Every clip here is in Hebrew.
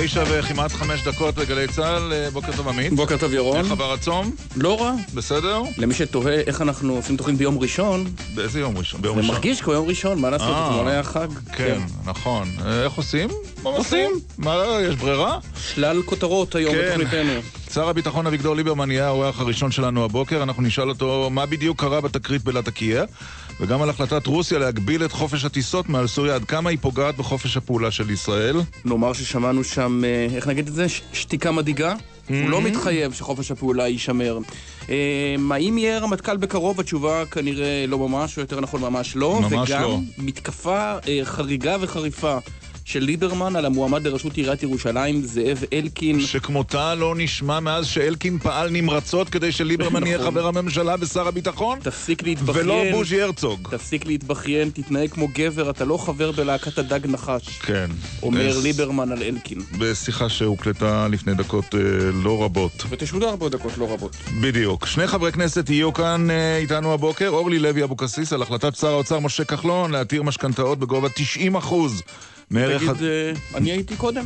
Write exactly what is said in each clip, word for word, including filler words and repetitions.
תשע וכמעט חמש דקות בגלי צהל. בוקר טוב עמית. בוקר טוב ירון. איך עבר הצום? לא רע. בסדר? למי שתוהה איך אנחנו עושים תוכנית ביום ראשון. באיזה יום ראשון? ביום ראשון. ומרגיש כמו יום ראשון, מה לעשות? אתמול היה חג. כן, נכון. איך עושים? מה עושים? מה, יש ברירה? שלל כותרות היום בתוכניתנו. שר הביטחון אביגדור ליברמן יהיה האורח הראשון שלנו הבוקר. אנחנו נשאל אותו מה בדיוק קרה בתקרית בלטקיה, וגם על החלטת רוסיה להגביל את חופש הטיסות מעל סוריה, עד כמה היא פוגעת בחופש הפעולה של ישראל. נאמר ששמענו שם, איך נגיד את זה? שתיקה מדאיגה. הוא לא מתחייב שחופש הפעולה יישמר. האם יהיה רמטכ"ל בקרוב? התשובה כנראה לא ממש, או יותר נכון ממש לא. וגם מתקפה חריגה וחריפה של ליברמן על המועמד לראשות עיריית ירושלים, זאב אלקין. שכמותה לא נשמע מאז שאלקין פעל נמרצות כדי שליברמן יהיה חבר הממשלה ושר הביטחון. תפסיק להתבכיין. ולא בוז'י הרצוג. תפסיק להתבכיין, תתנהג כמו גבר, אתה לא חבר בלהקת הדג נחש. כן. אומר ליברמן על אלקין. בשיחה שהוקלטה לפני דקות לא רבות. ותשודר בו דקות לא רבות. בדיוק. שני חברי כנסת יהיו כאן איתנו הבוקר. אורלי לוי אבוקסיס על החלטת שר האוצר משה כחלון להתיר משכנתאות בגובה תשעים אחוז. תגיד, אני הייתי קודם.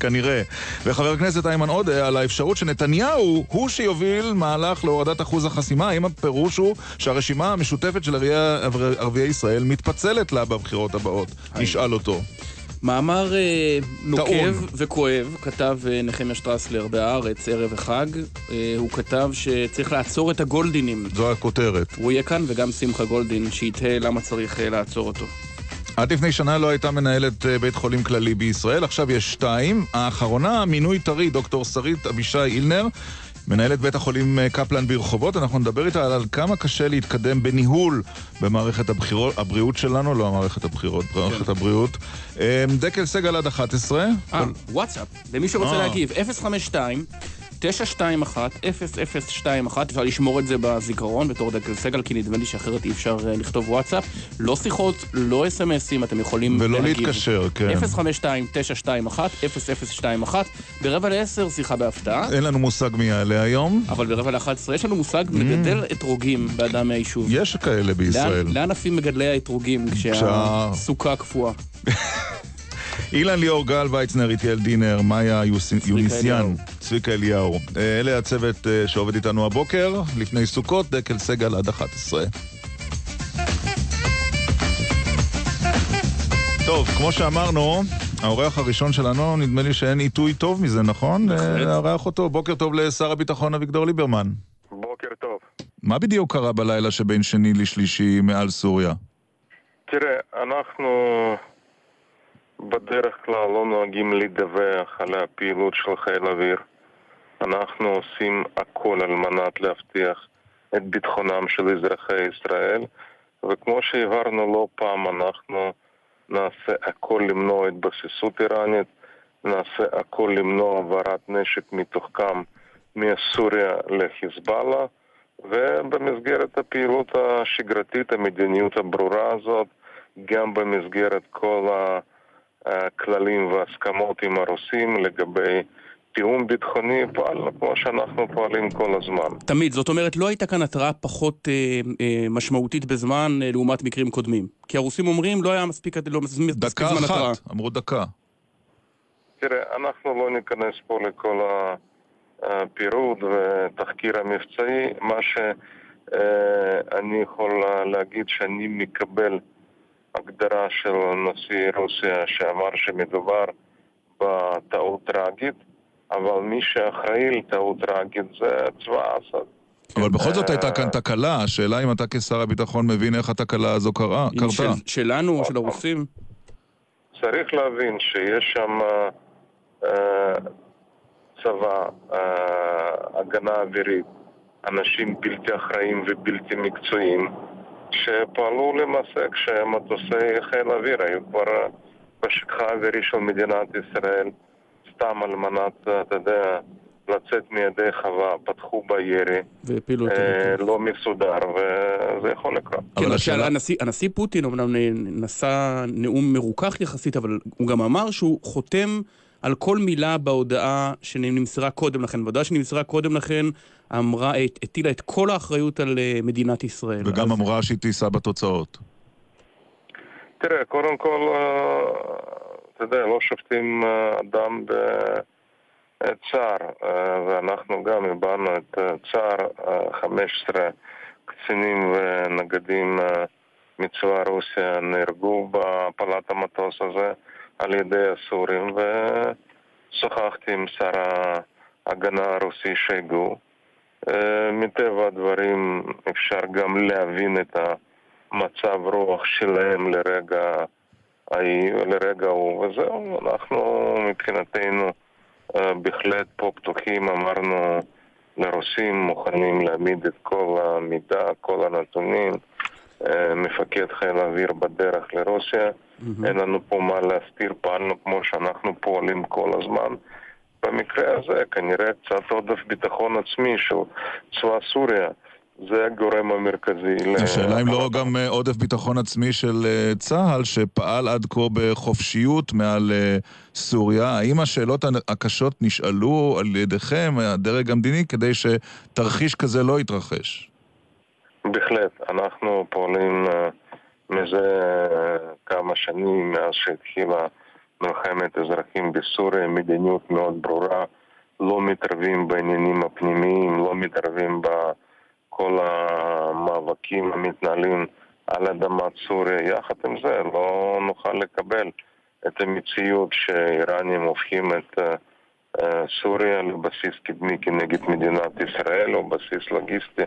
כנראה. וחבר הכנסת איימן עודה על האפשרות שנתניהו הוא שיוביל מהלך להורדת אחוז החסימה. האם הפירוש הוא שהרשימה המשותפת של ערביי ישראל מתפצלת לה בבחירות הבאות? נשאל אותו. מאמר נוקב וכואב כתב נחמיה שטרסלר בארץ ערב החג. הוא כתב שצריך לעצור את הגולדינים. זו הכותרת. הוא יהיה כאן, וגם שמחה גולדין שיתהה למה צריך לעצור אותו. עד לפני שנה לא הייתה מנהלת בית חולים כללי בישראל, עכשיו יש שתיים. האחרונה, מינוי טרי, דוקטור שרית אבישי אילנר, מנהלת בית החולים קפלן ברחובות. אנחנו נדבר איתה על כמה קשה להתקדם בניהול במערכת הבחירות, הבריאות שלנו, לא המערכת הבחירות, מערכת הבריאות. דקל סגל עד אחת עשרה. אה, וואטסאפ, למי שרוצה להגיב, אפס חמש שתיים תשע שתיים אחת אפס אפס שתיים אחת. אפשר לשמור את זה בזיכרון בתור דקל סגל, כי נדמה לי שאחרת אי אפשר לכתוב וואטסאפ. לא שיחות, לא אס-אמסים, אתם יכולים ולא להגיד. להתקשר, כן. אפס חמש שתיים תשע שתיים אחת אפס אפס שתיים אחת. ברבע לעשר שיחה בהפתעה. אין לנו מושג מי יעלה היום. אבל ברבע ל-אחת עשרה יש לנו מושג mm. מגדל אתרוגים באדם מהיישוב. יש כאלה בישראל. לאן, לאן עפים מגדלי האתרוגים כשהסוכה קפואה? אילן ליאור, גל ויצנר, איטייל דינר, מאיה יוניסיאן, צויקה אליהו. אלה הצוות שעובד איתנו הבוקר, לפני סוכות, דקל סגל עד אחת עשרה. טוב, כמו שאמרנו, האורח הראשון שלנו, נדמה לי שאין עיתוי טוב מזה, נכון? האורח אותו. בוקר טוב לשר הביטחון אביגדור ליברמן. בוקר טוב. מה בדיוק קרה בלילה שבין שני לשלישי מעל סוריה? תראה, אנחנו בדרך כלל לא נוהגים לדווח על הפעילות של חיל אוויר. אנחנו עושים הכל על מנת להבטיח את ביטחונם של אזרחי ישראל, וכמו שהעברנו לא פעם, אנחנו נעשה הכל למנוע את בסיסות איראנית, נעשה הכל למנוע עברת נשק מתוחכם מסוריה לחיזבאללה, ובמסגרת הפעילות השגרתית, המדיניות הברורה הזאת, גם במסגרת כל ה הכללים והסכמות עם הרוסים לגבי תיאום ביטחוני, פעלנו כמו שאנחנו פועלים כל הזמן. תמיד, זאת אומרת, לא הייתה כאן התראה פחות אה, אה, משמעותית בזמן אה, לעומת מקרים קודמים. כי הרוסים אומרים, לא היה מספיק, לא מספיק דקה זמן אחת, התראה. אמרו דקה. תראה, אנחנו לא ניכנס פה לכל הפירוד ותחקיר המבצעי. מה שאני אה, יכול להגיד שאני מקבל הגדרה של נשיא רוסיה שאמר שמדובר בטעות טראגית, אבל מי שאחראי לטעות טראגית זה צבא אסד. אבל בכל זאת הייתה כאן תקלה, השאלה אם אתה כשר הביטחון מבין איך התקלה הזו קרתה. שלנו או של הרוסים? צריך להבין שיש שם צבא, הגנה אווירית, אנשים בלתי אחראים ובלתי מקצועיים, שפעלו למעשה כשמטוסי חיל אוויר היו כבר בשטחה האווירי של מדינת ישראל, סתם על מנת, אתה יודע, לצאת מידי חווה, פתחו בירי, אה, לא מסודר, וזה יכול לקרות. כן, השאלה, הנשיא, הנשיא פוטין אמנם נשא נאום מרוכח יחסית, אבל הוא גם אמר שהוא חותם על כל מילה בהודעה שנמסרה קודם לכן. בהודעה שנמסרה קודם לכן, אמרה, הטילה את כל האחריות על מדינת ישראל. וגם אז... אמרה שהיא תישא בתוצאות. תראה, קודם כל, אתה יודע, לא שופטים אדם בצער, ואנחנו גם הבנו את צער חמש עשרה קצינים ונגדים מצבא רוסיה נהרגו בפלט המטוס הזה על ידי הסורים, ושוחחתי עם שר ההגנה הרוסי שהגעו. מטבע הדברים אפשר גם להבין את המצב רוח שלהם לרגע לרגע הוא, וזהו, אנחנו מבחינתנו בהחלט פה פתוחים, אמרנו לרוסים מוכנים להעמיד את כל המידע, כל הנתונים. מפקד חיל האוויר בדרך לרוסיה, mm-hmm. אין לנו פה מה להסתיר, פעלנו כמו שאנחנו פועלים כל הזמן. במקרה הזה כנראה קצת עודף ביטחון עצמי של צבא סוריה, זה הגורם המרכזי. השאלה אם לא גם עודף ביטחון עצמי של צה"ל, שפעל עד כה בחופשיות מעל סוריה. האם השאלות הקשות נשאלו על ידיכם, הדרג המדיני, כדי שתרחיש כזה לא יתרחש? בהחלט, אנחנו פועלים מזה כמה שנים, מאז שהתחילה מלחמת אזרחים בסוריה, מדיניות מאוד ברורה, לא מתערבים בעניינים הפנימיים, לא מתערבים ב... כל המאבקים המתנהלים על אדמת סוריה. יחד עם זה לא נוכל לקבל את המציאות שאיראנים הופכים את סוריה לבסיס קדמי כנגד מדינת ישראל, או בסיס לוגיסטי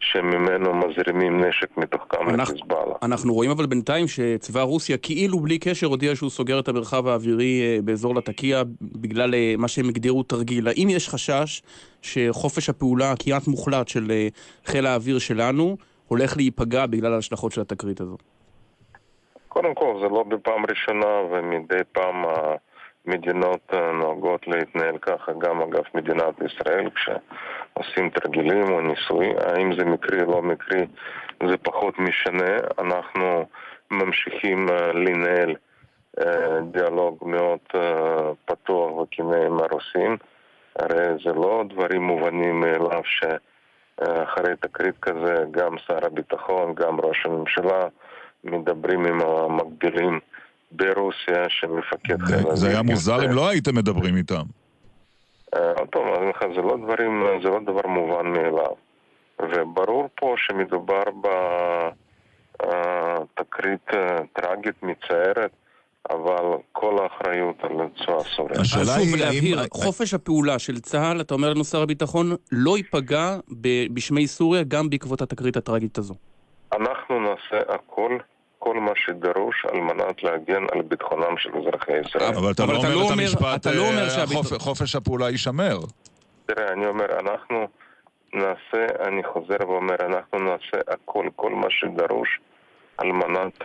שממנו מזרימים נשק מתוחכם לחיזבאללה. אנחנו רואים אבל בינתיים שצבא רוסיה כאילו בלי קשר הודיע שהוא סוגר את המרחב האווירי באזור לטקיה בגלל מה שהם הגדירו תרגיל. האם יש חשש שחופש הפעולה כמעט מוחלט של חיל האוויר שלנו הולך להיפגע בגלל ההשלכות של התקרית הזו? קודם כל זה לא בפעם ראשונה, ומדי פעם ה... מדינות נוהגות להתנהל ככה, גם אגב מדינת ישראל כשעושים תרגילים או ניסוי. האם זה מקרי או לא מקרי זה פחות משנה, אנחנו ממשיכים לנהל דיאלוג מאוד פתוח וכנה עם הרוסים. הרי זה לא דברים מובנים מאליו שאחרי תקרית כזה גם שר הביטחון גם ראש הממשלה מדברים עם המקבילים ברוסיה שמפקד חיל האוויר. זה היה מוזר אם לא הייתם מדברים איתם. זה לא דברים, זה לא דבר מובן מאליו. וברור פה שמדובר בתקרית טרגית מצערת, אבל כל האחריות על צבא סוריה. השאלה היא להבהיר, חופש הפעולה של צה"ל, אתה אומר לנו שר הביטחון, לא ייפגע בשמי סוריה גם בעקבות התקרית הטרגית הזו. אנחנו נעשה הכל כל מה שדרוש על מנת להגן על ביטחונם של אזרחי ישראל. אבל אתה לא אומר את המשפט חופש הפעולה יישמר. תראה, אני אומר, אנחנו נעשה, אני חוזר ואומר, אנחנו נעשה הכל, כל מה שדרוש על מנת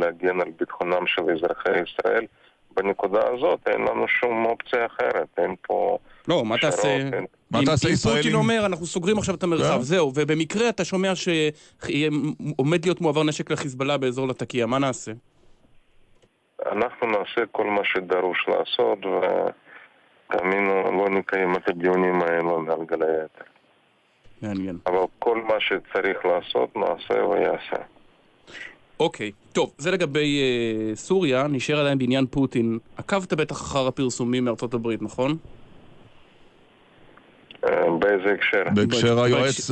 להגן על ביטחונם של אזרחי ישראל. בנקודה הזאת אין לנו שום אופציה אחרת, אין פה... לא, מה תעשה? אם פוטין אומר, אנחנו סוגרים עכשיו את המרחב, זהו, ובמקרה אתה שומע שעומד להיות מועבר נשק לחיזבאללה באזור לטקיה, מה נעשה? אנחנו נעשה כל מה שדרוש לעשות, ותאמינו, לא נקיים את הדיונים האלו על גלי היתר. מעניין. אבל כל מה שצריך לעשות, נעשה ויעשה. אוקיי, טוב, זה לגבי אה, סוריה, נשאר עליהם בעניין פוטין. עקבת בטח אחר הפרסומים מארצות הברית, נכון? באיזה הקשר? בהקשר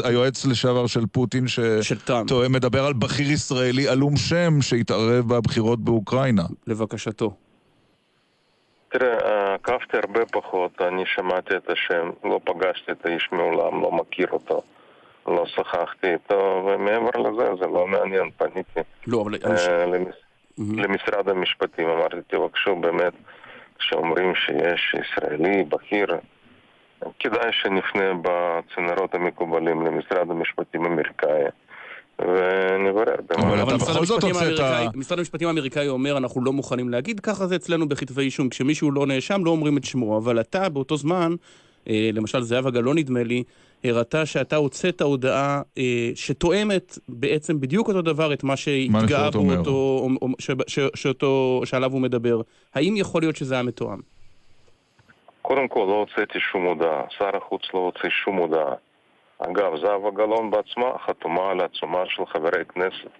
היועץ לשעבר של פוטין שטועם מדבר על בכיר ישראלי אלום שם שהתערב בבחירות באוקראינה. לבקשתו. תראה, עקבתי הרבה פחות, אני שמעתי את השם, לא פגשתי את האיש מעולם, לא מכיר אותו. לא שוחחתי איתו, ומעבר לזה, זה לא מעניין, פניתי לא, אבל... אה, למש... mm-hmm. למשרד המשפטים, אמרתי, תבקשו באמת, שאומרים שיש ישראלי, בכיר, כדאי שנפנה בצינרות המקובלים למשרד המשפטים האמריקאי, ונברר במה. אבל, אבל משרד המשפטים האמריקאי אומר, אנחנו לא מוכנים להגיד, ככה זה אצלנו בכתבי אישום, כשמישהו לא נאשם, לא אומרים את שמו, אבל אתה באותו זמן, למשל זאב גלאון נדמה לי, הראתה שאתה הוצאת ההודעה שתואמת בעצם בדיוק אותו דבר את מה שהתגעה בו אותו, שעליו הוא מדבר. האם יכול להיות שזה היה מתואם? קודם כל לא הוצאתי שום הודעה, שר החוץ לא הוציא שום הודעה. אגב, זווה גלאון בעצמה חתומה על עצומה של חברי כנסת,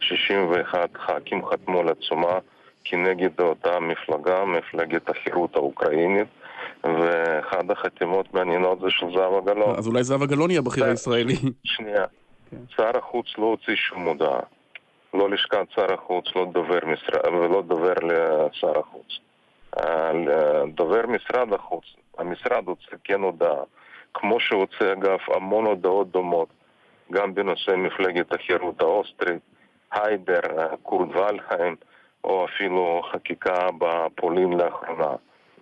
שישים ואחד ח"כים חתמו על עצומה כנגד אותה מפלגה, מפלגת החירות האוקראינית, ואחד החתימות מעניינות זה של זווה גלאון. אז אולי זווה גלאון היא הבכיר הישראלי. שנייה, שר החוץ לא הוציא שום הודעה, לא לשכת שר החוץ, לא דובר משרד, ולא דובר לשר החוץ. דובר משרד החוץ, המשרד הוצא כן הודעה, כמו שהוצא אגב המון הודעות דומות, גם בנושא מפלגת החירות האוסטרית, היידר, קורט ולהיים, או אפילו חקיקה בפולין לאחרונה.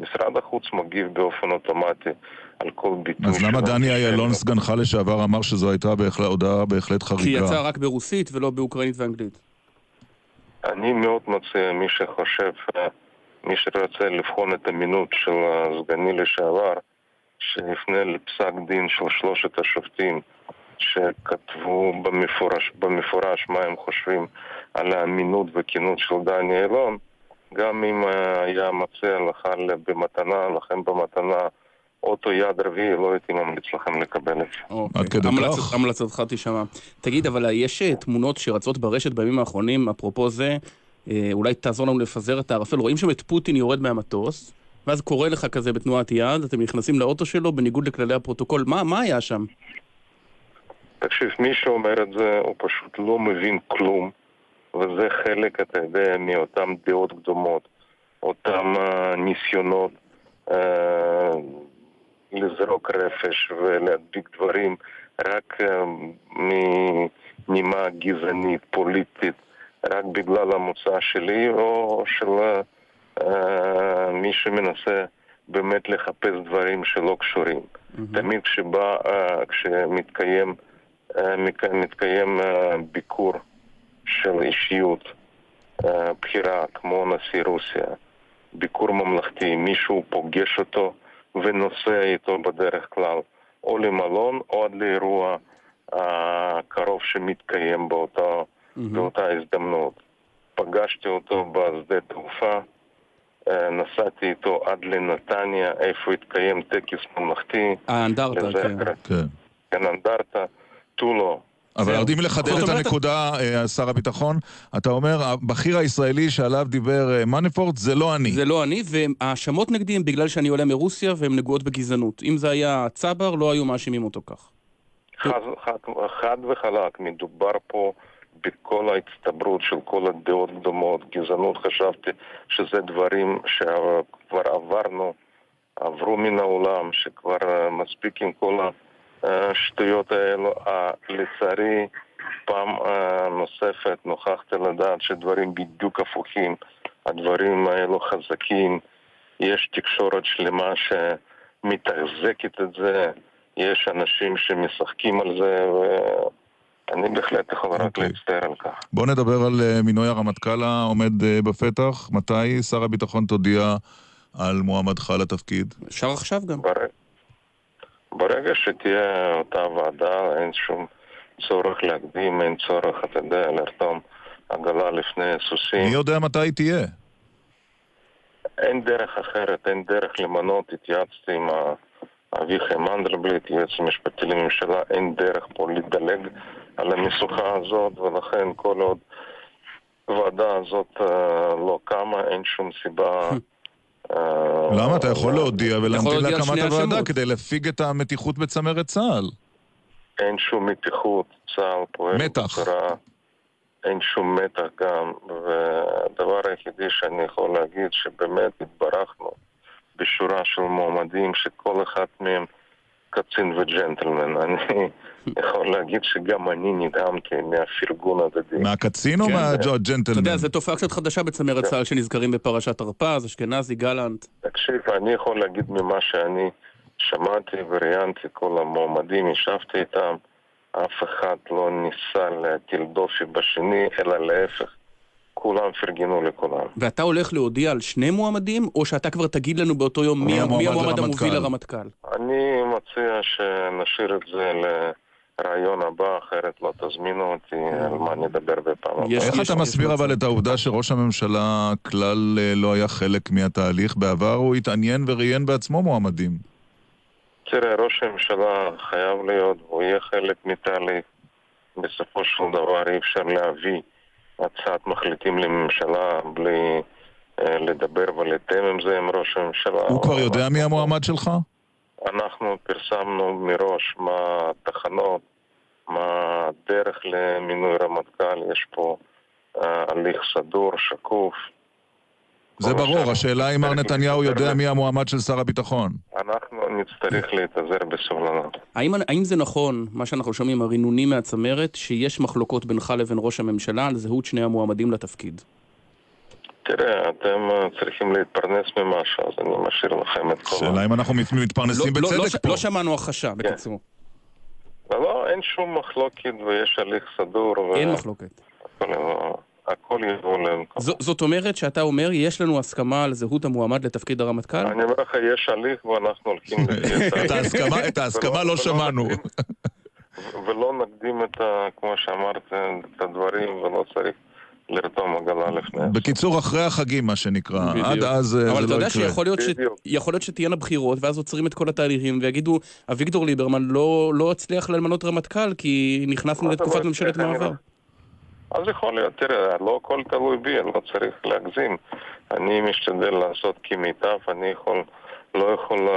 משרד החוץ מגיב באופן אוטומטי על כל ביטוי. אז למה דניה ילון סגנך לשעבר אמר שזו הייתה הודעה בהחלט חריגה? כי יצא רק ברוסית ולא באוקראינית ואנגלית. אני מאוד מציע מי שחושב, מי שרוצה לבחון את אמינות של הסגני לשעבר, שנפנה לפסק דין של שלושת השופטים שכתבו במפורש, במפורש מה הם חושבים על האמינות וכנות של דניה ילון, גם אם היה מצא לכם במתנה, לכם במתנה אוטו יד רביעי, לא הייתי ממליץ לכם לקבל את זה. המלצתך תשמע. תגיד, אבל יש תמונות שרצות ברשת בימים האחרונים, אפרופו זה, אולי תעזור לנו לפזר את הערפל, רואים שם את פוטין יורד מהמטוס, ואז קורא לך כזה בתנועת יד, אתם נכנסים לאוטו שלו בניגוד לכללי הפרוטוקול, מה, מה היה שם? תקשיב, מי שאומר את זה, הוא פשוט לא מבין כלום, וזה חלק, אתה יודע, מאותם דעות קדומות, אותם ניסיונות אה, לזרוק רפש ולהדביק דברים רק אה, מנימה גזענית, פוליטית, רק בגלל המוצא שלי או של אה, מי שמנסה באמת לחפש דברים שלא קשורים. Mm-hmm. תמיד כשבא, אה, כשמתקיים אה, מתקיים, אה, ביקור של אישיות אה, בחירה כמו נשיא רוסיה, ביקור ממלכתי, מישהו פוגש אותו ונוסע איתו בדרך כלל או למלון או עד לאירוע הקרוב אה, שמתקיים באותה, mm-hmm. באותה הזדמנות. פגשתי אותו בשדה תעופה, אה, נסעתי איתו עד לנתניה איפה התקיים טקס ממלכתי, האנדרטה, כן. כן. כן, אנדרטה, טולו. אבל הרדים לחדר את הנקודה, שר הביטחון, אתה אומר, הבכיר הישראלי שעליו דיבר מנפורט, זה לא אני. זה לא אני, והשמות נגדים בגלל שאני עולה מרוסיה, והן נגועות בגזענות. אם זה היה צבר, לא היו מאשימים אותו כך. חד וחלק, מדובר פה בכל ההצטברות של כל הדעות קדומות. גזענות, חשבתי שזה דברים שכבר עברנו, עברו מן העולם, שכבר מספיק עם כל ה... השטויות האלו, לצערי, פעם נוספת נוכחתי לדעת שדברים בדיוק הפוכים, הדברים האלו חזקים, יש תקשורת שלמה שמתחזקת את זה, יש אנשים שמשחקים על זה, ואני בהחלט יכול רק להצטער על כך. בואו נדבר על מינוי הרמטכ"ל העומד בפתח, מתי שר הביטחון תודיע על מועמדך לתפקיד? אפשר עכשיו גם. ברגע שתהיה אותה ועדה, אין שום צורך להקדים, אין צורך, אתה יודע, לרתום עגלה לפני סוסים. מי יודע מתי היא תהיה? אין דרך אחרת, אין דרך למנות. התייעצתי עם אביכם מנדלבליט, יועץ משפטי לממשלה, אין דרך פה לדלג על המשוכה הזאת, ולכן כל עוד ועדה הזאת לא קמה, אין שום סיבה... למה? אתה יכול להודיע ולהמתין להקמת הוועדה כדי להפיג את המתיחות בצמרת צה"ל. אין שום מתיחות, צה"ל פועל בצורה, אין שום מתח גם, והדבר היחידי שאני יכול להגיד שבאמת התברכנו בשורה של מועמדים שכל אחד מהם קצין וג'נטלמן. אני יכול להגיד שגם אני נדהמתי מהפרגון הדדי. מהקצין או מהג'נטלמן? אתה יודע, זו תופעה קצת חדשה בצמרת צה"ל שנזכרים בפרשת הרפז, אשכנזי, גלנט. תקשיב, אני יכול להגיד ממה שאני שמעתי וראיינתי כל המועמדים, ישבתי איתם, אף אחד לא ניסה להטיל דופי בשני, אלא להפך. כולם פרגנו לכולם. ואתה הולך להודיע על שני מועמדים, או שאתה כבר תגיד לנו באותו יום מי המועמד המוביל לרמטכ"ל? אני מציע שנשאיר את זה רעיון הבא, אחרת לא תזמינו אותי, על מה נדבר בפעם הבאה. איך אתה מסביר אבל את העובדה שראש הממשלה כלל לא היה חלק מהתהליך בעבר, הוא התעניין וריין בעצמו מועמדים? תראה, ראש הממשלה חייב להיות, הוא יהיה חלק מתהליך. בסופו של דבר אי אפשר להביא הצעת מחליטים לממשלה בלי לדבר ולתאם עם זה עם ראש הממשלה. הוא כבר יודע מי המועמד שלך? אנחנו פרסמנו מראש מה התחנות, מה הדרך למינוי רמטכ"ל, יש פה הליך סדור, שקוף. זה ברור, השאלה אם מר נתניהו יודע מי המועמד של שר הביטחון. אנחנו נצטרך להתעזר בסבלנות. האם זה נכון, מה שאנחנו שומעים, הרינונים מהצמרת, שיש מחלוקות בינך לבין ראש הממשלה על זהות שני המועמדים לתפקיד? תראה, אתם צריכים להתפרנס ממשהו, אז אני משאיר לכם את כל... שאלה אם אנחנו מתפרנסים בצדק פה. לא שמענו החשה, בקצור. לא, אין שום מחלוקת ויש הליך סדור. אין מחלוקת. הכל יבוא למקום. זאת אומרת שאתה אומר, יש לנו הסכמה על זהות המועמד לתפקיד הרמטכ"ל? אני אומר לך, יש הליך ואנחנו הולכים... את ההסכמה לא שמענו. ולא נקדים את, כמו שאמרת, את הדברים ולא צריך... לרתום הגלה לפני. בקיצור, אחרי החגים, מה שנקרא. עד אז זה לא יקרה. אבל אתה יודע שיכול להיות שתהיינה בחירות, ואז עוצרים את כל התהליכים, ויגידו, אביגדור ליברמן לא הצליח למנות רמטכ"ל, כי נכנסנו לתקופת ממשלת מעבר. אז יכול להיות, תראה, לא כל תלוי בי, אני לא צריך להגזים. אני משתדל לעשות כמיטב, אני לא יכול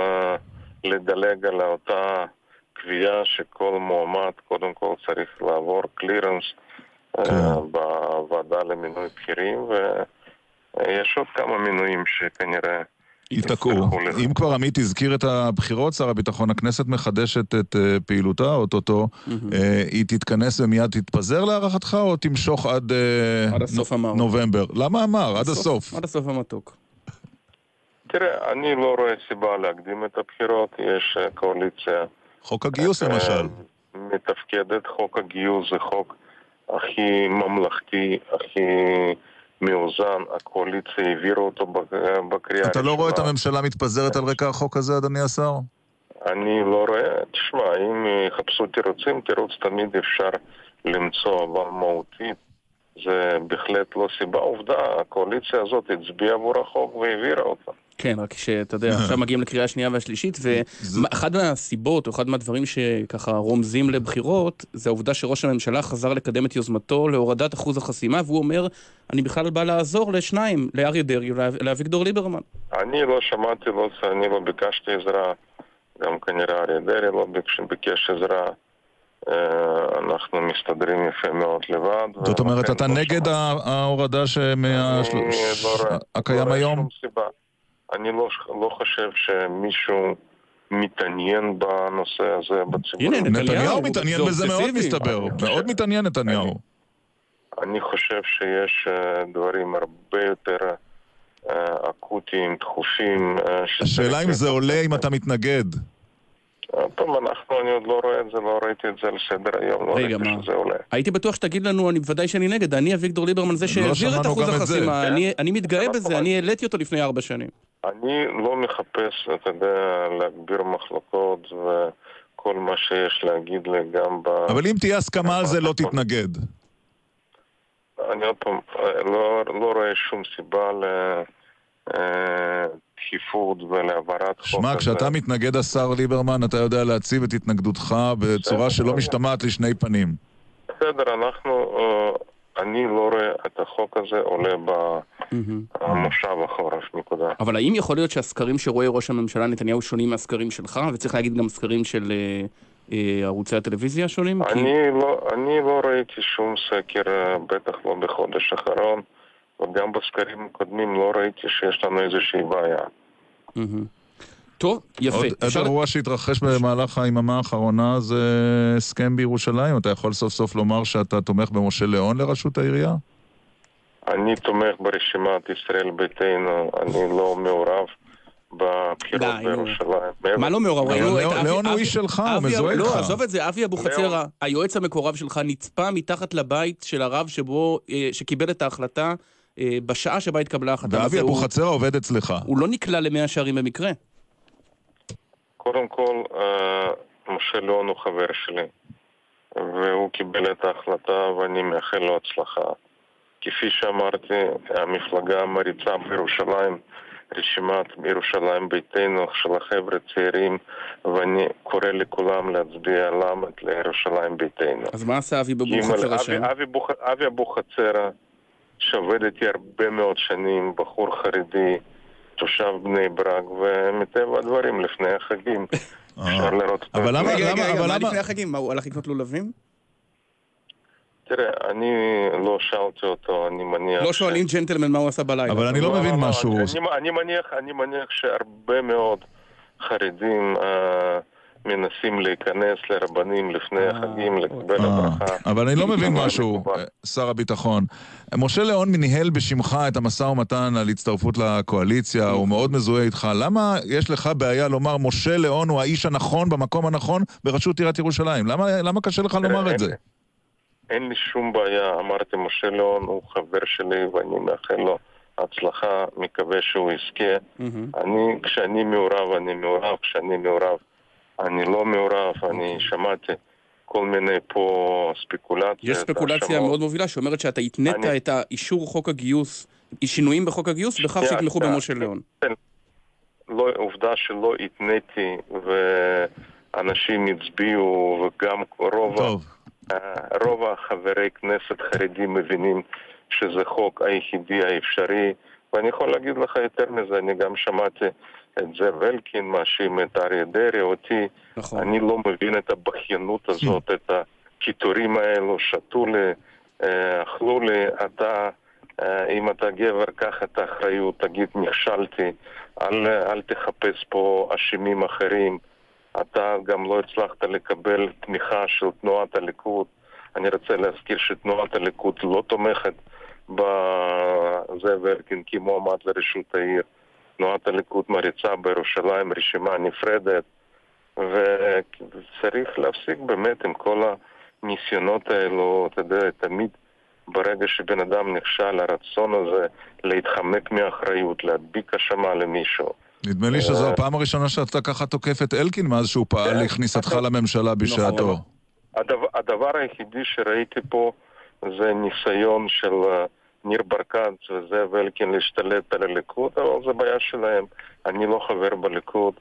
לדלג על אותה קביעה שכל מועמד, קודם כל צריך לעבור קלירנס, בוועדה למינוי בכירים, ויש עוד כמה מינויים שכנראה יתקעו. אם כבר עמית הזכיר את הבחירות, שר הביטחון, הכנסת מחדשת את פעילותה, אוטוטו, היא תתכנס ומיד תתפזר להערכתך, או תמשוך עד נובמבר? למה אמר? עד הסוף. עד הסוף המתוק. תראה, אני לא רואה סיבה להקדים את הבחירות, יש קואליציה... חוק הגיוס למשל. מתפקדת, חוק הגיוס זה חוק הכי ממלכתי, הכי מאוזן, הקואליציה העבירו אותו בקריאה. אתה לא רואה את הממשלה מתפזרת על רקע החוק הזה, אדוני השר? אני לא רואה. תשמע, אם יחפשו תירוצים, תירוץ תמיד אפשר למצוא, אבל מהותית זה בהחלט לא סיבה. עובדה, הקואליציה הזאת הצביעה עבור החוק והעבירה אותה. כן, רק שאתה יודע, עכשיו מגיעים לקריאה השנייה והשלישית, ואחד מהסיבות, או אחד מהדברים שככה רומזים לבחירות, זה העובדה שראש הממשלה חזר לקדם את יוזמתו להורדת אחוז החסימה, והוא אומר, אני בכלל בא לעזור לשניים, לאריה דרעי, לאביגדור ליברמן. אני לא שמעתי, אני לא ביקשתי עזרה, גם כנראה אריה דרעי לא ביקש עזרה, אנחנו מסתדרים יפה מאוד לבד. זאת אומרת, אתה נגד ההורדה הקיים היום? אני לא, לא חושב שמישהו מתעניין בנושא הזה בציבור. הנה, נתניהו מתעניין בזה מאוד מסתבר. מאוד מתעניין נתניהו. אני חושב שיש דברים הרבה יותר אקוטיים, דחופים. השאלה אם זה עולה, אם אתה מתנגד. טוב, אנחנו, אני עוד לא רואה את זה, לא ראיתי את זה על סדר היום, לא ראיתי שזה עולה. הייתי בטוח שתגיד לנו, אני בוודאי שאני נגד, אני אביגדור ליברמן זה שהעביר את אחוז החסימה, אני מתגאה בזה, אני העליתי אותו לפני ארבע שנים. אני לא מחפש, אתה יודע, להגביר מחלוקות וכל מה שיש להגיד גם ב... אבל אם תהיה הסכמה על זה, לא תתנגד. אני עוד פעם, לא רואה שום סיבה ל... דחיפות ולעברת חוק. שמה, כשאתה מתנגד השר ליברמן, אתה יודע להציב את התנגדותך בצורה שלא משתמעת לשני פנים. בסדר, אנחנו, אני לא רואה את החוק הזה עולה במושב החורף, נקודה. אבל האם יכול להיות שהסקרים שרואה ראש הממשלה נתניהו שונים מהסקרים שלך, וצריך להגיד גם סקרים של ערוצי הטלוויזיה שונים? אני לא ראיתי שום סקר, בטח לא בחודש האחרון, וגם בסקרים הקודמים לא ראיתי שיש לנו איזושהי בעיה. טוב, יפה. עוד אירוע שהתרחש במהלך היממה האחרונה זה הסכם בירושלים. אתה יכול סוף סוף לומר שאתה תומך במשה לאון לראשות העירייה? אני תומך ברשימת ישראל ביתנו, אני לא מעורב בבחירות בירושלים. מה לא מעורב? לאון הוא איש שלך, הוא מזוהה לך. לא, עזוב את זה, אבי אבוחצירא, היועץ המקורב שלך נצפה מתחת לבית של הרב שקיבל את ההחלטה בשעה שבה התקבלה החלטה. ואבי אבוחצירא עובד אצלך. הוא לא נקלע למאה שערים במקרה. קודם כל, משה לאון הוא חבר שלי. והוא קיבל את ההחלטה ואני מאחל לו הצלחה. כפי שאמרתי, המפלגה מריצה בירושלים, רשימת ירושלים ביתנו של החבר'ה צעירים, ואני קורא לכולם להצביע למט לירושלים ביתנו. אז מה עשה אבי אבוחצירא שם? אבי אבוחצירא שעובד איתי הרבה מאוד שנים, בחור חרדי, תושב בני ברק, ומטבע הדברים לפני החגים. אפשר לראות אותו. אבל למה, למה לפני החגים? הוא הלך לקנות לולבים? תראה, אני לא שאלתי אותו, אני מניח... לא שואלים ג'נטלמן מה הוא עשה בלילה. אבל אני לא מבין משהו. אני מניח שהרבה מאוד חרדים מנסים להיכנס לרבנים לפני החגים, לקבל הברכה. אבל אני לא מבין משהו, שר הביטחון. משה לאון מניהל בשמך את המשא ומתן על הצטרפות לקואליציה, הוא מאוד מזוהה איתך. למה יש לך בעיה לומר משה לאון הוא האיש הנכון במקום הנכון ברשות עיריית ירושלים? למה קשה לך לומר את זה? אין לי שום בעיה, אמרתי משה לאון, הוא חבר שלי ואני מאחל לו הצלחה, מקווה שהוא יזכה. Mm-hmm. אני, כשאני מעורב, אני מעורב, כשאני מעורב, אני לא מעורב, okay. אני שמעתי כל מיני פה ספקולציה. יש ספקולציה השמות. מאוד מובילה שאומרת שאתה התנית אני... את האישור חוק הגיוס, שינויים בחוק הגיוס, בכך שהתמכו במשה לאון. לא, עובדה שלא התניתי ואנשים הצביעו וגם רוב... טוב. רוב החברי כנסת חרדים מבינים שזה חוק היחידי האפשרי, ואני יכול להגיד לך יותר מזה, אני גם שמעתי את זאב אלקין, מאשים את אריה דרעי, אותי, נכון. אני לא מבין את הבחיינות הזאת, את הכיתורים האלו, שתו לי, אכלו לי, אתה, אם אתה גבר, קח את האחריות, תגיד, נכשלתי, אל, אל תחפש פה אשימים אחרים, אתה גם לא הצלחת לקבל תמיכה של תנועת הליכוד. אני רוצה להזכיר שתנועת הליכוד לא תומכת בזאב אלקין כמועמד לראשות העיר. תנועת הליכוד מריצה בירושלים רשימה נפרדת, וצריך להפסיק באמת עם כל הניסיונות האלו. אתה יודע, תמיד ברגע שבן אדם נכשל, הרצון הזה להתחמק מאחריות, להדביק אשמה למישהו. נדמה לי שזו הפעם הראשונה שאתה ככה תוקף את אלקין מאז שהוא פעל להכניסתך לממשלה בשעתו. הדבר היחידי שראיתי פה זה ניסיון של ניר ברקנץ וזאב אלקין להשתלט על הליכוד, אבל זה בעיה שלהם. אני לא חבר בליכוד,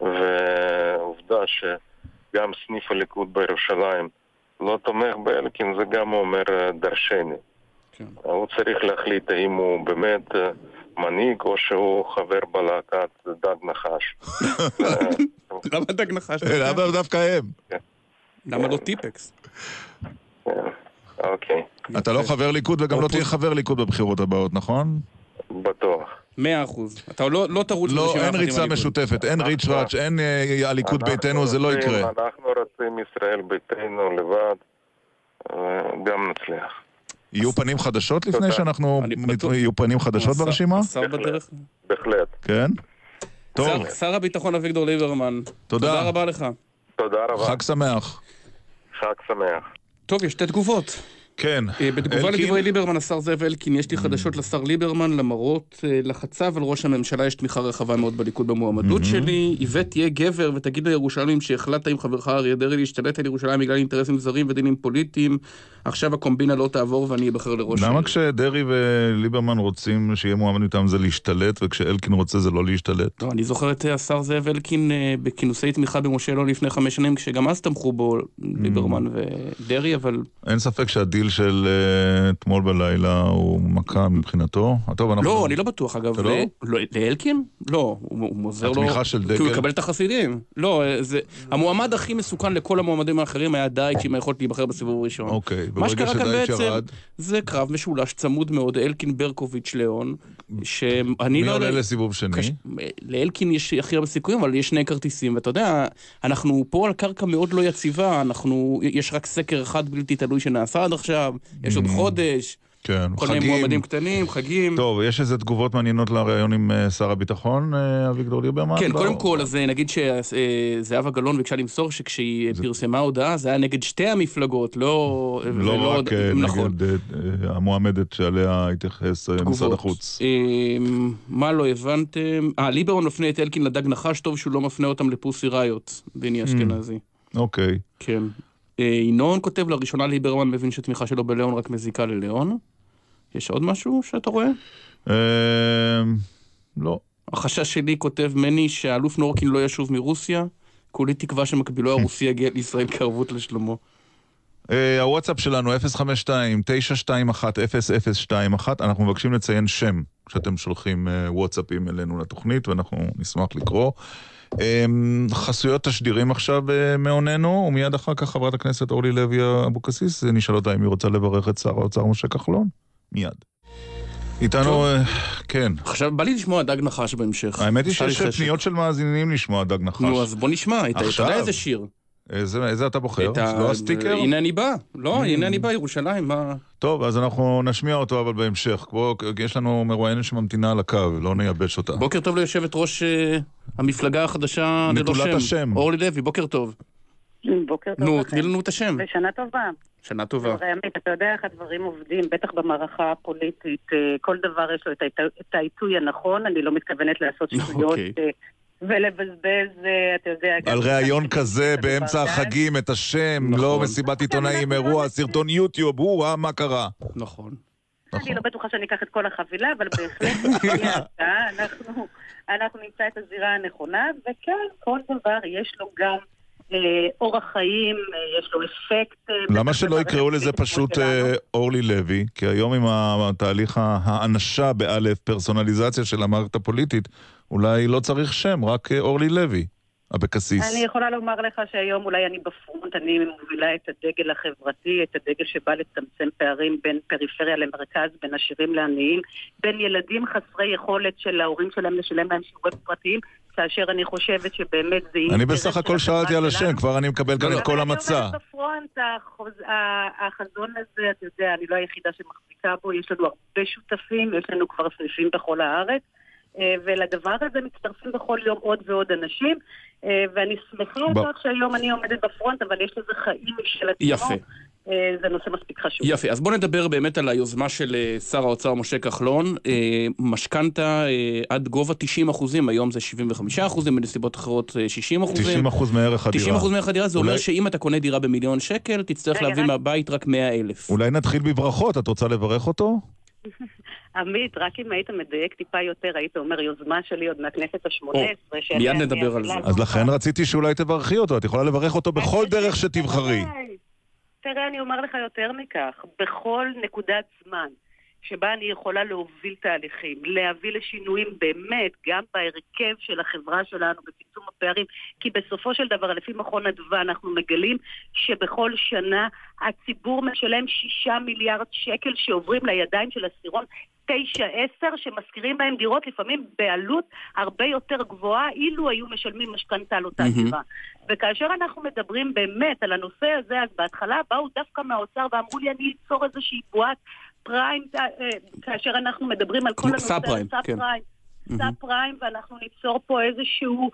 ועובדה שגם סניף הליכוד בירושלים לא תומך באלקין, זה גם אומר דרשני. הוא צריך להחליט האם הוא באמת... מנהיג או שהוא חבר בלהקת דג נחש. למה דג נחש? למה דווקא הם? למה לא טיפקס? אוקיי. אתה לא חבר ליכוד וגם לא תהיה חבר ליכוד בבחירות הבאות, נכון? בטוח. מאה אחוז. אתה לא תרוץ... לא, אין ריצה משותפת, אין ריצ'ראץ', אין הליכוד ביתנו, זה לא יקרה. אנחנו רוצים ישראל ביתנו לבד, גם נצליח. יהיו פנים חדשות לפני שאנחנו... יהיו פנים חדשות ברשימה? שר בדרך? בהחלט. כן? טוב. שר הביטחון אביגדור ליברמן. תודה. תודה רבה לך. תודה רבה. חג שמח. חג שמח. טוב, יש שתי תגובות. כן. בתגובה לדברי ליברמן, השר זאב אלקין, יש לי חדשות לשר ליברמן, למרות לחצה, אבל ראש הממשלה יש תמיכה רחבה מאוד בליכוד במועמדות שלי. איווט תהיה גבר ותגיד לירושלים שהחלטת עם חברך אריה דרעי להשתלט על ירושלים בגלל אינטרסים זרים ודינים פוליטיים. עכשיו הקומבינה לא תעבור ואני אבחר לראש. למה כשדרעי וליברמן רוצים שיהיה מועמד איתם זה להשתלט, וכשאלקין רוצה זה לא להשתלט? לא, אני זוכר את השר זאב אלקין בכינוסי תמיכה במשה לאון לפני חמש שנים, כשגם אז תמכו בו ליברמן ודרעי, אבל... אין ספק שהדיל של אתמול בלילה הוא מכה מבחינתו. לא, אני לא בטוח, אגב. לאלקין? לא, הוא עוזר לו... התמיכה של דגל? כי הוא יקבל את החסידים. לא, המועמד הכי מסוכן לכל המועמדים האחרים היה דייץ' עם היכולת להיבחר בסיבוב ראשון. אוקיי. מה שקרה כאן בעצם, זה קרב משולש צמוד מאוד, אלקין ברקוביץ' לאון, שאני לא... מי עולה לסיבוב שני? לאלקין יש הכי הרבה סיכויים, אבל יש שני כרטיסים, ואתה יודע, אנחנו פה על קרקע מאוד לא יציבה, אנחנו, יש רק סקר אחד בלתי תלוי שנעשה עד עכשיו, יש עוד חודש, כל מיני מועמדים קטנים, חגים. טוב, יש איזה תגובות מעניינות לראיון עם שר הביטחון, אביגדור ליברמן? כן, קודם כל, אז נגיד שזהבה גלאון ביקשה למסור שכשהיא פרסמה הודעה, זה היה נגד שתי המפלגות, לא... לא רק נגד המועמדת שעליה התייחס משרד החוץ. מה לא הבנתם? אה, ליברמן מפנה את אלקין לדג נחש, טוב שהוא לא מפנה אותם לפוסי ראיות, בני אשכנזי. אוקיי. כן. אינון כותב, לראשונה ליברמן מבין שתמיכה שלו בלאון רק מזיקה ללאון. יש עוד משהו שאתה רואה? לא. החשש שלי כותב מני שהאלוף נורקין לא ישוב מרוסיה, כולי תקווה שמקבילו הרוסי יגיע לישראל כערבות לשלומו. הוואטסאפ שלנו אפס חמש שתיים תשע שתיים אחת אפס אפס שתיים אחת, אנחנו מבקשים לציין שם כשאתם שולחים וואטסאפים אלינו לתוכנית, ואנחנו נשמח לקרוא. חסויות תשדירים עכשיו מעוננו, ומיד אחר כך חברת הכנסת אורלי לוי אבוקסיס נשאל אותה אם היא רוצה לברך את שר האוצר משה כחלון. מיד איתנו, כן. עכשיו בא לי לשמוע דג נחש בהמשך. האמת היא שיש פניות של מאזינים לשמוע דג נחש. נו, אז בוא נשמע, אתה יודע איזה שיר? איזה אתה בוחר? לא הסטיקר? הנה אני בא, לא, הנה אני בא, ירושלים. טוב, אז אנחנו נשמיע אותו אבל בהמשך. יש לנו מרואיינת שממתינה על הקו, לא נייבש אותה. בוקר טוב ליושבת ראש המפלגה החדשה נטולת השם, אורלי לוי, בוקר טוב. בוקר טוב. נו, תני לנו את השם. ושנה טובה. שנה טובה. אתה יודע איך הדברים עובדים, בטח במערכה הפוליטית, כל דבר יש לו את העיתוי הנכון, אני לא מתכוונת לעשות שטויות ולבזבז, אתה יודע... על רעיון כזה, באמצע החגים, את השם, לא מסיבת עיתונאים, אירוע, סרטון יוטיוב, הוא, מה קרה? נכון. אני לא בטוחה שאני אקח את כל החבילה, אבל בהחלט אנחנו נמצא את הזירה הנכונה, וכן, כל דבר יש לו גם... אורח חיים, יש לו אפקט. למה שלא יקראו לזה פשוט אורלי לוי? כי היום עם התהליך האנשה באלף, פרסונליזציה של המערכת הפוליטית, אולי לא צריך שם, רק אורלי לוי, אבוקסיס. אני יכולה לומר לך שהיום אולי אני בפרונט, אני מובילה את הדגל החברתי, את הדגל שבא לצמצם פערים בין פריפריה למרכז, בין עשירים לעניים, בין ילדים חסרי יכולת של ההורים שלהם לשלם להם שיעורי פרטיים, כאשר אני חושבת שבאמת זה... אני בסך הכל שאלתי על השם, כבר אני מקבל כאן את כל המצע. החזון הזה, אתה יודע, אני לא היחידה שמחזיקה בו, יש לנו הרבה שותפים, יש לנו כבר סניפים בכל הארץ, ולדבר הזה מצטרפים בכל יום עוד ועוד אנשים, ואני שמחה אותך שהיום אני עומדת בפרונט, אבל יש לזה חיים של עצמו. יפה. זה נושא מספיק חשוב. יפה, אז בואו נדבר באמת על היוזמה של שר האוצר משה כחלון. משכנתה עד גובה תשעים אחוזים, היום זה שבעים וחמישה אחוזים, בנסיבות אחרות שישים אחוזים. תשעים אחוז מערך הדירה. תשעים אחוז מערך הדירה, זה אומר שאם אתה קונה דירה במיליון שקל, תצטרך להביא מהבית רק מאה אלף. אולי נתחיל בברכות, את רוצה לברך אותו? עמית, רק אם היית מדייק טיפה יותר, היית אומר יוזמה שלי עוד מהכנסת השמונה עשרה. מיד נדבר על זה. אז לכן רציתי שאולי תברכי אותו, את יכולה לברך אותו בכל דרך שתבחרי. תראה, אני אומר לך יותר מכך, בכל נקודת זמן שבה אני יכולה להוביל תהליכים, להביא לשינויים באמת, גם בהרכב של החברה שלנו, בפיצום הפערים, כי בסופו של דבר, לפי מכון אדווה, אנחנו מגלים שבכל שנה הציבור משלם שישה מיליארד שקל שעוברים לידיים של הסירון, תשע עשר שמזכירים בהם דירות לפעמים בעלות הרבה יותר גבוהה אילו היו משלמים משכנתה על אותה דירה. וכאשר אנחנו מדברים באמת על הנושא הזה, אז בהתחלה באו דווקא מהאוצר ואמרו לי אני אצור איזושהי בועת פריים, כאשר אנחנו מדברים על כל הנושא הזה, סאב-פריים, סאב-פריים, ואנחנו ניצור פה איזשהו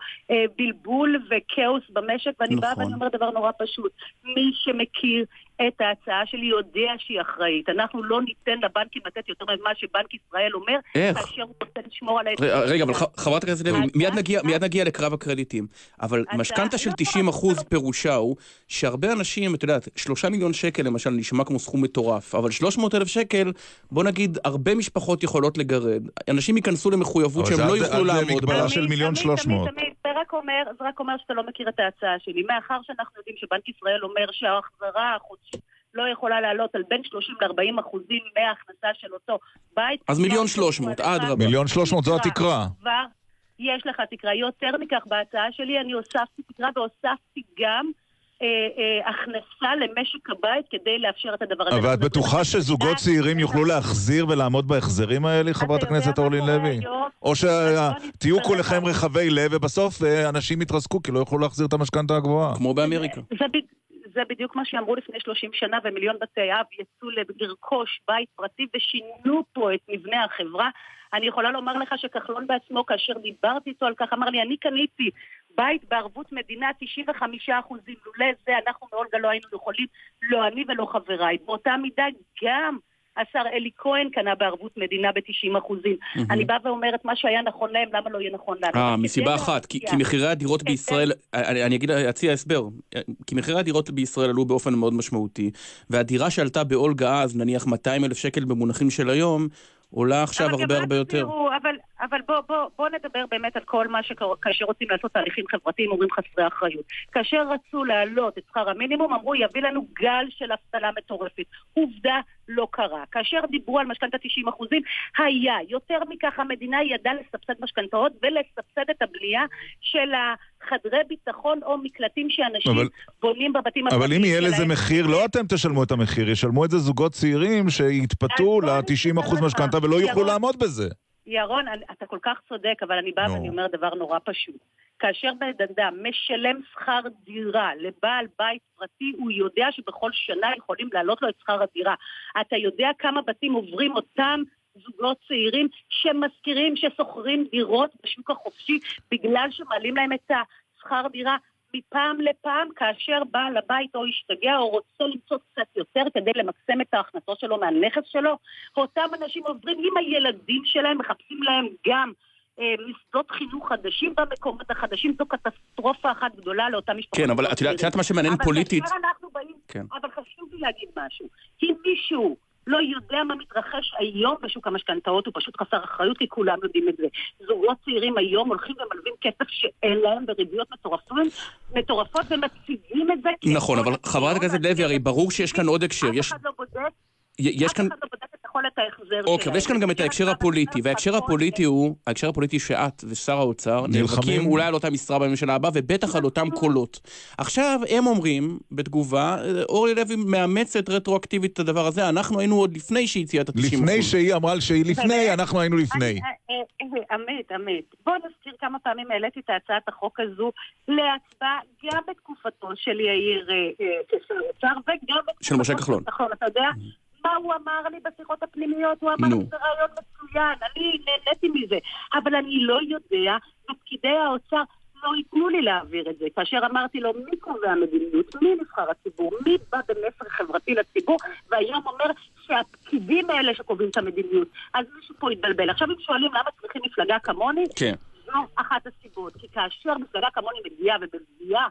בלבול וכאוס במשק, ואני באה ואני אומר דבר נורא פשוט, מי שמכיר את ההצעה שלי יודע שהיא אחראית. אנחנו לא ניתן לבנקים לתת יותר ממה שבנק ישראל אומר, כאשר הוא רוצה לשמור על... רגע, אבל חברת הכנסת לוי, מיד נגיע לקרב הקרדיטים, אבל משכנתה של תשעים אחוז פירושה הוא שהרבה אנשים, את יודעת, שלושה מיליון שקל למשל נשמע כמו סכום מטורף, אבל שלוש מאות אלף שקל, בוא נגיד, הרבה משפחות יכולות לגרד. אנשים ייכנסו למחויבות שהם לא יוכלו לעמוד. זה מגבלה של מיליון שלוש מאות. זה רק אומר שאתה לא מכיר את ההצעה שלי. מאחר שאנחנו יודעים שבנק ישראל אומר שההחזרה לא יכולה לעלות על בין שלושים לארבעים אחוזים מההכנסה של אותו בית. אז מיליון שלוש מאות, עד רבה. מיליון שלוש מאות, זו התקרה. יש לך תקרה. יותר מכך, בהצעה שלי אני הוספתי תקרה והוספתי גם הכנסה למשק הבית כדי לאפשר את הדבר הזה. אבל את בטוחה שזוגות צעירים יוכלו להחזיר ולעמוד בהחזרים האלה, חברת הכנסת אורלי לוי? או שתהיו כולכם רחבי לב ובסוף אנשים יתרסקו כי לא יוכלו להחזיר את המשכנתה הגבוהה. כמו באמריקה. זה בדיוק. זה בדיוק מה שאמרו לפני שלושים שנה, ומיליון בתי אב יצאו לרכוש בית פרטי ושינו פה את מבנה החברה. אני יכולה לומר לך שכחלון בעצמו, כאשר דיברתי איתו על כך, אמר לי, אני קניתי בית בערבות מדינה תשעים וחמישה אחוזים, לולא זה אנחנו מאולגה לא היינו יכולים, לא אני ולא חבריי. באותה מידה גם השר אלי כהן קנה בערבות מדינה ב-תשעים אחוזים. אני באה ואומרת, מה שהיה נכון להם, למה לא יהיה נכון לנו? מסיבה אחת, כי מחירי הדירות בישראל, אני אגיד, אציע הסבר, כי מחירי הדירות בישראל עלו באופן מאוד משמעותי, והדירה שעלתה באולגה אז, נניח מאתיים אלף שקל במונחים של היום, עולה עכשיו הרבה הרבה יותר. אבל, אבל בוא, בוא, בוא נדבר באמת על כל מה שכאשר רוצים לעשות תהליכים חברתיים, אומרים חסרי אחריות. כאשר רצו להעלות את שכר המינימום, אמרו, יביא לנו גל של אבטלה מטורפת. עובדה לא קרה. כאשר דיברו על משכנתה תשעים אחוזים, היה. יותר מכך, המדינה ידעה לסבסד משכנתאות ולסבסד את הבנייה של ה... חדרי ביטחון או מקלטים שאנשים אבל, בונים בבתים... אבל אם יהיה לזה מחיר, לא אתם תשלמו את המחיר, ישלמו את זה זוגות צעירים שיתפתו ל-תשעים אחוז משכנתה ולא יוכלו לעמוד בזה. ירון, אתה כל כך צודק, אבל אני באה no. ואני אומר דבר נורא פשוט. כאשר בן-אדם משלם שכר דירה לבעל בית פרטי, הוא יודע שבכל שנה יכולים לעלות לו את שכר הדירה. אתה יודע כמה בתים עוברים אותם זוגות צעירים שמזכירים, שסוחרים דירות בשוק החופשי בגלל שמעלים להם את השכר דירה מפעם לפעם, כאשר בעל הבית או השתגע או רוצה למצוא קצת יותר כדי למקסם את ההכנסות שלו מהנכס שלו. אותם אנשים עוברים עם הילדים שלהם, מחפשים להם גם מסדות חינוך חדשים במקומות החדשים. זו קטסטרופה אחת גדולה לאותה משפחה. כן, אבל את יודעת מה שמעניין פוליטית. אבל חשוב לי להגיד משהו. אם מישהו לא יודע מה מתרחש היום בשוק המשכנתאות, הוא פשוט חסר אחריות, כי כולם יודעים את זה. זוגות צעירים היום הולכים ומלווים כסף שאין להם בריביות מטורפות, ומציגים את זה. נכון, אבל חברת הכנסת לוי, הרי ברור שיש כאן עוד הקשר. אף אחד לא בודק, אף אחד לא בודק את יכולת ההחזר שלהם. אוקיי, ויש כאן גם את ההקשר הפוליטי, וההקשר הפוליטי הוא, ההקשר הפוליטי שאת ושר האוצר נלחמים אולי על אותה משרה בממשלה הבאה, ובטח על אותם קולות. עכשיו הם אומרים, בתגובה, אורלי לוי מאמצת רטרואקטיבית את הדבר הזה, אנחנו היינו עוד לפני שהיא הציעה את ה-תשעים אחוז. לפני שהיא אמרה שהיא לפני, אנחנו היינו לפני. אמת, אמת. בוא נזכיר כמה פעמים העליתי את הצעת החוק הזו להצבעה גם בתקופתו של יאיר כשר האוצר, וגם של משה כחלון. אתה יודע? מה הוא אמר לי בשיחות הפנימיות? הוא אמר, זה רעיון מצוין, אני נהניתי מזה. אבל אני לא יודע, ופקידי האוצר לא ייתנו לי להעביר את זה. כאשר אמרתי לו, מי קובע המדיניות? מי נבחר הציבור? מי בא במסר חברתי לציבור? והיום אומר שהפקידים האלה שקובעים את המדיניות. אז מישהו פה יתבלבל. עכשיו אם שואלים למה צריכים מפלגה כמוני, כן. זו אחת הסיבות. כי כאשר מפלגה כמוני מגיעה ובלביעה,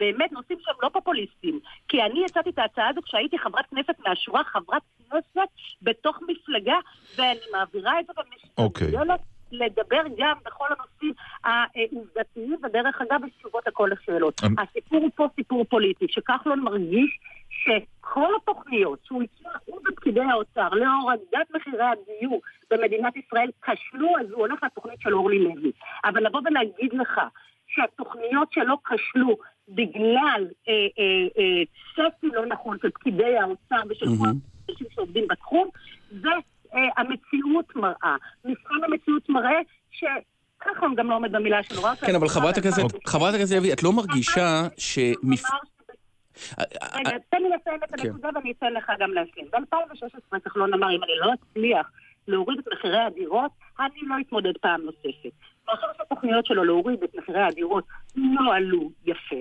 באמת נושאים שהם לא פופוליסטים, כי אני הצעתי את ההצעה הזו כשהייתי חברת כנסת מהשורה, חברת כנסת בתוך מפלגה, ואני מעבירה את זה ומשתדלת לדבר גם בכל הנושאים העובדתיים, ודרך אגב תשובות לכל השאלות. הסיפור הוא פה סיפור פוליטי, שכחלון מרגיש שכל התוכניות שהוא הצעו בפקידי האוצר להורדת מחירי הדיור במדינת ישראל כשלו, אז הוא הולך לתוכנית של אורלי לוי. אבל לבוא ולהגיד לך שהתוכניות שלא כשלו בגלל אה, אה, אה, צפי לא נכון של פקידי האוצר ושל mm-hmm. כל אנשים שעובדים בתחום, זה אה, המציאות מראה. מבחן המציאות מראה ש... ככה הוא גם לא עומד במילה שלו. כן, אבל חברת הכנסת, חברת הכנסת לוי, את לא מרגישה שמפ... רגע, תן לי לסיים את הנקודה ואני אתן לך גם להשלים. ב-אלפיים ושש עשרה כחלון אמר, אם אני לא אצליח להוריד את מחירי הדירות, אני לא אתמודד פעם נוספת. ואחר שהתוכניות שלו להוריד את מחירי הדירות לא עלו יפה,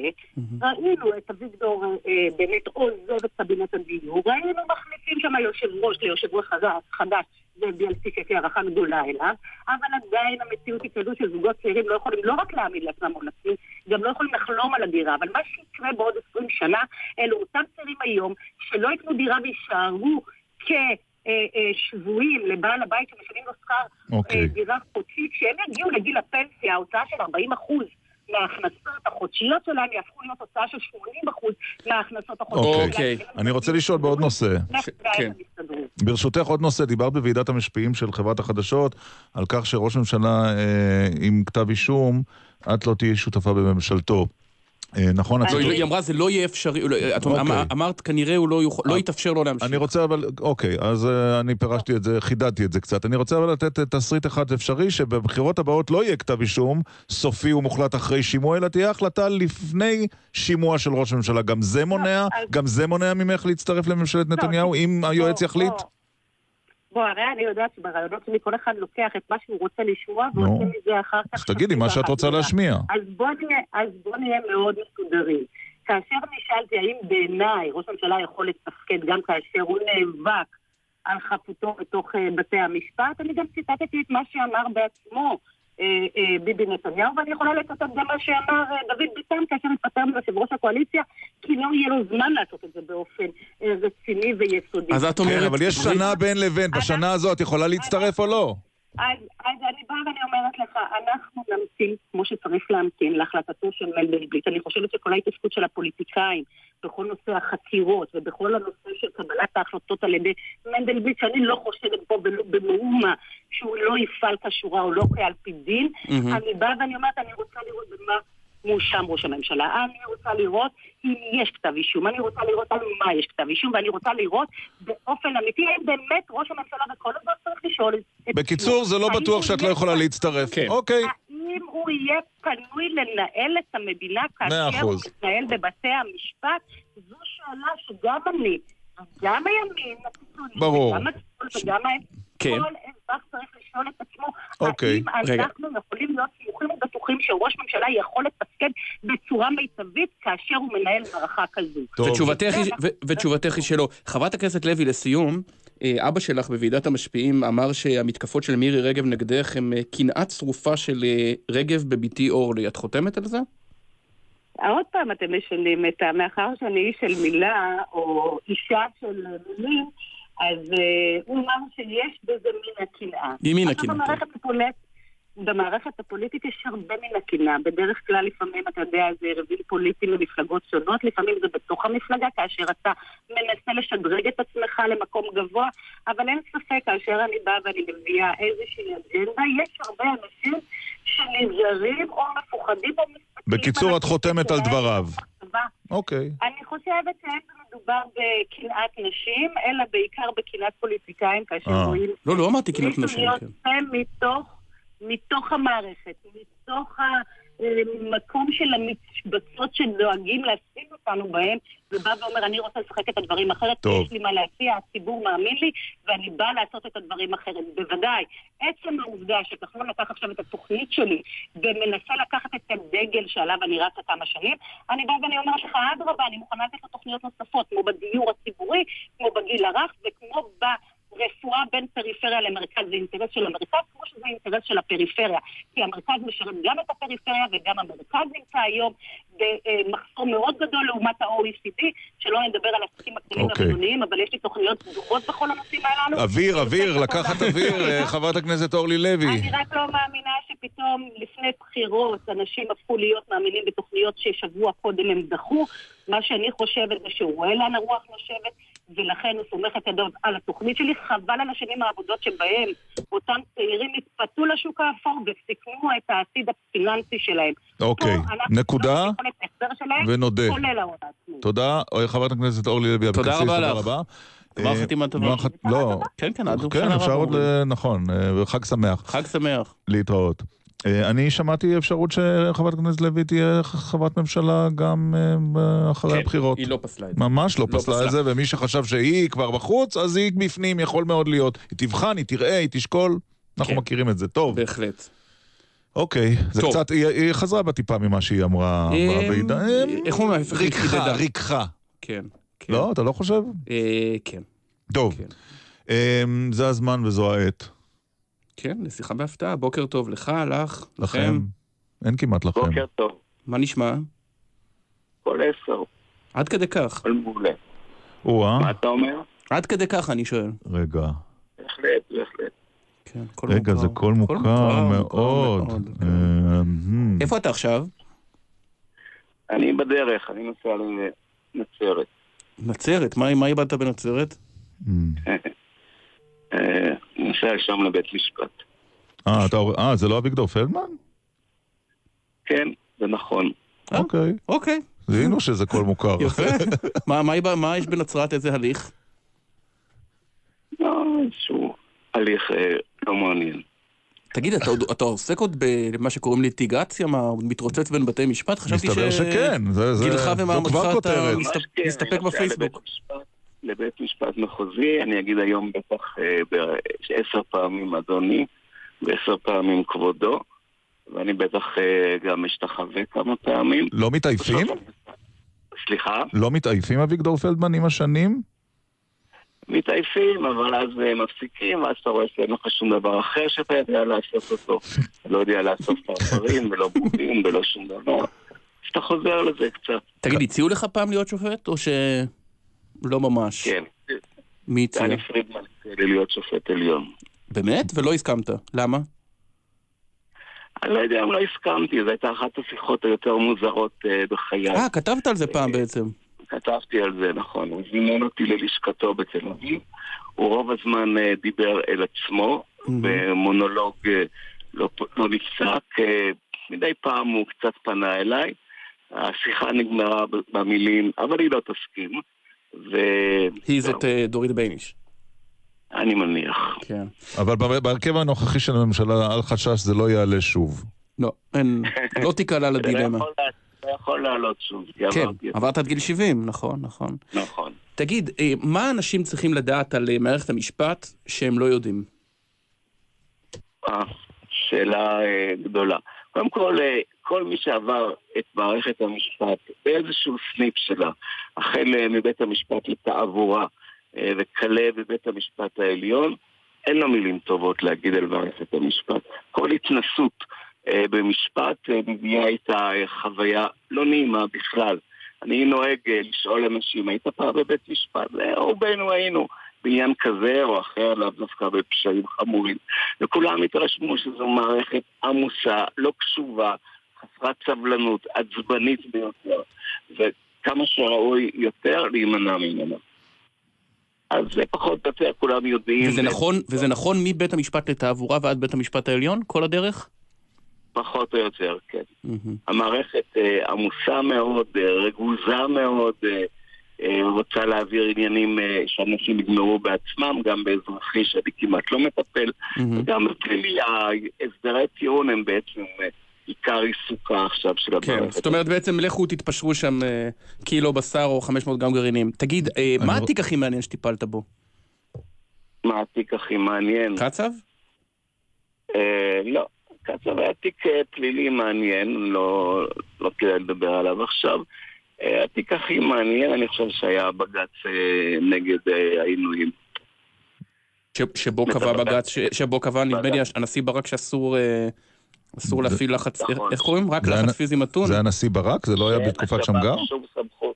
ראינו את אביגדור בנט עוזב את קבינט הדיור, ראינו מחליפים שם יושב ראש ליושב ראש חדש, זה בלתי כהערכה גדולה אליו, אבל עדיין המציאות היא כזו שזוגות צעירים לא יכולים לא רק להעמיד לעצמם הון עצמי, גם לא יכולים לחלום על הדירה, אבל מה שיקרה בעוד עשרים שנה, אלו אותם צעירים היום שלא יקנו דירה וישארו כ... שבועים לבעל הבית שמשלמים לו שכר דירה חודשית, שהם יגיעו לגיל הפנסיה, ההוצאה של ארבעים אחוז מההכנסות החודשיות שלהם יהפכו להיות הוצאה של שמונים אחוז מההכנסות החודשיות. אוקיי, אני רוצה לשאול בעוד נושא. ברשותך עוד נושא, דיברת בוועידת המשפיעים של חברת החדשות על כך שראש ממשלה עם כתב אישום, את לא תהיה שותפה בממשלתו. נכון, היא אמרה זה לא יהיה אפשרי, אמרת כנראה הוא לא יתאפשר לו להמשיך. אני רוצה אבל, אוקיי, אז אני פירשתי את זה, חידדתי את זה קצת. אני רוצה אבל לתת תסריט אחד אפשרי, שבבחירות הבאות לא יהיה כתב אישום סופי ומוחלט אחרי שימוע, אלא תהיה החלטה לפני שימוע של ראש הממשלה. גם זה מונע, גם זה מונע ממך להצטרף לממשלת נתניהו, אם היועץ יחליט? בוא, הרי אני יודעת שברעיונות שלי כל אחד לוקח את מה שהוא רוצה לשמוע, ועושה מזה אחר כך... אז תגידי, מה שאת רוצה להשמיע. אז בוא נהיה מאוד מסודרים. כאשר נשאלתי האם בעיניי ראש הממשלה יכול לתפקד גם כאשר הוא נאבק על חפותו בתוך בתי המשפט. אני גם ציטטתי את מה שאמר בעצמו ביבי נתניהו, ואני יכולה לצטט גם מה שאמר דוד ביטן כאשר התפטר מיושב ראש הקואליציה, כי לא יהיה לו זמן לעשות את זה באופן רציני ויסודי. אז את אומרת, אבל יש שנה בין לבין, בשנה הזו את יכולה להצטרף או לא? אז, אז אני באה ואני אומרת לך, אנחנו נמתין כמו שצריך להמתין להחלטתו של מנדלבליט. אני חושבת שכל ההתעסקות של הפוליטיקאים בכל נושא החקירות ובכל הנושא של קבלת ההחלטות על ידי מנדלבליט, שאני לא חושבת פה במאומה שהוא לא יפעל כשורה או לא כעל פי דין, mm-hmm. אני באה ואני אומרת, אני רוצה לראות במה מושם ראש הממשלה, אני רוצה לראות אם יש כתב אישום, אני רוצה לראות על מה יש כתב אישום, ואני רוצה לראות באופן אמיתי, האם באמת ראש הממשלה וכל עוד צריך לשאול. בקיצור, זה לא בטוח שאת לא יכולה להצטרף. אוקיי. האם הוא יהיה פנוי לנהל את המדינה כאשר הוא מתנהל בבתי המשפט? זו שאלה שגם אני, גם הימין, גם הצפון וגם כל אזרח צריך לשאול את עצמו, האם אנחנו יכולים להיות סמוכים ובטוחים שראש ממשלה יכול לתפקד בצורה מיטבית כאשר הוא מנהל מערכה כזו. ותשובתך היא שלא. חברת הכנסת לוי, לסיום, אבא שלך בוועידת המשפיעים אמר שהמתקפות של מירי רגב נגדך הם קנאת צרופה של רגב בביתי אורלי. את חותמת על זה? עוד פעם אתם משנים את המאחר שאני איש של מילה או אישה של מילים, אז הוא אמר שיש בזה מן הקנאה. היא מן הקנאה. במערכת הפוליטית יש הרבה מן הקנאה. בדרך כלל לפעמים, אתה יודע, זה רביל פוליטי למפלגות שונות, לפעמים זה בתוך המפלגה, כאשר אתה מנסה לשדרג את עצמך למקום גבוה, אבל אין ספק, כאשר אני באה ואני מביאה איזושהי אג'נדה, יש הרבה אנשים שנזרים או מפוחדים או מספקים. בקיצור, את חותמת על דבריו. אוקיי. אני חושבת שאין מדובר בקנאת נשים, אלא בעיקר בקנאת פוליטיקאים, כאשר רואים... לא, לא אמרתי קנאת נשים. מישהו יוצא מתוך מתוך המערכת, מתוך המקום של המשבצות שדואגים להשיג אותנו בהם, ובא ואומר, אני רוצה לשחק את הדברים אחרת, טוב. יש לי מה להציע, הציבור מאמין לי, ואני באה לעשות את הדברים אחרת. בוודאי, עצם העובדה שכחלון לקח עכשיו את התוכנית שלי, ומנסה לקחת את הדגל שעליו אני רצה כמה שנים, אני באה ואני אומרת לך, אדרבה, אני מוכנה לתת לו תוכניות נוספות, כמו בדיור הציבורי, כמו בגיל הרך, וכמו ב... רפואה בין פריפריה למרכז, זה אינטרס של המרכז, כמו שזה אינטרס של הפריפריה, כי המרכז משרת גם את הפריפריה, וגם המרכז נמצא היום במחסור מאוד גדול לעומת ה-או אי סי די, שלא נדבר על העסקים הקטנים והבינוניים, אבל יש לי תוכניות סדורות בכל הנושאים הללו. אוויר, אוויר, לקחת אוויר, חברת הכנסת אורלי לוי. אני רק לא מאמינה שפתאום לפני בחירות אנשים הפכו להיות מאמינים בתוכניות ששבוע קודם הם דחו, מה שאני חושבת זה שהוא רואה לאן הרוח נושבת, ולכן הוא סומך את ידו על התוכנית שלי. חבל על השנים העבודות שבהם אותם צעירים התפתו לשוק האפור וסיכנו את העתיד הפיננסי שלהם. אוקיי, נקודה ונודה. תודה, חברת הכנסת אורלי לוי אבוקסיס. תודה רבה לך. לא, כן, אפשר עוד, נכון, חג שמח. חג שמח. להתראות. אני שמעתי אפשרות שחברת כנסת לוי תהיה חברת ממשלה גם אחרי הבחירות. היא לא פסלה את זה. ממש לא פסלה את זה, ומי שחשב שהיא כבר בחוץ, אז היא בפנים, יכול מאוד להיות. היא תבחן, היא תראה, היא תשקול. אנחנו מכירים את זה טוב. בהחלט. אוקיי, זה קצת, היא חזרה בטיפה ממה שהיא אמרה. איך הוא אומר? ריקחה, ריקחה. כן. לא, אתה לא חושב? כן. טוב. זה הזמן וזו העת. כן, לשיחה בהפתעה. בוקר טוב לך, לך, לכם. אין כמעט לכם. בוקר טוב. מה נשמע? כל עשר. עד כדי כך. כל מעולה. וואה. מה אתה אומר? עד כדי כך, אני שואל. רגע. בהחלט, בהחלט. כן, כל מוכר. רגע, זה כל מוכר מאוד. איפה אתה עכשיו? אני בדרך, אני נוסע לנצרת. נצרת? מה איבדת בנצרת? נוסע שם לבית משפט. אה, זה לא אביגדור פלדמן? כן, זה נכון. אוקיי. אוקיי. זהינו שזה כל מוכר. יפה. מה יש בנצרת? איזה הליך? לא, איזשהו הליך לא מעניין. תגיד, אתה עוסק עוד במה שקוראים ליטיגציה, מה מתרוצץ בין בתי משפט? חשבתי שגילך ומעמדך אתה מסתפק בפייסבוק. לבית משפט מחוזי, אני אגיד היום בטח עשר פעמים אדוני, ועשר פעמים כבודו, ואני בטח גם משתחווה כמה פעמים. לא מתעייפים? סליחה? לא מתעייפים אביגדור פלדמן עם השנים? מתעייפים, אבל אז מפסיקים, ואז אתה רואה שאין לך שום דבר אחר שאתה יודע לעשות אותו. לא יודע לעשות פרפרים, ולא בובים, ולא שום דבר. אז אתה חוזר לזה קצת. תגיד, הציעו לך פעם להיות שופט, או שלא ממש? כן. מי הציע? דני פרידמן הציע לי להיות שופט עליון. באמת? ולא הסכמת. למה? אני לא יודע אם לא הסכמתי, זו הייתה אחת השיחות היותר מוזרות בחיי. אה, כתבת על זה פעם בעצם. כתבתי על זה, נכון. הוא זימן אותי ללשכתו בתל אביב. הוא רוב הזמן דיבר אל עצמו, במונולוג לא נפסק. מדי פעם הוא קצת פנה אליי. השיחה נגמרה במילים, אבל היא לא תסכים. היא זאת דורית בייניש. אני מניח. כן. אבל בהרכב הנוכחי של הממשלה, על חשש זה לא יעלה שוב. לא, לא תיקלה לדילמה. אתה יכול לעלות שוב. כן, עברת עד גיל שבעים, נכון, נכון. נכון. תגיד, מה אנשים צריכים לדעת על מערכת המשפט שהם לא יודעים? שאלה גדולה. קודם כל, כל מי שעבר את מערכת המשפט, באיזשהו סניף שלה, החל מבית המשפט לתעבורה, וכלה בבית המשפט העליון, אין לו מילים טובות להגיד על מערכת המשפט. כל התנסות אה, במשפט מביאה אה, איתה אה, חוויה לא נעימה בכלל. אני נוהג אה, לשאול אנשים, היית פעם בבית משפט? אה, רובנו היינו בעניין כזה או אחר, לאו דווקא בפשעים חמורים. וכולם התרשמו שזו מערכת עמוסה, לא קשובה, חסרת סבלנות, עצבנית ביותר, וכמה שראוי יותר להימנע ממנה. אז זה פחות בצער, כולם יודעים. וזה נכון, וזה נכון מבית המשפט לתעבורה ועד בית המשפט העליון, כל הדרך? פחות או יותר, כן. המערכת עמוסה מאוד, רגוזה מאוד, רוצה להעביר עניינים שאנשים יגמרו בעצמם, גם באזרחי שאני כמעט לא מטפל, וגם בפלילי, הסדרי טיעון הם בעצם עיקר עיסוקה עכשיו של הבערכת. זאת אומרת, בעצם לכו תתפשרו שם קילו בשר או חמש מאות גרם גרעינים. תגיד, מה העתיק הכי מעניין שטיפלת בו? מה העתיק הכי מעניין? קצב? לא, קצב היה תיק פלילי מעניין, לא כדאי לדבר עליו עכשיו. העתיק הכי מעניין, אני חושב שהיה בג"ץ נגד העינויים. שבו קבע בג"ץ, שבו קבע נדמה לי הנשיא ברק שאסור... אסור להפעיל לחץ, איך קוראים? רק לחץ פיזי מתון? זה הנשיא ברק? זה לא היה בתקופת שמגר? שום סמכות,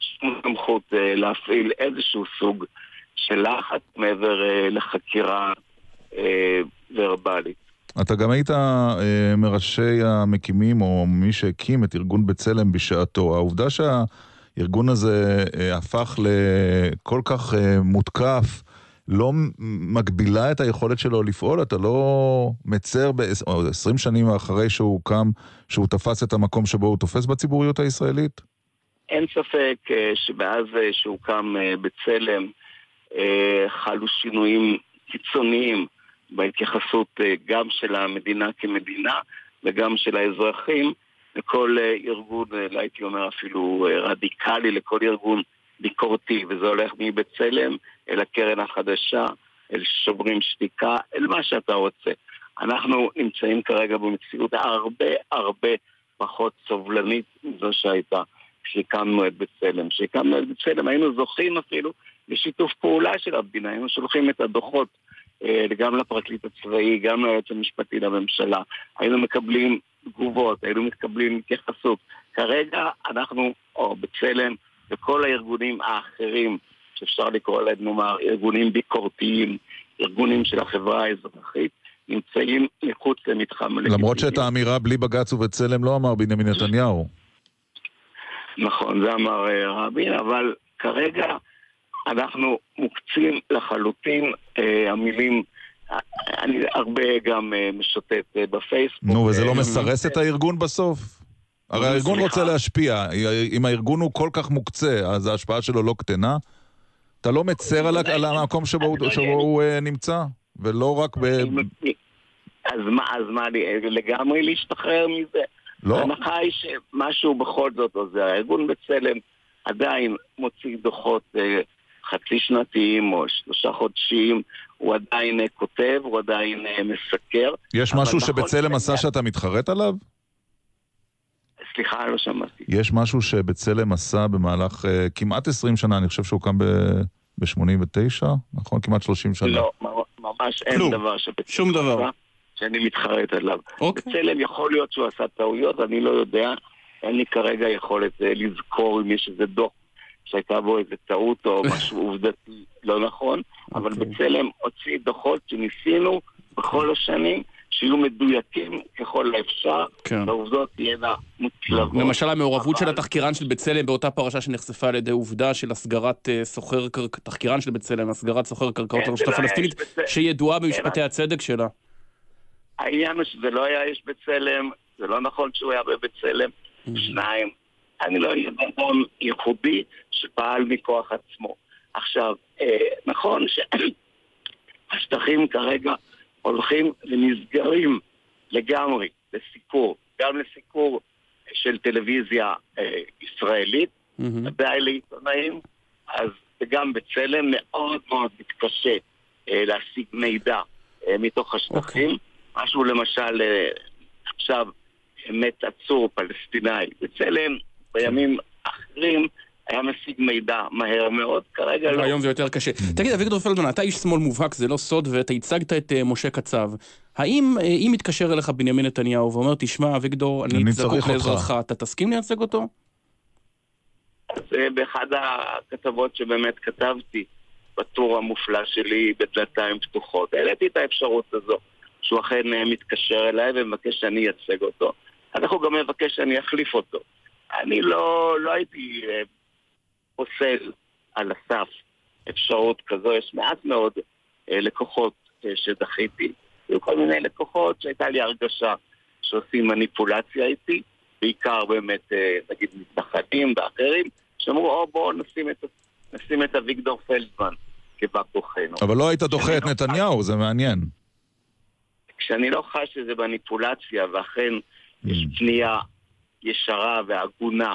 שום סמכות להפעיל איזשהו סוג של לחץ מעבר לחקירה ורבלית. אתה גם היית מראשי המקימים או מי שהקים את ארגון בצלם בשעתו. העובדה שהארגון הזה הפך לכל כך מותקף, לא מגבילה את היכולת שלו לפעול, אתה לא מצר ב-עשרים שנים אחרי שהוא קם, שהוא תפס את המקום שבו הוא תופס בציבוריות הישראלית? אין ספק שבאז שהוא קם בצלם, חלו שינויים קיצוניים בהתייחסות גם של המדינה כמדינה, וגם של האזרחים, לכל ארגון, לא הייתי אומר אפילו רדיקלי, לכל ארגון ביקורתי, וזה הולך מבצלם, אל הקרן החדשה, אל שוברים שתיקה, אל מה שאתה רוצה. אנחנו נמצאים כרגע במציאות הרבה הרבה פחות סובלנית מזו שהייתה כשהקמנו את בצלם. כשהקמנו את בצלם היינו זוכים אפילו לשיתוף פעולה של המדינה, היינו שולחים את הדוחות גם לפרקליט הצבאי, גם ליועץ המשפטי לממשלה, היינו מקבלים תגובות, היינו מקבלים התייחסות. כרגע אנחנו, או בצלם, וכל הארגונים האחרים, שאפשר לקרוא להם, נאמר, ארגונים ביקורתיים, ארגונים של החברה האזרחית, נמצאים מחוץ למתחם. למרות שאת האמירה בלי בג"ץ ובצלם לא אמר בנימין נתניהו. נכון, זה אמר רבין, אבל כרגע אנחנו מוקצים לחלוטין המילים, אני הרבה גם משוטט בפייסבוק. נו, וזה לא מסרס את הארגון בסוף? הרי הארגון רוצה להשפיע. אם הארגון הוא כל כך מוקצה, אז ההשפעה שלו לא קטנה. אתה לא מצר על המקום שבו הוא נמצא? ולא רק ב... אז מה, אז מה, לגמרי להשתחרר מזה? לא. ההנחה היא שמשהו בכל זאת עוזר. הארגון בצלם עדיין מוציא דוחות חצי שנתיים או שלושה חודשיים, הוא עדיין כותב, הוא עדיין מסקר. יש משהו שבצלם עשה שאתה מתחרט עליו? סליחה, לא שמעתי. יש משהו שבצלם עשה במהלך כמעט עשרים שנה, אני חושב שהוא קם ב-שמונים ותשע, נכון? כמעט שלושים שנה. לא, ממש אין דבר שבצלם. שום דבר. שאני מתחרט עליו. בצלם יכול להיות שהוא עשה טעויות, אני לא יודע. אין לי כרגע יכולת לזכור אם יש איזה דוח שהייתה בו איזה טעות או משהו עובדתי לא נכון, אבל בצלם הוציא דוחות שניסינו בכל השנים, שיהיו מדויקים ככל האפשר, והעובדות ידע מוצלבות. למשל, המעורבות של התחקירן של בצלם באותה פרשה שנחשפה על ידי עובדה של הסגרת סוחר קרקעות, תחקירן של בצלם, הסגרת סוחר קרקעות הרשות הפלסטינית, שידועה במשפטי הצדק שלה. העניין הוא שזה לא היה יש בצלם, זה לא נכון שהוא היה בבצלם, שניים. אני לא יודע, אדם ייחודי שפעל מכוח עצמו. עכשיו, נכון שהשטחים כרגע הולכים ונסגרים לגמרי לסיקור, גם לסיקור של טלוויזיה אה, ישראלית, הבעיה לעיתונאים, אז גם בצלם מאוד מאוד מתקשה אה, להשיג מידע אה, מתוך השטחים. Okay. משהו למשל, אה, עכשיו מת עצור פלסטיני. בצלם בימים אחרים היה משיג מידע מהר מאוד, כרגע לא. היום זה יותר קשה. תגיד, אביגדור פלדמן, אתה איש שמאל מובהק, זה לא סוד, ואתה הצגת את משה קצב. האם, אם מתקשר אליך בנימין נתניהו ואומר, תשמע, אביגדור, אני זקוק לעזרך, אתה תסכים להצג אותו? זה באחד הכתבות שבאמת כתבתי, בטור המופלא שלי, בדלתיים פתוחות. העליתי את האפשרות הזו, שהוא אכן מתקשר אליי ומבקש שאני אצג אותו. אנחנו גם מבקש שאני אחליף אותו. אני לא, לא הייתי פוסל על הסף אפשרות כזו, יש מעט מאוד אה, לקוחות אה, שדחיתי, היו כל מיני לקוחות שהייתה לי הרגשה שעושים מניפולציה איתי, בעיקר באמת אה, נגיד מתנחלים ואחרים, שאמרו או בואו נשים את, נשים את אביגדור פלדמן כבא כוחנו. אבל לא היית דוחה את נתניהו, לא... זה מעניין. כשאני לא חש שזה מניפולציה ואכן mm. יש פנייה ישרה והגונה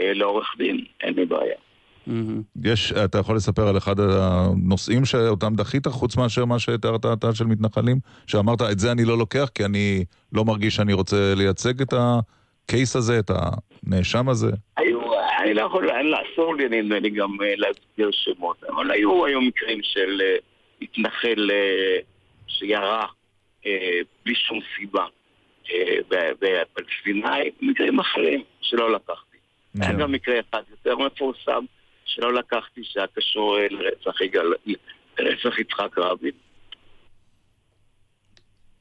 אה, לאורך דין, אין לי בעיה. יש, אתה יכול לספר על אחד הנושאים שאותם דחית, חוץ מאשר מה שתיארת אתה של מתנחלים, שאמרת, את זה אני לא לוקח, כי אני לא מרגיש שאני רוצה לייצג את הקייס הזה, את הנאשם הזה? אני לא יכול, אסור לי, נדמה לי גם להזכיר שמות, אבל היו היום מקרים של מתנחל שירה בלי שום סיבה בפלסטיני, מקרים אחרים שלא לקחתי. היה גם מקרה אחד יותר מפורסם, שלא לקחתי שהיה קשור לרצח יגאל, לרצח יצחק רבין.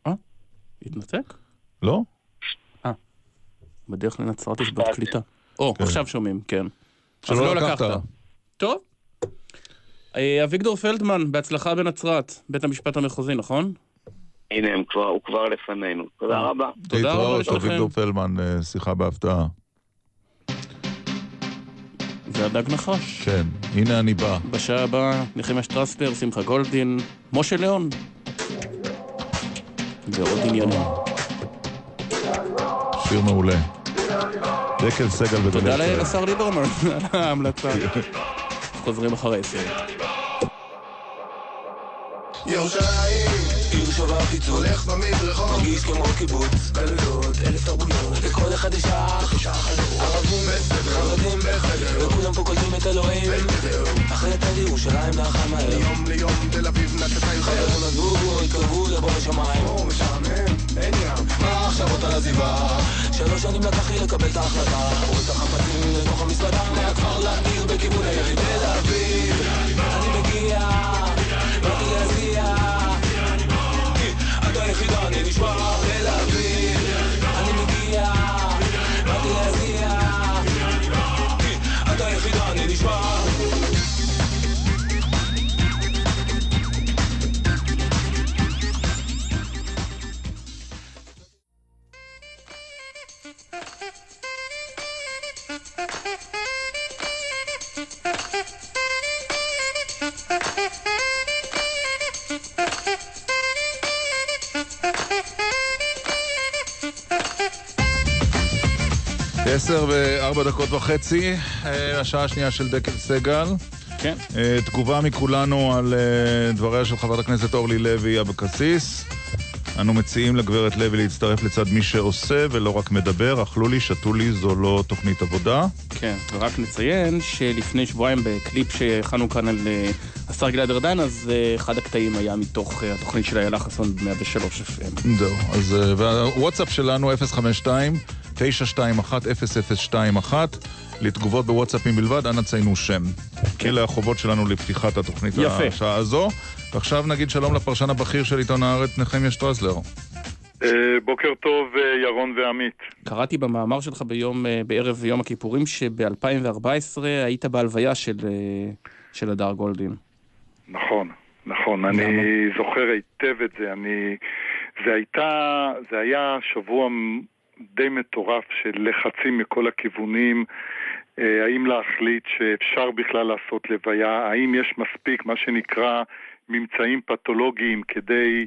אה? התנתק? לא? אה. בדרך לנצרת יש בקליטה. או, עכשיו שומעים, כן. שלא לקחת. טוב. אביגדור פלדמן, בהצלחה בנצרת, בית המשפט המחוזי, נכון? הנה, הוא כבר לפנינו. תודה רבה. תודה רבה לשלכם. אביגדור פלדמן, שיחה בהפתעה. זה הדג נחש. כן, הנה אני בא. בשעה הבאה, נחמיה שטרסלר, שמחה גולדין, משה לאון. ועוד עניינים. שיר מעולה. דקל סגל ודניה ילון. תודה לשר ליברמן על ההמלצה. חוזרים אחרי עשרה. ירושלים שברתי צולך במדרחוב מרגיש כמו קיבוץ גלויות אלף תרבויות וכל אחד יש שעה ערבים בסדר חרדים בחדר וכולם פה קולטים את אלוהים אחרי את ירושלים דרכה מהר יום ליום תל אביב נקתיים חיירו לדור התקרבו לבוא לשמיים או משעמם אין ים מה עכשיו אותה לזיבה שלוש שנים לקח לי לקבל את ההחלטה עוד את החפצים לתוך המסעדה מהכפר לעיר בכיוון הירי תל אביב אני מגיע באתי להזיע היחידה אני נשמע אל אביב אני מגיע באתי להזיע אתה היחידה אני נשמע עשר וארבע דקות וחצי, השעה השנייה של דקל סגל. כן. תגובה מכולנו על דבריה של חברת הכנסת אורלי לוי אבוקסיס. אנו מציעים לגברת לוי להצטרף לצד מי שעושה ולא רק מדבר. אכלו לי, שתו לי, זו לא תוכנית עבודה. כן, ורק נציין שלפני שבועיים בקליפ שהכנו כאן על השר גלעד ארדן, אז אחד הקטעים היה מתוך התוכנית של איילה חסון מאה ושלוש אף אם. זהו, אז והוואטסאפ שלנו אפס חמש שתיים, תשע שתיים אחת, אפס אפס שתיים אחת. לתגובות בוואטסאפים בלבד, אנא ציינו שם. אלה החובות שלנו לפתיחת התוכנית השעה הזו. ועכשיו נגיד שלום לפרשן הבכיר של עיתון הארץ, נחמיה שטרסלר. בוקר טוב, ירון ועמית. קראתי במאמר שלך ביום, בערב יום הכיפורים, שב-אלפיים וארבע עשרה היית בהלוויה של, של הדר גולדין. נכון, נכון. אני זוכר היטב את זה. אני, זה הייתה, זה היה שבוע די מטורף של לחצים מכל הכיוונים, האם להחליט שאפשר בכלל לעשות לוויה, האם יש מספיק מה שנקרא ממצאים פתולוגיים כדי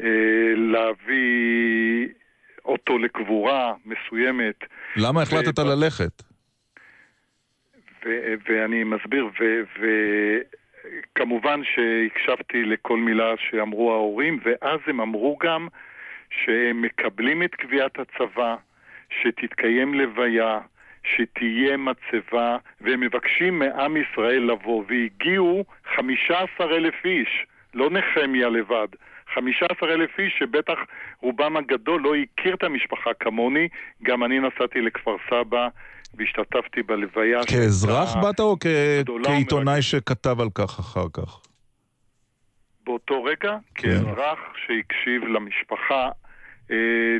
אה, להביא אותו לקבורה מסוימת. למה החלטת ו... ללכת? ו... ואני מסביר, וכמובן ו... שהקשבתי לכל מילה שאמרו ההורים, ואז הם אמרו גם שהם מקבלים את קביעת הצבא, שתתקיים לוויה, שתהיה מצבה, והם מבקשים מעם ישראל לבוא, והגיעו חמישה עשר אלף איש, לא נחמיה לבד, חמישה עשר אלף איש שבטח רובם הגדול לא הכיר את המשפחה כמוני. גם אני נסעתי לכפר סבא והשתתפתי בלוויה. כאזרח באת או כעיתונאי שכתב על כך אחר כך? באותו רגע, כאזרח שהקשיב למשפחה.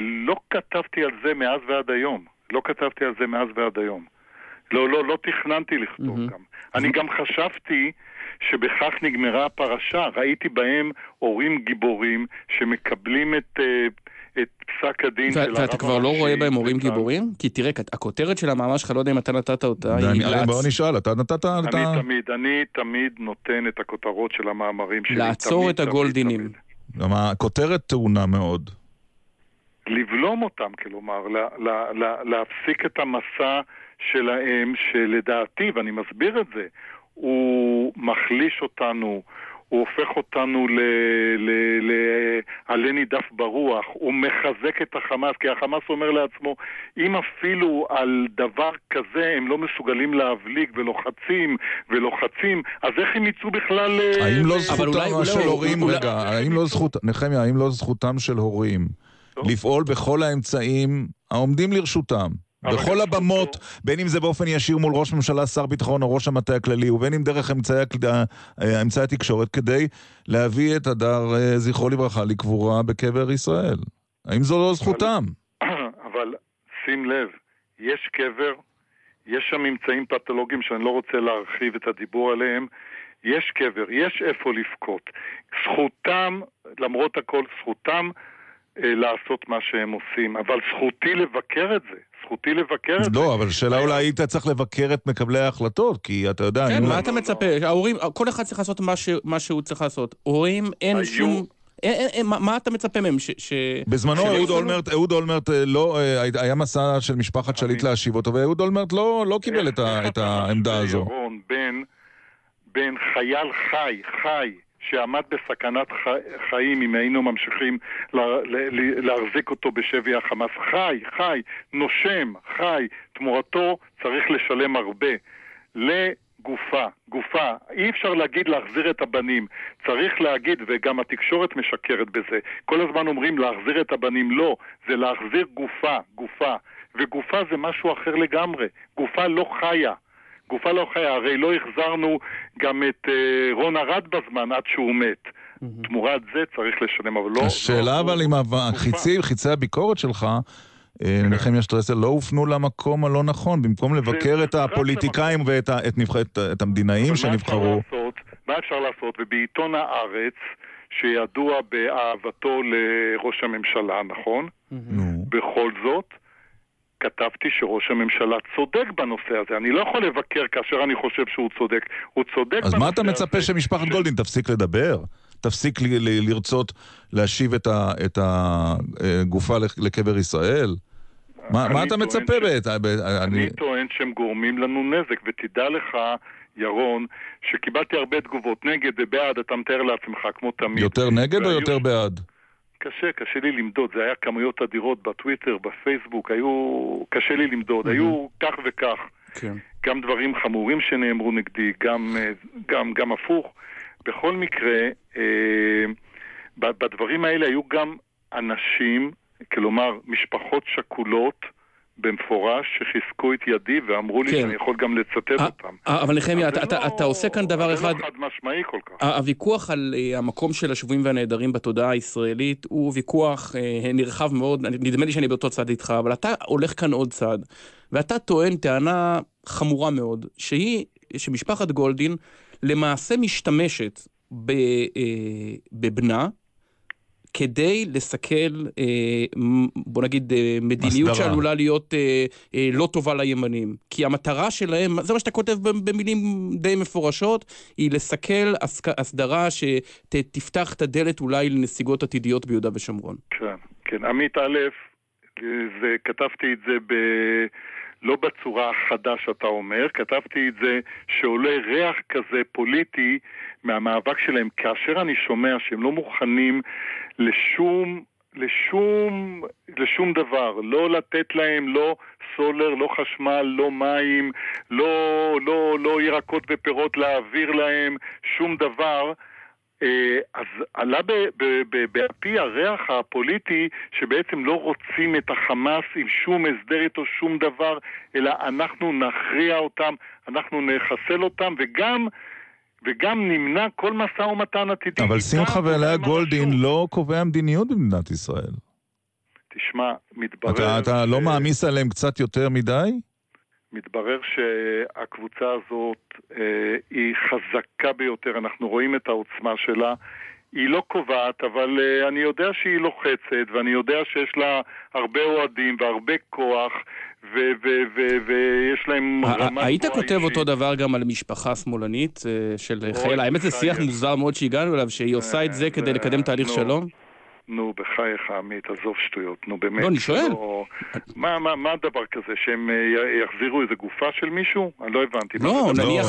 לא כתבתי על זה מאז ועד היום. לא כתבתי על זה מאז ועד היום. לא, לא, לא תכננתי לכתוב גם. אני גם חשבתי שבכך נגמרה הפרשה. ראיתי בהם הורים גיבורים שמקבלים את, את פסק הדין של הרב הראשי. ואתה כבר לא רואה בהם הורים גיבורים? כי תראה, הכותרת של המאמר שלך, לא יודע אם אתה נתת אותה. בוא נשאל, אתה נתת... אני תמיד, אני תמיד נותן את הכותרות של המאמרים שלי. לעצור את הגולדינים. הכותרת טעונה מאוד. לבלום אותם, כלומר, להפסיק את המסע שלהם, שלדעתי, ואני מסביר את זה, הוא מחליש אותנו, הוא הופך אותנו לעלני דף ברוח, הוא מחזק את החמאס, כי החמאס אומר לעצמו, אם אפילו על דבר כזה הם לא מסוגלים להבליג ולוחצים ולוחצים, אז איך הם יצאו בכלל... האם לא זכותם של הורים, רגע, נחמיה, האם לא זכותם של הורים לפעול בכל האמצעים העומדים לרשותם, בכל הבמות, בין אם זה באופן ישיר מול ראש ממשלה, שר ביטחון או ראש המטה הכללי, ובין אם דרך אמצעי התקשורת, כדי להביא את הדר זכרו לברכה לקבורה בקבר ישראל? האם זו לא זכותם? אבל שים לב, יש קבר, יש שם ממצאים פתולוגיים שאני לא רוצה להרחיב את הדיבור עליהם, יש קבר, יש איפה לפקות. זכותם, למרות הכל, זכותם לעשות מה שהם עושים, אבל זכותי לבקר את זה, זכותי לבקר את זה. לא, אבל שאלה אולי היית צריך לבקר את מקבלי ההחלטות, כי אתה יודע... כן, מה אתה מצפה? ההורים, כל אחד צריך לעשות מה שהוא צריך לעשות. הורים, אין שום... מה אתה מצפה מהם? בזמנו אהוד אולמרט היה מסע של משפחת שליט להשיב אותו, ואהוד אולמרט לא קיבל את העמדה הזו. בין חייל חי, חי, שעמד בסכנת חיים אם היינו ממשיכים להחזיק אותו בשבי החמאס. חי, חי, נושם, חי, תמורתו צריך לשלם הרבה. לגופה, גופה, אי אפשר להגיד להחזיר את הבנים, צריך להגיד, וגם התקשורת משקרת בזה, כל הזמן אומרים להחזיר את הבנים, לא, זה להחזיר גופה, גופה, וגופה זה משהו אחר לגמרי, גופה לא חיה. גופה לא חיה, הרי לא החזרנו גם את רון ארד בזמן עד שהוא מת. תמורת זה צריך לשלם, אבל לא... השאלה אבל עם חיצי הביקורת שלך, נחמיה שטרסל, לא הופנו למקום הלא נכון, במקום לבקר את הפוליטיקאים ואת המדינאים שנבחרו. מה אפשר לעשות? ובעיתון הארץ, שידוע באהבתו לראש הממשלה, נכון? בכל זאת, כתבתי שראש הממשלה צודק בנושא הזה. אני לא יכול לבקר כאשר אני חושב שהוא צודק. הוא צודק. אז מה אתה מצפה שמשפחת גולדין תפסיק לדבר? תפסיק לרצות להשיב את הגופה לקבר ישראל? מה אתה מצפה? אני טוען שהם גורמים לנו נזק, ותדע לך, ירון, שקיבלתי הרבה תגובות נגד ובעד, אתה מתאר לעצמך כמו תמיד. יותר נגד או יותר בעד? קשה, קשה לי למדוד, זה היה כמויות אדירות בטוויטר, בפייסבוק, היו, קשה לי למדוד, mm-hmm. היו כך וכך, כן. גם דברים חמורים שנאמרו נגדי, גם, גם, גם הפוך, בכל מקרה, אה, בדברים האלה היו גם אנשים, כלומר משפחות שכולות, במפורש שחיזקו את ידי ואמרו לי שאני יכול גם לצטט אותם. אבל נחמיה, אתה עושה כאן דבר אחד... זה לא חד משמעי כל כך. הוויכוח על המקום של השבויים והנעדרים בתודעה הישראלית הוא ויכוח נרחב מאוד, נדמה לי שאני באותו צד איתך, אבל אתה הולך כאן עוד צד, ואתה טוען טענה חמורה מאוד, שהיא, שמשפחת גולדין למעשה משתמשת בבנה, כדי לסכל, בוא נגיד, מדיניות שעלולה להיות לא טובה לימנים. כי המטרה שלהם, זה מה שאתה כותב במילים די מפורשות, היא לסכל הסדרה שתפתח את הדלת אולי לנסיגות עתידיות ביהודה ושומרון. כן, כן. עמית א', זה, כתבתי את זה ב... לא בצורה החדה שאתה אומר, כתבתי את זה שעולה ריח כזה פוליטי מהמאבק שלהם, כאשר אני שומע שהם לא מוכנים לשום, לשום, לשום דבר, לא לתת להם, לא סולר, לא חשמל, לא מים, לא, לא, לא ירקות ופירות להעביר להם, שום דבר, אז עלה בפי הריח הפוליטי שבעצם לא רוצים את החמאס עם שום הסדר איתו שום דבר, אלא אנחנו נכריע אותם, אנחנו נחסל אותם, וגם וגם נמנע כל מסע ומתן עתידי. אבל שמחה ואליה גולדין לא קובע מדיניות במדינת ישראל. תשמע, מתברר... אתה, אתה לא מעמיס עליהם קצת יותר מדי? מתברר שהקבוצה הזאת אה, היא חזקה ביותר, אנחנו רואים את העוצמה שלה, היא לא קובעת, אבל אה, אני יודע שהיא לוחצת, ואני יודע שיש לה הרבה אוהדים והרבה כוח, ויש להם... היית כותב אותו דבר גם על משפחה שמאלנית של חייל, האמת זה שיח מוזר מאוד שהגענו אליו, שהיא עושה את זה כדי לקדם תהליך שלום? נו, בחייך, עמית, עזוב שטויות, נו באמת. לא, אני שואל. מה הדבר כזה, שהם יחזירו איזה גופה של מישהו? אני לא הבנתי. לא, נניח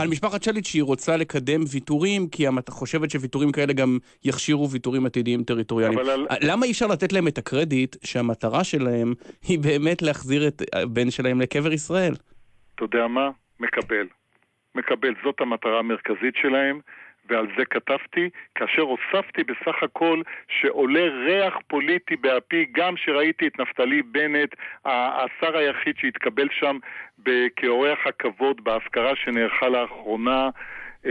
על משפחת שליט שהיא רוצה לקדם ויתורים, כי אתה חושבת שוויתורים כאלה גם יכשירו ויתורים עתידיים טריטוריאליים. למה אי אפשר לתת להם את הקרדיט שהמטרה שלהם היא באמת להחזיר את הבן שלהם לקבר ישראל? אתה יודע מה? מקבל. מקבל, זאת המטרה המרכזית שלהם. ועל זה כתבתי, כאשר הוספתי בסך הכל שעולה ריח פוליטי בהפי, גם שראיתי את נפתלי בנט, השר היחיד שהתקבל שם כאורח הכבוד בהזכרה שנערכה לאחרונה, אה, אה,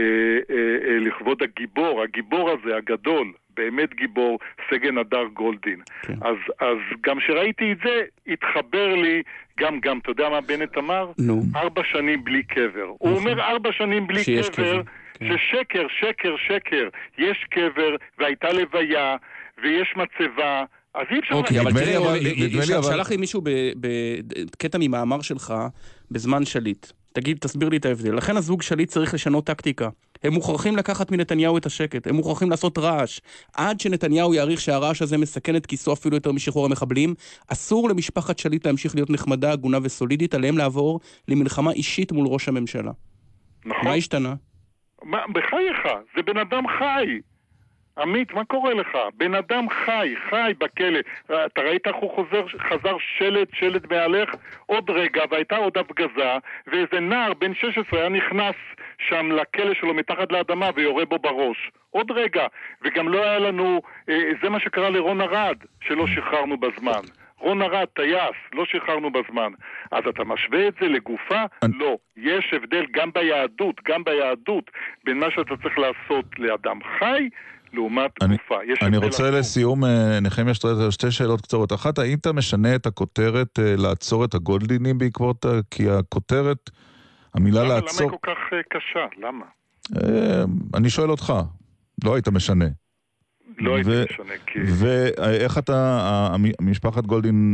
אה, לכבוד הגיבור, הגיבור הזה הגדול, באמת גיבור, סגן הדר גולדין. כן. אז, אז גם שראיתי את זה, התחבר לי, גם, גם, אתה יודע מה בנט אמר? נו. ארבע שנים בלי קבר. הוא אומר ארבע שנים בלי קבר, קבר. ששקר, שקר, שקר, יש קבר, והייתה לוויה, ויש מצבה, אז אי אפשר... אוקיי, אבל תראה, שלח לי מישהו בקטע ממאמר שלך, בזמן שליט. תגיד, תסביר לי את ההבדל. לכן הזוג שליט צריך לשנות טקטיקה. הם מוכרחים לקחת מנתניהו את השקט, הם מוכרחים לעשות רעש. עד שנתניהו יעריך שהרעש הזה מסכן את כיסו אפילו יותר משחרור המחבלים, אסור למשפחת שליט להמשיך להיות נחמדה, הגונה וסולידית, עליהם לעבור למלחמה אישית מול ראש הממשלה. מה השתנה? מה, בחייך, זה בן אדם חי. עמית, מה קורה לך? בן אדם חי, חי בכלא. אתה ראית איך הוא חוזר, חזר שלט, שלט מעליך? עוד רגע, והייתה עוד הפגזה, ואיזה נער בן שש עשרה היה נכנס שם לכלא שלו מתחת לאדמה ויורה בו בראש. עוד רגע. וגם לא היה לנו, זה מה שקרה לרון ארד, שלא שחררנו בזמן. רון ארד, טייס, לא שחררנו בזמן. אז אתה משווה את זה לגופה? אני... לא. יש הבדל גם ביהדות, גם ביהדות, בין מה שאתה צריך לעשות לאדם חי, לעומת אני, גופה. יש אני רוצה אחר. לסיום, נחמיה שטרסלר, שתי שאלות קצרות. אחת, האם אתה משנה את הכותרת, לעצור את הגולדינים בעקבות, כי הכותרת, המילה למה, לעצור... למה היא כל כך קשה? למה? אני שואל אותך, לא היית משנה. לא הייתי משנה, כי... ואיך אתה, משפחת גולדין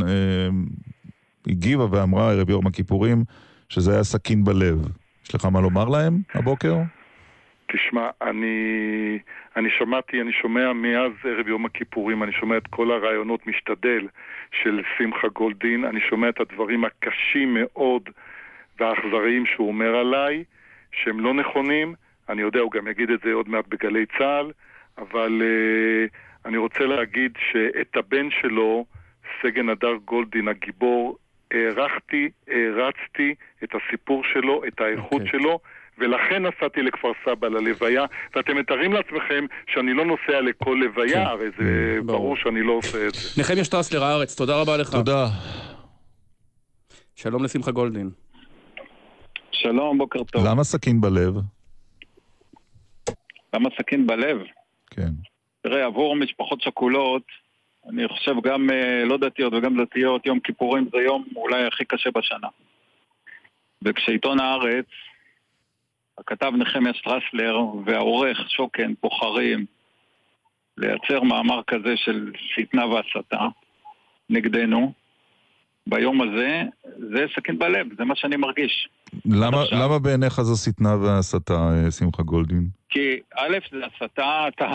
הגיבה ואמרה, ערב יום הכיפורים, שזה היה סכין בלב. יש לך מה לומר להם הבוקר? תשמע, אני, אני שמעתי, אני שומע מאז ערב יום הכיפורים, אני שומע את כל הרעיונות משתדל של שמחה גולדין, אני שומע את הדברים הקשים מאוד והאכזריים שהוא אומר עליי, שהם לא נכונים, אני יודע, הוא גם יגיד את זה עוד מעט בגלי צהל, אבל אני רוצה להגיד שאת הבן שלו, סגן הדר גולדין הגיבור, הערכתי, הערצתי את הסיפור שלו, את האיכות okay. שלו, ולכן נסעתי לכפר סבא ללוויה, ואתם מתארים לעצמכם שאני לא נוסע לכל לוויה, הרי זה ברור שאני לא עושה את זה. נחמיה שטרסלר, הארץ, תודה רבה לך. תודה. שלום לשמחה גולדין. שלום, בוקר טוב. למה סכין בלב? למה סכין בלב? כן. תראה, עבור משפחות שכולות, אני חושב גם לא דתיות וגם דתיות, יום כיפורים זה יום אולי הכי קשה בשנה. וכשעיתון הארץ, הכתב נחמיה שטרסלר והעורך שוקן בוחרים לייצר מאמר כזה של שטנה והסתה נגדנו ביום הזה, זה סכין בלב, זה מה שאני מרגיש. למה, למה בעיניך זו שטנה והסתה, שמחה גולדין? כי א', זה הסתה, אתה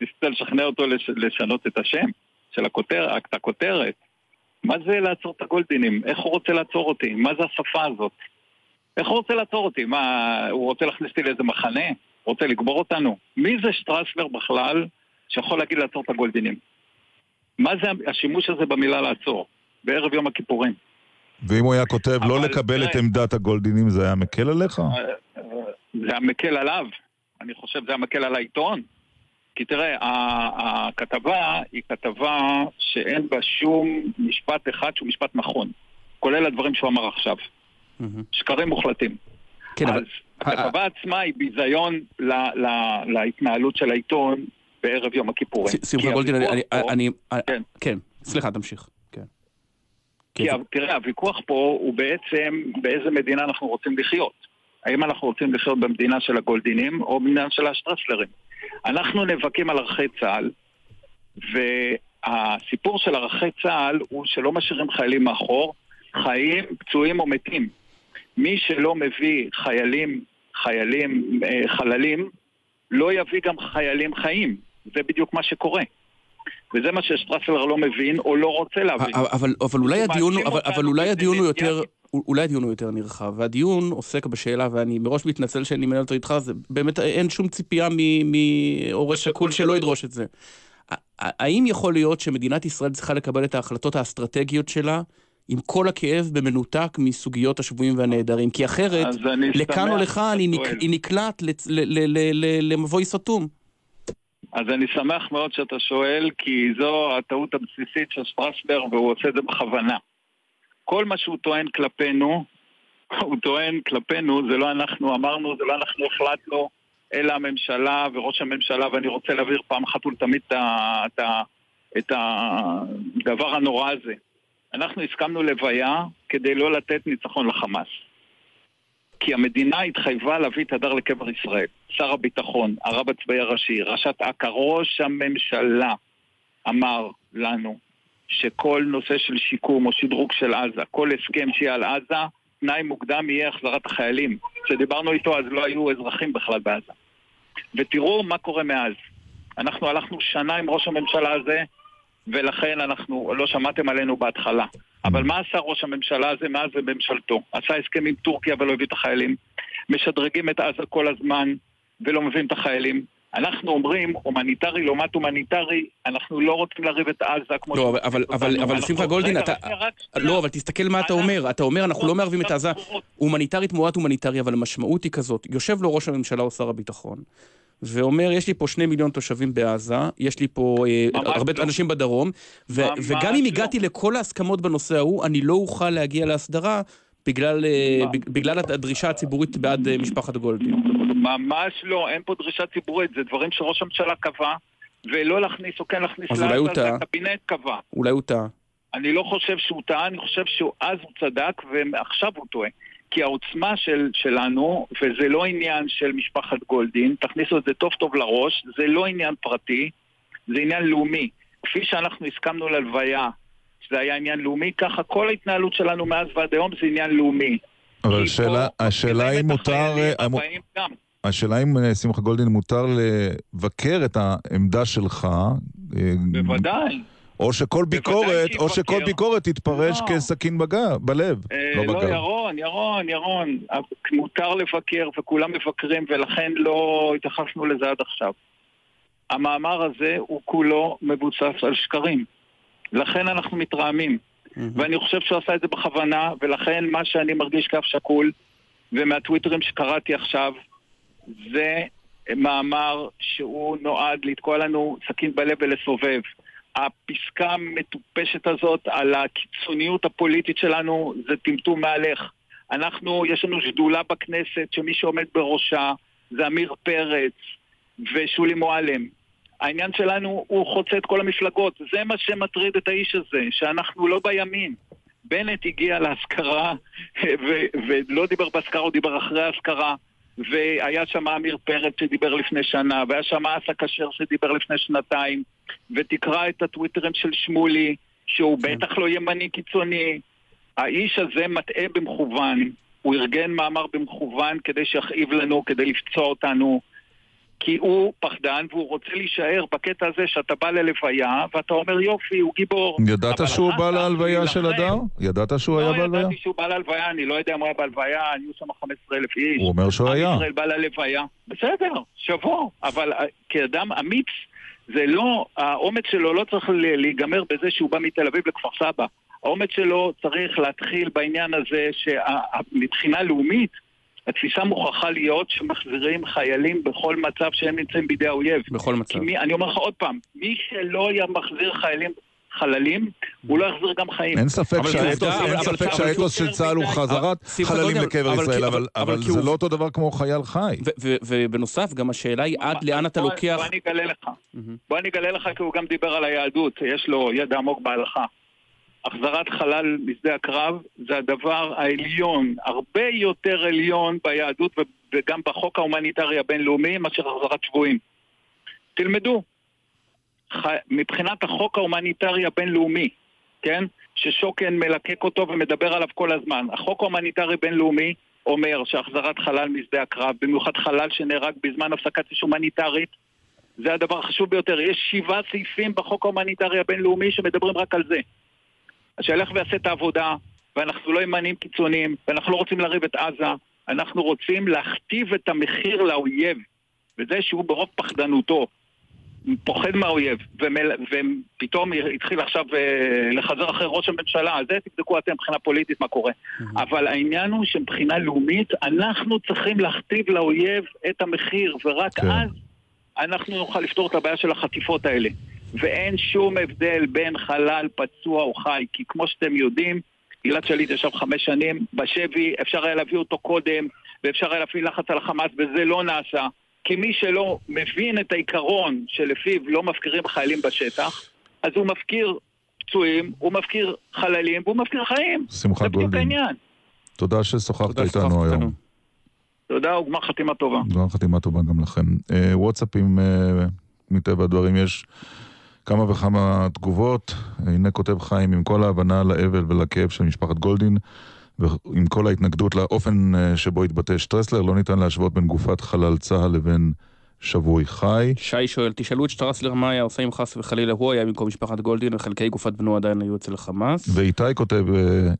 ניסית לשכנע אותו לש, לשנות את השם של הכותר, הכותרת. מה זה לעצור את הגולדינים? איך הוא רוצה לעצור אותי? מה זה השפה הזאת? איך הוא רוצה לעצור אותי? מה, הוא רוצה להכניס אותי לאיזה מחנה? הוא רוצה לגבור אותנו? מי זה שטרסלר בכלל שיכול להגיד לעצור את הגולדינים? מה זה השימוש הזה במילה לעצור? בערב יום הכיפורים. ואם הוא היה כותב אבל... לא לקבל את עמדת הגולדינים, זה היה מקל עליך? זה היה מקל עליו. אני חושב זה היה מקל על העיתון. כי תראה, הכתבה היא כתבה שאין בה שום משפט אחד שהוא משפט נכון. כולל הדברים שהוא אמר עכשיו. שקרים מוחלטים. כן, אז הכתבה עצמה היא ביזיון ל- ל- להתנהלות של העיתון בערב יום הכיפורים. שמחה גולדין, אני... כן, סליחה, תמשיך. כי תראה, הוויכוח פה הוא בעצם באיזה מדינה אנחנו רוצים לחיות. האם אנחנו רוצים לחיות במדינה של הגולדינים או במדינה של השטרסלרים? אנחנו נבקים על ערכי צה"ל, והסיפור של ערכי צה"ל הוא שלא משאירים חיילים מאחור, חיים, פצועים או מתים. מי שלא מביא חיילים, חיילים, חללים, לא יביא גם חיילים חיים. זה בדיוק מה שקורה. וזה מה ששטרסלר לא מבין או לא רוצה להבין. אבל אבל אולי הדיון אבל אבל אולי הדיון הוא יותר אולי הדיון הוא יותר נרחב, והדיון עוסק בשאלה, ואני מראש מתנצל שאני מנהל אותו איתך, זה באמת אין שום ציפייה מהורה שכול שלא ידרוש את זה. האם יכול להיות שמדינת ישראל צריכה לקבל את ההחלטות האסטרטגיות שלה עם כל הכאב במנותק מסוגיות השבויים והנעדרים? כי אחרת, לכאן או לכאן, היא נקלעת למבוי סתום. אז אני שמח מאוד שאתה שואל, כי זו הטעות הבסיסית של שטרסלר, והוא עושה את זה בכוונה. כל מה שהוא טוען כלפינו, הוא טוען כלפינו, זה לא אנחנו אמרנו, זה לא אנחנו החלטנו, אלא הממשלה וראש הממשלה, ואני רוצה להעביר פעם אחת ולתמיד את הדבר הנורא הזה. אנחנו הסכמנו לוויה כדי לא לתת ניצחון לחמאס. כי המדינה התחייבה להביא את הדר לקבר ישראל. שר הביטחון, הרב הצבאי הראשי, ראשת אכ"א, ראש הממשלה, אמר לנו שכל נושא של שיקום או שדרוג של עזה, כל הסכם שיהיה על עזה, תנאי מוקדם יהיה החזרת החיילים. כשדיברנו איתו אז לא היו אזרחים בכלל בעזה. ותראו מה קורה מאז. אנחנו הלכנו שנה עם ראש הממשלה הזה, ולכן אנחנו לא שמעתם עלינו בהתחלה. אבל מה עשה ראש הממשלה הזה? מה זה בממשלתו? עשה הסכם עם טורקיה ולא הביא את החיילים. משדרגים את עזה כל הזמן ולא מביאים את החיילים. אנחנו אומרים, הומניטרי, לעומת הומניטרי, אנחנו לא רוצים להריב את עזה כמו... לא, אבל שמחה גולדין, אתה... לא, אבל תסתכל מה אתה אומר. אתה אומר, אנחנו לא מערבים את עזה. הומניטרי תמורת הומניטרי, אבל המשמעות היא כזאת. יושב לו ראש הממשלה או שר הביטחון. ואומר, יש לי פה שני מיליון תושבים בעזה, יש לי פה הרבה אנשים בדרום, וגם אם הגעתי לכל ההסכמות בנושא ההוא, אני לא אוכל להגיע להסדרה, בגלל הדרישה הציבורית בעד משפחת גולדין. ממש לא, אין פה דרישה ציבורית, זה דברים שראש הממשלה קבע, ולא להכניס או כן להכניס לעזה, זה הקבינט קבע. אולי הוא טעה. אני לא חושב שהוא טעה, אני חושב שהוא אז הוא צדק, ועכשיו הוא טועה. כי העוצמה של, שלנו, וזה לא עניין של משפחת גולדין, תכניסו את זה טוב טוב לראש, זה לא עניין פרטי, זה עניין לאומי. כפי שאנחנו הסכמנו ללוויה, שזה היה עניין לאומי, ככה כל ההתנהלות שלנו מאז ועד היום זה עניין לאומי. אבל השאלה, פה, השאלה אם מותר... השאלה אם, שמחה גולדין, מותר לבקר את העמדה שלך... בוודאי. או שכל ביקורת, או שכל ביקורת תתפרש כסכין בלב, לא בגב. לא, ירון, ירון, ירון. מותר לבקר וכולם מבקרים, ולכן לא התייחסנו לזה עד עכשיו. המאמר הזה הוא כולו מבוסס על שקרים. לכן אנחנו מתרעמים. Mm-hmm. ואני חושב שהוא עשה את זה בכוונה, ולכן מה שאני מרגיש כאף שקול, ומהטוויטרים שקראתי עכשיו, זה מאמר שהוא נועד לתקוע לנו סכין בלב ולסובב. הפסקה המטופשת הזאת על הקיצוניות הפוליטית שלנו, זה טמטום מהלך. אנחנו, יש לנו שדולה בכנסת שמי שעומד בראשה זה אמיר פרץ ושולי מועלם. העניין שלנו הוא חוצה את כל המפלגות. זה מה שמטריד את האיש הזה, שאנחנו לא בימין. בנט הגיע להזכרה ו- ולא דיבר בהזכרה, הוא דיבר אחרי ההזכרה. והיה שם אמיר פרץ שדיבר לפני שנה, והיה שם אסא כשר שדיבר לפני שנתיים, ותקרא את הטוויטרים של שמולי, שהוא בטח לא ימני קיצוני. האיש הזה מטעה במכוון, הוא ארגן מאמר במכוון כדי שיכאיב לנו, כדי לפצוע אותנו, כי הוא פחדן והוא רוצה להישאר בקטע הזה שאתה בא ללוויה ואתה אומר יופי, הוא גיבור. ידעת שהוא בא להלוויה של הדר? ידעת שהוא היה בהלוויה? לא ידעתי שהוא בא להלוויה, אני לא יודע מה היה בהלוויה, היו שם חמישה עשר אלף איש. הוא אומר שהוא היה. ישראל בא להלוויה. בסדר, שבוע, אבל כאדם אמיץ, זה לא, האומץ שלו לא צריך להיגמר בזה שהוא בא מתל אביב לכפר סבא. האומץ שלו צריך להתחיל בעניין הזה שמבחינה לאומית, התפיסה מוכרחה להיות שמחזירים חיילים בכל מצב שהם נמצאים בידי האויב. בכל מצב. מי, אני אומר לך עוד פעם, מי שלא מחזיר חיילים חללים, הוא לא יחזיר גם חיים. אין ספק שהאתוס של צה"ל הוא חזרת חללים בקבר ישראל, אבל זה לא אותו דבר כמו חייל חי. ובנוסף, גם השאלה היא עד לאן אתה לוקח... בוא אני אגלה לך. בוא אני אגלה לך, כי הוא גם דיבר על היהדות. יש לו ידע עמוק בהלכה. החזרת חלל בשדה הקרב זה הדבר העליון, הרבה יותר עליון ביהדות וגם בחוק ההומניטרי הבינלאומי מאשר החזרת שבויים. תלמדו, מבחינת החוק ההומניטרי הבינלאומי, כן? ששוקן מלקק אותו ומדבר עליו כל הזמן. החוק ההומניטרי בינלאומי אומר שהחזרת חלל משדה הקרב, במיוחד חלל שנהרג בזמן הפסקת אש הומניטרית, זה הדבר החשוב ביותר. יש שבעה סעיפים בחוק ההומניטרי הבינלאומי שמדברים רק על זה. שהלך ועשה את העבודה, ואנחנו לא ימנים קיצוניים, ואנחנו לא רוצים להריב את עזה, אנחנו רוצים להכתיב את המחיר לאויב, וזה שהוא ברוב פחדנותו, פוחד מהאויב, ומל... ופתאום התחיל עכשיו לחזר אחרי ראש הממשלה, אז זה תבדקו אתם מבחינה פוליטית מה קורה. Mm-hmm. אבל העניין הוא שמבחינה לאומית, אנחנו צריכים להכתיב לאויב את המחיר, ורק okay. אז אנחנו נוכל לפתור את הבעיה של החטיפות האלה. ואין שום הבדל בין חלל, פצוע או חי, כי כמו שאתם יודעים, גלעד שליט ישב חמש שנים בשבי, אפשר היה להביא אותו קודם, ואפשר היה להפעיל לחץ על החמאס, וזה לא נעשה, כי מי שלא מבין את העיקרון שלפיו לא מפקירים חיילים בשטח, אז הוא מפקיר פצועים, הוא מפקיר חללים, והוא מפקיר חיים. שמחה גולדין. תודה ששוחחת איתנו היום. תודה, וגמר חתימה טובה. גמר חתימה טובה גם לכם. וואטסאפים, מטבע הדברים יש... כמה וכמה תגובות, הנה כותב חיים, עם כל ההבנה לאבל ולכאב של משפחת גולדין, ועם כל ההתנגדות לאופן שבו התבטא שטרסלר, לא ניתן להשוות בין גופת חלל צהל לבין שבוי חי. שי שואל, תשאלו את שטרסלר מה היה עושה עם חס וחלילה, הוא היה במקום משפחת גולדין, וחלקי גופת בנו עדיין היו אצל חמאס. ואיתי כותב,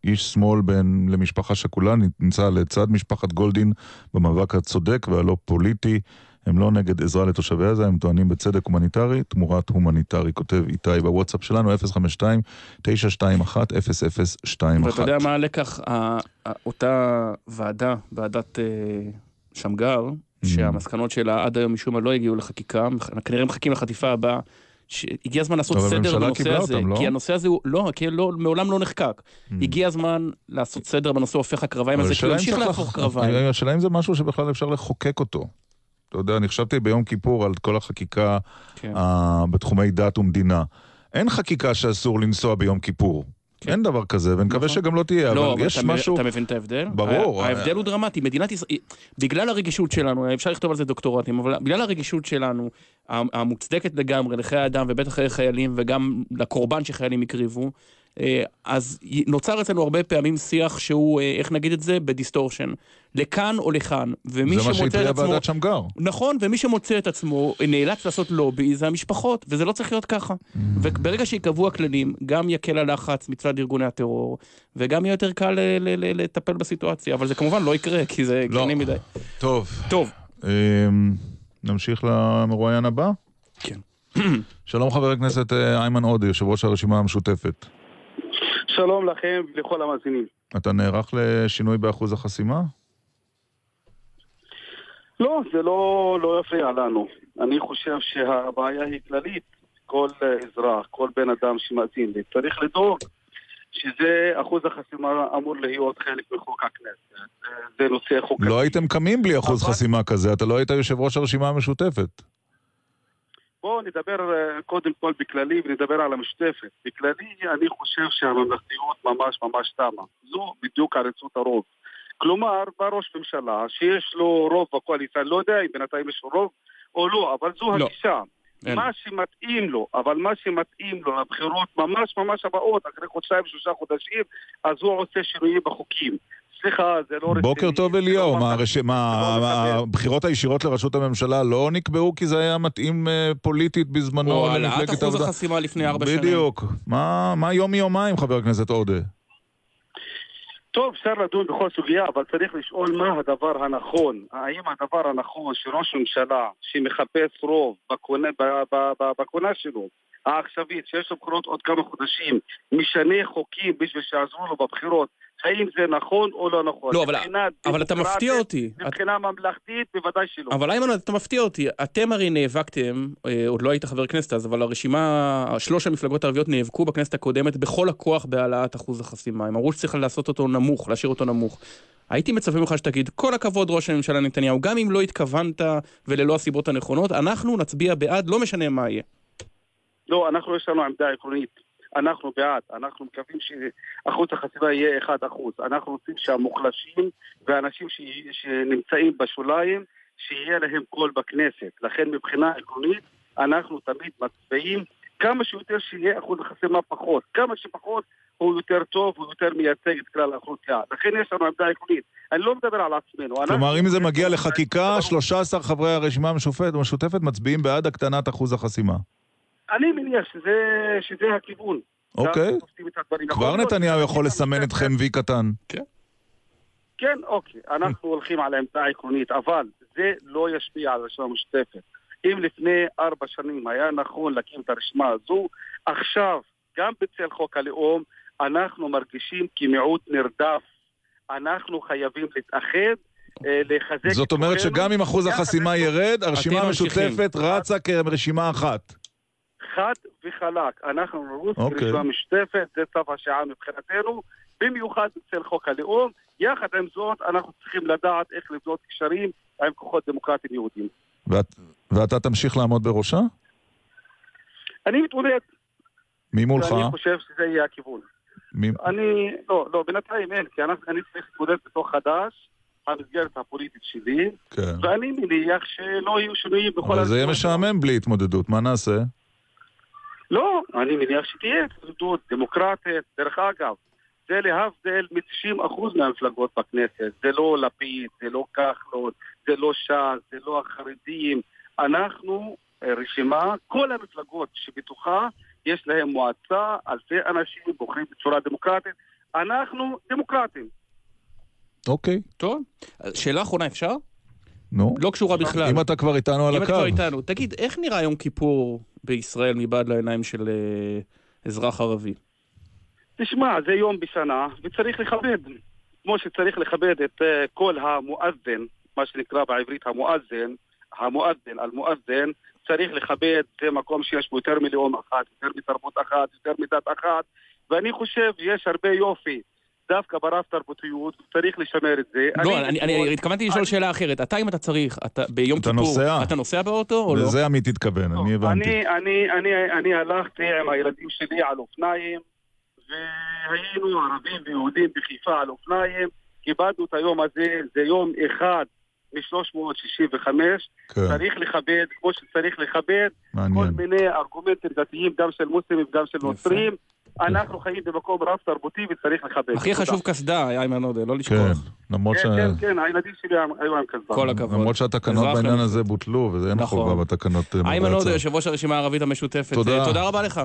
איש שמאל בין למשפחה שכולה, נמצא לצד משפחת גולדין במאבק הצודק והלא פוליטי, הם לא נגד עזרה לתושבי עזה, הם טוענים בצדק הומניטרי, תמורת הומניטרי, כותב איתי בוואטסאפ שלנו, אפס חמש שתיים תשע שתיים אחת אפס אפס שתיים אחת. ואתה יודע מה הלקח, אותה ועדה, ועדת שמגר, שהמסקנות שלה עד היום משום מה לא הגיעו לחקיקה, כנראה מחכים לחטיפה הבאה, הגיע הזמן לעשות סדר בנושא הזה, אותם, לא? כי הנושא הזה הוא, לא, כי לא, מעולם לא נחקק. Mm. הגיע הזמן לעשות סדר בנושא הופך הקרביים הזה, כי הוא המשיך להפוך קרביים. השאלה אם זה משהו שבכלל אפשר לחוקק אותו. אתה יודע, אני חשבתי ביום כיפור על כל החקיקה כן. ה... בתחומי דת ומדינה. אין חקיקה שאסור לנסוע ביום כיפור. כן. אין דבר כזה, ואני מקווה שגם לא תהיה, לא, אבל יש אתה משהו... אתה מבין את ההבדל? ברור. ההבדל הוא דרמטי. מדינת ישראל... בגלל הרגישות שלנו, אפשר לכתוב על זה דוקטורטים, אבל בגלל הרגישות שלנו, המוצדקת לגמרי, לחיי האדם ובטח חיי חיילים, וגם לקורבן שחיילים יקריבו, אז נוצר אצלנו הרבה פעמים שיח שהוא, איך נגיד את זה, בדיסטורשן. לכאן או לכאן. זה מה שהתראה בעדת שמגר. נכון, ומי שמוצא את עצמו נאלץ לעשות לובי, זה המשפחות, וזה לא צריך להיות ככה. וברגע שיקבעו הכללים, גם יקל הלחץ מצד ארגוני הטרור, וגם יהיה יותר קל לטפל בסיטואציה. אבל זה כמובן לא יקרה, כי זה קרני מדי. טוב. טוב. נמשיך למרואיין הבא? כן. שלום חבר הכנסת איימן עודה, יושב ראש הרשימה המשותפת. שלום לכם ולכל המאזינים. אתה נערך לשינוי באחוז החסימה? לא, זה לא, לא יפריע לנו. אני חושב שהבעיה היא כללית. כל אזרח, כל בן אדם שמאזין לי, צריך לדאוג שזה אחוז החסימה אמור להיות חלק מחוק הכנסת. זה נושא חוק. לא הייתם קמים בלי אחוז חסימה כזה, אתה לא היית יושב ראש הרשימה המשותפת. בואו נדבר קודם כל בכללי ונדבר על המשותפת. בכללי אני חושב שהממלכתיות ממש ממש תמה. זו בדיוק עריצות הרוב. כלומר, בראש ממשלה שיש לו רוב בקואליציה, לא יודע אם בינתיים יש לו רוב או לא, אבל זו לא. הגישה. אין. מה שמתאים לו, אבל מה שמתאים לו לבחירות ממש ממש הבאות, אחרי חודשיים שלושה חודשים, אז הוא עושה שינויים בחוקים. סליחה, זה לא רציני. בוקר טוב אליהו, הבחירות הישירות לראשות הממשלה לא נקבעו כי זה היה מתאים פוליטית בזמנו למפלגת עבודה. אחוז החסימה לפני ארבע שנים. בדיוק. מה יום מיומיים, חבר הכנסת עודה? טוב, אפשר לדון בכל סוגיה, אבל צריך לשאול מה הדבר הנכון. האם הדבר הנכון שראש ממשלה שמחפש רוב בקונה שלו, העכשווית, שיש לו בחירות עוד כמה חודשים, משנה חוקים בשביל שעזרו לו בבחירות, האם זה נכון או לא נכון? לא, אבל אתה מפתיע אותי. מבחינה ממלכתית, בוודאי שלא. אבל איימן, אתה מפתיע אותי. אתם הרי נאבקתם, עוד לא היית חבר כנסת אז, אבל הרשימה, שלוש המפלגות הערביות נאבקו בכנסת הקודמת בכל הכוח בהעלאת אחוז החסימה. הם אמרו שצריך לעשות אותו נמוך, להשאיר אותו נמוך. הייתי מצפה ממך שתגיד, כל הכבוד ראש הממשלה נתניהו, גם אם לא התכוונת וללא הסיבות הנכונות, אנחנו נצביע בעד, לא משנה מה יהיה. לא, אנחנו יש לנו עמדה עקרונית. אנחנו בעד, אנחנו מקווים שאחוז החסימה יהיה אחד אחוז. אנחנו רוצים שהמוחלשים ואנשים ש... שנמצאים בשוליים, שיהיה להם קול בכנסת. לכן מבחינה עקרונית, אנחנו תמיד מצביעים כמה שיותר שיהיה אחוז החסימה פחות. כמה שפחות הוא יותר טוב, הוא יותר מייצג את כלל האוכלוסייה. לכן יש לנו עמדה עקרונית. אני לא מדבר על עצמנו. כלומר, אם זה מגיע לחקיקה, שלושה עשר חברי הרשימה המשותפת מצביעים בעד הקטנת אחוז החסימה. אני מניח שזה, שזה הכיוון. אוקיי. כבר נתניהו יכול לסמן את חמבי קטן. כן. כן, אוקיי. אנחנו הולכים על העמדה העקרונית, אבל זה לא ישפיע על הרשימה המשותפת. אם לפני ארבע שנים היה נכון להקים את הרשימה הזו, עכשיו, גם בצל חוק הלאום, אנחנו מרגישים כמיעוט נרדף. אנחנו חייבים להתאחד, לחזק... זאת אומרת שגם אם אחוז החסימה ירד, הרשימה המשותפת רצה כרשימה אחת. חד וחלק, אנחנו נרוץ ברשימה משותפת, זה צו השעה מבחינתנו, במיוחד בצל חוק הלאום. יחד עם זאת, אנחנו צריכים לדעת איך לבנות קשרים עם כוחות דמוקרטיים יהודיים. ואת, ואתה תמשיך לעמוד בראשה? אני מתמודד. מי מולך? אני חושב שזה יהיה הכיוון. מי... אני, לא, לא, בינתיים אין, כי אני, אני צריך להתמודד בתוך חדש, המסגרת הפוליטית שלי, כן. ואני מניח שלא יהיו שינויים בכל... אבל זה יהיה משעמם בלי התמודדות, מה נעשה? לא, אני מניח שתהיה התמודדות דמוקרטית. דרך אגב, זה להבדל מ-תשעים אחוז מהמפלגות בכנסת. זה לא לפיד, זה לא כחלון, זה לא ש"ס, זה לא החרדים. אנחנו רשימה, כל המפלגות שבתוכה יש להם מועצה, אלפי אנשים בוחרים בצורה דמוקרטית. אנחנו דמוקרטים. אוקיי, טוב. שאלה אחרונה אפשר? נו. לא קשורה בכלל. אם אתה כבר איתנו על הקו. אם אתה כבר איתנו. תגיד, איך נראה יום כיפור בישראל מבעד לעיניים של אזרח ערבי? תשמע, זה יום בשנה, וצריך לכבד. כמו שצריך לכבד את כל המואזן, מה שנקרא בעברית המואזן, המואזן, אל-מואזן, צריך לכבד, זה מקום שיש בו יותר מלאום אחת, יותר מתרבות אחת, יותר מדת אחת, ואני חושב יש הרבה יופי. דווקא ברף תרבותיות, צריך לשמר את זה. לא, אני התכוונתי לשאול שאלה אחרת. אתה, אם אתה צריך, ביום כיפור, אתה נוסע באוטו או לא? לזה עמי תתכוון, אני הבנתי. אני הלכתי עם הילדים שלי על אופניים, והיינו ערבים ויהודים בחיפה על אופניים, קיבלנו את היום הזה, זה יום אחד מ-שלוש מאות שישים וחמש, צריך לכבד, כמו שצריך לכבד, כל מיני ארגומנטים דתיים, גם של מוסלמים וגם של נוצרים, אנחנו חיים במקום רב תרבותי וצריך לחבק. הכי חשוב כסדה, איימן עודה, לא לשכוח. כן, כן, כן, הילדים שלי היו עם כסדה. כל הכבוד. למרות שהתקנות בעניין הזה בוטלו, וזה אין חובה בתקנות. איימן עודה, יושב ראש הרשימה הערבית המשותפת. תודה רבה לך.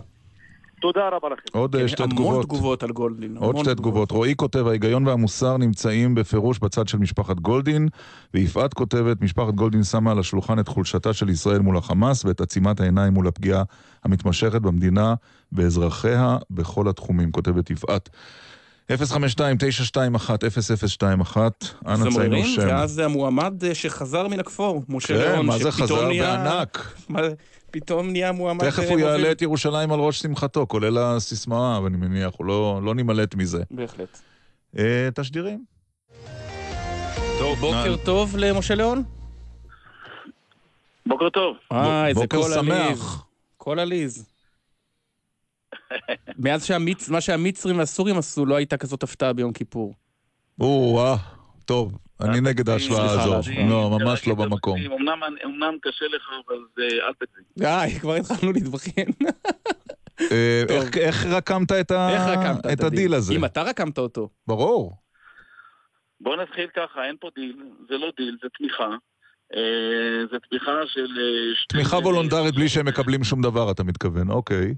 תודה רבה לכם. עוד שתי תגובות. המון תגובות על גולדין. עוד שתי תגובות. רועי כותב, ההיגיון והמוסר נמצאים בפירוש בצד של משפחת גולדין, ויפעת כותבת, משפחת גולדין שמה על השולחן את חולשתה של ישראל מול החמאס, ואת עצימת העיניים מול הפגיעה המתמשכת במדינה, באזרחיה, בכל התחומים, כותבת יפעת. אפס חמש שתיים תשע שתיים אחת אפס אפס שתיים אחת זמרים, ואז זה המועמד שחזר מן הכפור, משה לאון, מה זה חזר בענק? פתאום נהיה מועמד... תכף הוא יעלה את ירושלים על ראש שמחתו, כולל הסיסמה, ואני מניח, הוא לא נמלט מזה. בהחלט. תשדירים. בוקר טוב למשה לאון. בוקר טוב. בוקר שמח. כל הליז. מאז מה שהמצרים והסורים עשו לא הייתה כזאת הפתעה ביום כיפור. אוה, טוב, אני נגד ההשוואה הזאת. לא, ממש לא במקום. אמנם קשה לך, אבל זה אל תצא. איי, כבר התחלנו להתבחין. איך רקמת את הדיל הזה? אם אתה רקמת אותו. ברור. בוא נתחיל ככה, אין פה דיל, זה לא דיל, זה תמיכה. זה תמיכה של... תמיכה וולונטרית בלי שהם מקבלים שום דבר, אתה מתכוון, אוקיי.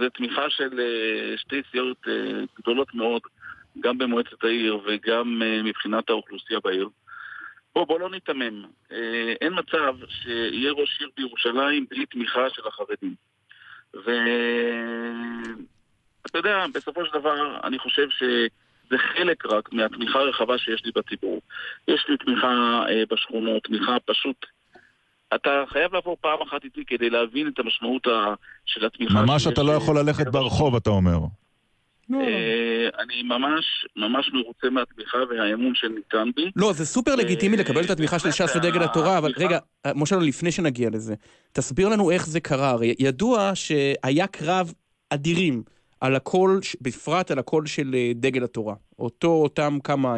זה תמיכה של שתי סיעות גדולות מאוד, גם במועצת העיר וגם מבחינת האוכלוסייה בעיר. בוא, בוא לא נתמם. אין מצב שיהיה ראש עיר בירושלים בלי תמיכה של החרדים. ואתה יודע, בסופו של דבר, אני חושב שזה חלק רק מהתמיכה הרחבה שיש לי בציבור. יש לי תמיכה בשכונות, תמיכה פשוט... אתה חייב לעבור פעם אחת איתי כדי להבין את המשמעות של התמיכה. ממש אתה לא יכול ללכת ברחוב, אתה אומר. אני ממש ממש מרוצה מהתמיכה והאמון שניתן בי. לא, זה סופר לגיטימי לקבל את התמיכה של ש"ס ודגל התורה, אבל רגע, משה, לפני שנגיע לזה, תסביר לנו איך זה קרה. ידוע שהיה קרב אדירים על הקול, בפרט על הקול של דגל התורה. אותו, אותם כמה,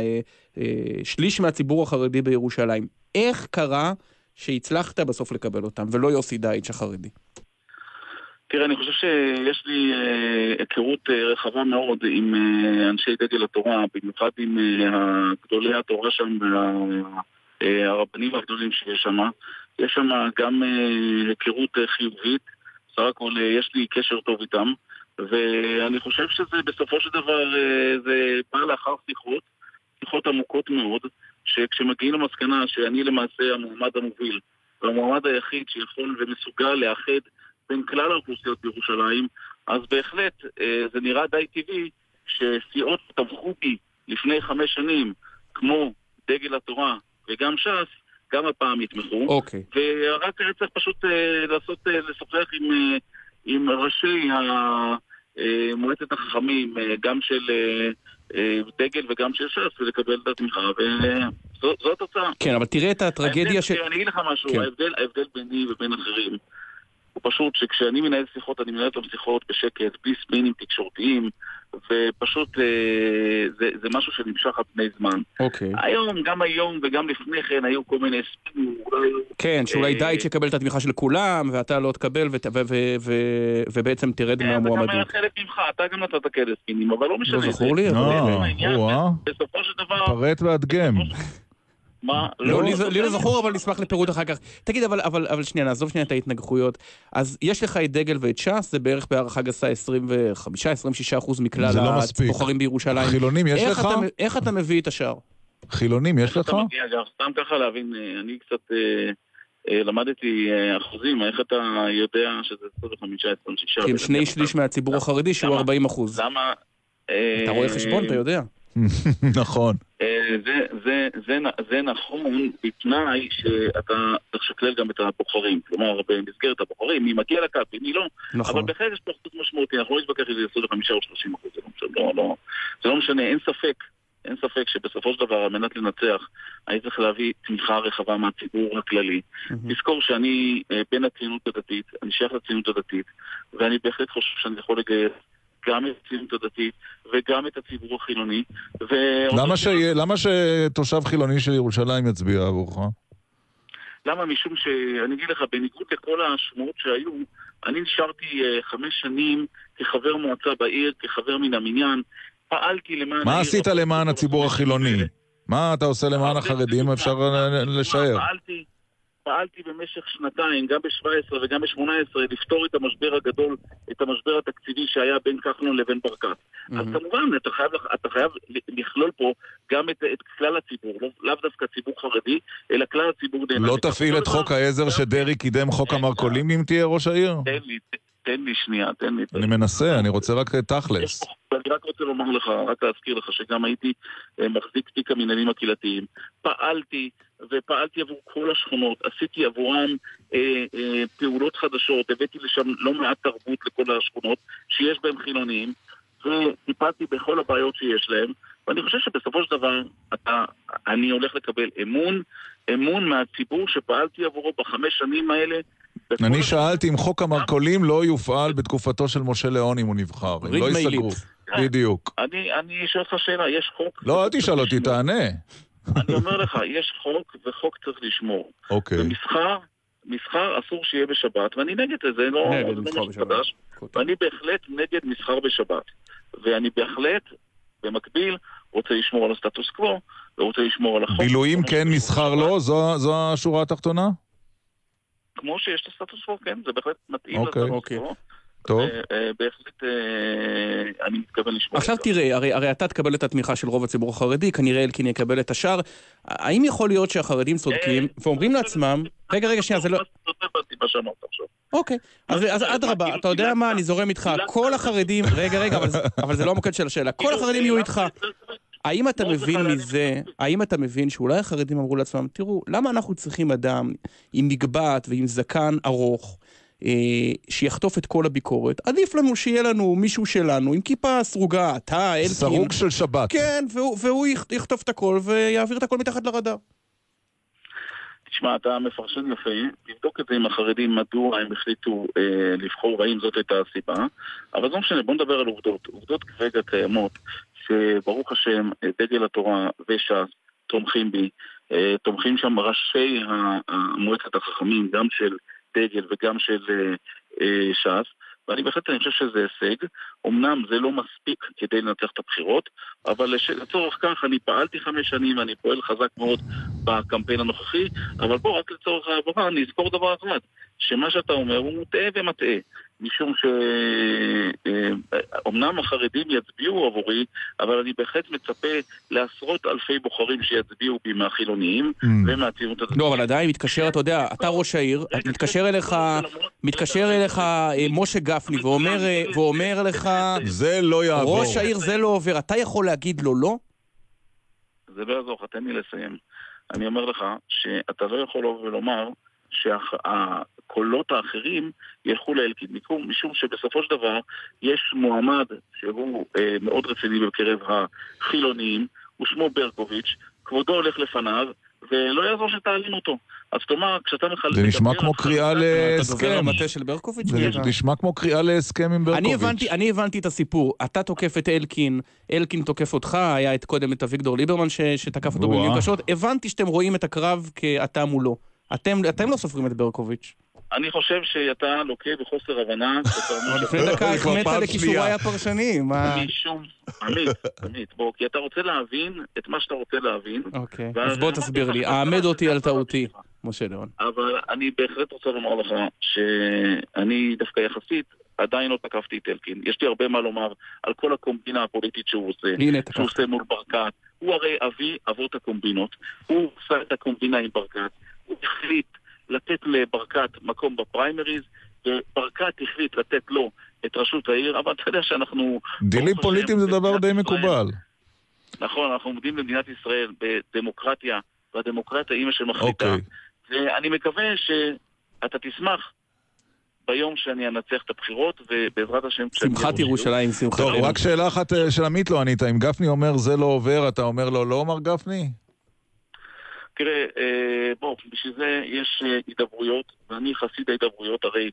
שליש מהציבור החרדי בירושלים. איך קרה שהצלחת בסוף לקבל אותם, ולא יוסי דייץ החרדי? תראה, אני חושב שיש לי היכרות רחבה מאוד עם אנשי דגל התורה, במיוחד עם גדולי התורה שם, הרבנים הגדולים שיש שם. יש שם גם היכרות חיובית, סך הכל יש לי קשר טוב איתם, ואני חושב שזה בסופו של דבר, זה בא לאחר שיחות, שיחות עמוקות מאוד, שכשמגיעים למסקנה שאני למעשה המועמד המוביל, והמועמד היחיד שיכול ומסוגל לאחד בין כלל האוכלוסיות בירושלים, אז בהחלט זה נראה די טבעי שסיעות תמכו בי לפני חמש שנים, כמו דגל התורה וגם ש"ס, גם הפעם יתמכו. אוקיי. ורק צריך פשוט לעשות, לשוחח עם, עם ראשי מועצת החכמים, גם של... דגל וגם של ש"ס, ולקבל את התמיכה, וזו התוצאה. כן, אבל תראה את הטרגדיה ש... אני אגיד לך משהו, ההבדל ביני ובין אחרים, הוא פשוט שכשאני מנהל שיחות, אני מנהל את השיחות בשקט, בלי ספינים תקשורתיים, ופשוט זה משהו שנמשך על פני זמן. היום, גם היום וגם לפני כן, היו כל מיני ספינים. כן, שאולי דייט שקבל את התמיכה של כולם, ואתה לא תקבל, ובעצם תרד מהמועמדות. אתה גם היה חלק ממך, אתה גם נתת כאלה ספינים, אבל לא משנה. לא זכור לי. בסופו של דבר... פרט והדגם. לא, לי לא זכור, אבל נשמח לפירוט אחר כך. תגיד, אבל שנייה, נעזוב שנייה את ההתנגחויות. אז יש לך את דגל ואת ש"ס, זה בערך בהערכה גסה עשרים וחמישה עד עשרים ושישה אחוז מכלל הבוחרים בירושלים. חילונים יש לך? איך אתה מביא את השאר? חילונים יש לך? סתם ככה להבין, אני קצת למדתי אחוזים, איך אתה יודע שזה עשרים וחמישה עד עשרים ושישה אחוז? כי הם שני שליש מהציבור החרדי שהוא ארבעים אחוז. למה? אתה רואה חשבון, אתה יודע. נכון. זה זה זה זה נכון בתנאי שאתה תשקלל גם את הבוחרים, כלומר במסגרת הבוחרים, מי מגיע לקלפי, מי לא, אבל בהחלט יש פה חסות משמעותי, אנחנו לא נתווכח איזה עשרים וחמישה או שלושים אחוז, זה לא משנה, לא, זה לא משנה, אין ספק, אין ספק שבסופו של דבר על מנת לנצח, אני צריך להביא תמיכה רחבה מהציבור הכללי. תזכור שאני בין הציונות הדתית, אני שייך לציונות הדתית, ואני בהחלט חושב שאני יכול לגייס גם את הציונות הדתית וגם את הציבור החילוני. למה שתושב חילוני של ירושלים יצביע עבורך? למה? משום שאני אגיד לך, בניגוד לכל השמועות שהיו, אני נשארתי חמש שנים כחבר מועצה בעיר, כחבר מן המניין, פעלתי למען... מה עשית למען הציבור החילוני? מה אתה עושה למען החרדים? אפשר לשער. פעלתי פעלתי במשך שנתיים, גם ב-שבע עשרה וגם ב-שמונה עשרה, לפתור את המשבר הגדול, את המשבר התקציבי שהיה בין כחלון לבין ברקת. Mm-hmm. אז כמובן, אתה חייב, אתה חייב לכלול פה גם את, את כלל הציבור, לא, לאו דווקא ציבור חרדי, אלא כלל הציבור דנאי. לא תפעיל את חוק העזר שדרי קידם חוק המרקולים אם תהיה ראש העיר? תן לי, תן לי שנייה, תן לי. אני מנסה, אני רוצה רק תכלס. אני רק רוצה לומר לך, רק להזכיר לך, שגם הייתי מחזיק תיק המנהלים הקהילתיים. פעלתי, ופעלתי עבור כל השכונות, עשיתי עבורם אה, אה, פעולות חדשות, הבאתי לשם לא מעט תרבות לכל השכונות, שיש בהם חילונים, וטיפלתי בכל הבעיות שיש להם, ואני חושב שבסופו של דבר, אתה, אני הולך לקבל אמון, אמון מהציבור שפעלתי עבורו בחמש שנים האלה, אני שאלתי אם חוק המרקולים לא יופעל בתקופתו של משה לאון אם הוא נבחר, אם לא יסגרו, בדיוק. אני אשאל לך שאלה, יש חוק... לא, אל תשאל אותי, תענה. אני אומר לך, יש חוק וחוק צריך לשמור. ומסחר, מסחר אסור שיהיה בשבת, ואני נגד לזה, לא משהו חדש, ואני בהחלט נגד מסחר בשבת. ואני בהחלט, במקביל, רוצה לשמור על הסטטוס קוו, ורוצה לשמור על החוק. בילויים כן, מסחר לא, זו השורה התחתונה? כמו שיש את הסטטוס קוו, כן, זה בהחלט מתאים לסטטוס קוו. טוב. בהחלט אני מתכוון לשמור. עכשיו תראה, הרי אתה תקבל את התמיכה של רוב הציבור החרדי, כנראה אלקין יקבל את השאר. האם יכול להיות שהחרדים צודקים ואומרים לעצמם... רגע, רגע, שנייה, זה לא... אוקיי, אז עד רבה, אתה יודע מה, אני זורם איתך, כל החרדים... רגע, רגע, אבל זה לא המוקד של השאלה. כל החרדים יהיו איתך... האם אתה מבין מזה, האם אתה מבין שאולי החרדים אמרו לעצמם, תראו, למה אנחנו צריכים אדם עם מגבעת ועם זקן ארוך, שיחטוף את כל הביקורת? עדיף לנו שיהיה לנו מישהו שלנו, עם כיפה סרוגה, אתה, אלקין. סרוג של שבת. כן, והוא יחטוף את הכל ויעביר את הכל מתחת לרדאר. תשמע, אתה מפרשן יפה, לבדוק את זה עם החרדים, מדוע הם החליטו אה, לבחור, האם זאת הייתה הסיבה, אבל זו משנה, בוא נדבר על עובדות. עובדות כרגע קיימות, שברוך השם, דגל התורה וש"ס תומכים בי, אה, תומכים שם ראשי המועצת החכמים, גם של דגל וגם של אה, אה, ש"ס, ואני בהחלט אני חושב שזה הישג, אמנם זה לא מספיק כדי לנצח את הבחירות, אבל לצורך כך אני פעלתי חמש שנים, ואני פועל חזק מאוד בקמפיין הנוכחי, אבל בוא רק לצורך העברה, אני אזכור דבר אחד, שמה שאתה אומר הוא מוטעה ומטעה, משום שאומנם החרדים יצביעו עבורי, אבל אני בהחלט מצפה לעשרות אלפי בוחרים שיצביעו בי מהחילוניים ומהציונות הדתית. לא, אבל עדיין מתקשר, אתה יודע, אתה ראש העיר, מתקשר אליך, מתקשר אליך משה גפני ואומר לך, זה לא יעבור. ראש העיר זה לא עובר, אתה יכול להגיד לו לא? זה בעזור, תן לי לסיים. אני אומר לך שאתה לא יכול לומר שהקולות האחרים ילכו לאלקין, משום שבסופו של דבר יש מועמד שהוא אה, מאוד רציני בקרב החילוניים, הוא שמו ברקוביץ, כבודו הולך לפניו, ולא יעזור שתעלים אותו. אז תאמר, כשאתה מחלק... זה נשמע כמו קריאה להסכם. זה נשמע כמו קריאה להסכם עם ברקוביץ'. אני הבנתי את הסיפור. אתה תוקף את אלקין, אלקין תוקף אותך, היה את קודם את אביגדור ליברמן שתקף אותו במילים קשות. הבנתי שאתם רואים את הקרב כאתה מולו. אתם לא סופרים את ברקוביץ'. אני חושב שאתה לוקה בחוסר הבנה. לפני דקה החמאת לכישורי הפרשנים. משום, עמית, עמית, בוא, כי אתה רוצה להבין את מה שאתה רוצה להבין. אוקיי, אז בוא תסביר לי, העמד אותי על טעותי, משה לאון. אבל אני בהחלט רוצה לומר לך שאני דווקא יחסית עדיין לא תקפתי את אלקין. יש לי הרבה מה לומר על כל הקומבינה הפוליטית שהוא עושה. שהוא עושה מול ברקת. הוא הרי אבי אבות הקומבינות. הוא עושה את הקומבינה עם ברקת. הוא החליט לתת לברקת מקום בפריימריז, וברקת החליט לתת לו את רשות העיר, אבל אתה יודע שאנחנו... דילים פוליטיים זה דבר די מקובל. נכון, אנחנו עומדים במדינת ישראל בדמוקרטיה, והדמוקרטיה אימא שמחליטה. ואני מקווה שאתה תשמח ביום שאני אנצח את הבחירות, ובעזרת השם... שמחת ירושלים, שמחת... טוב, רק שאלה אחת של עמית לא ענית, אם גפני אומר זה לא עובר, אתה אומר לו לא אומר גפני? תראה, בוא, בשביל זה יש הידברויות, ואני חסיד ההידברויות, הרי...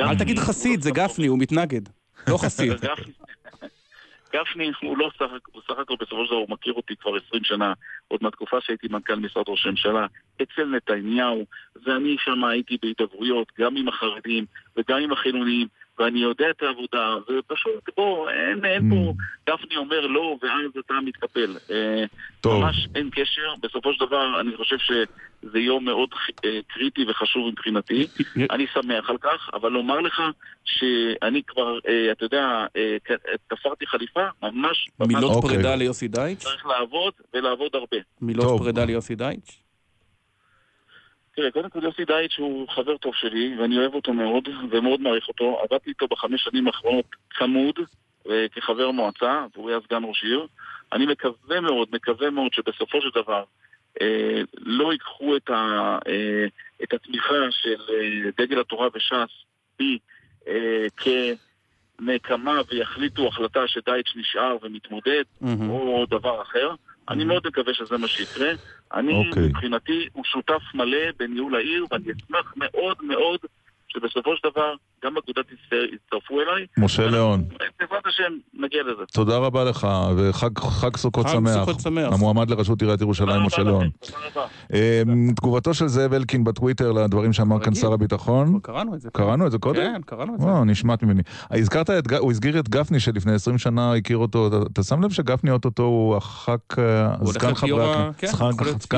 אל תגיד חסיד, זה גפני, הוא מתנגד. לא חסיד. גפני, הוא לא שחק, הוא שחק לו בסופו של דבר, הוא מכיר אותי כבר עשרים שנה, עוד מהתקופה שהייתי מנכ"ל משרד ראש הממשלה, אצל נתניהו, ואני שם הייתי בהידברויות, גם עם החרדים וגם עם החילונים, ואני יודע את העבודה, ופשוט בוא, אין, אין mm. פה, גפני אומר לא, ואז אתה מתקפל. טוב. ממש אין קשר, בסופו של דבר אני חושב שזה יום מאוד קריטי וחשוב מבחינתי, אני שמח על כך, אבל לומר לך שאני כבר, אתה יודע, תפרתי חליפה, ממש... מילות okay. פרידה ליוסי דייץ? צריך לעבוד, ולעבוד הרבה. מילות טוב. פרידה ליוסי דייץ? תראה, קודם כל יוסי דייץ הוא חבר טוב שלי, ואני אוהב אותו מאוד, ומאוד מעריך אותו. עבדתי איתו בחמש שנים האחרונות צמוד, כחבר מועצה, והוא היה סגן ראש עיר. אני מקווה מאוד, מקווה מאוד שבסופו של דבר אה, לא ייקחו את, ה, אה, את התמיכה של דגל התורה וש"ס בי אה, כנקמה, ויחליטו החלטה שדייץ נשאר ומתמודד, mm-hmm. או דבר אחר. אני מאוד מקווה שזה מה שיקרה. אני, מבחינתי, הוא שותף מלא בניהול העיר, ואני אשמח מאוד מאוד שבסופו של דבר גם אגודת יצטרפו אליי. משה לאון. בעזרת השם, נגיע לזה. תודה רבה לך, וחג סוכות שמח. המועמד לראשות עיריית ירושלים, משה לאון. תגובתו של זאב אלקין בטוויטר לדברים שאמר כאן שר הביטחון. קראנו את זה. קראנו את זה קודם? כן, קראנו את זה. וואו, נשמעת ממני. הוא הסגיר את גפני שלפני עשרים שנה הכיר אותו. אתה שם לב שגפני אותו אותו הוא החק זקן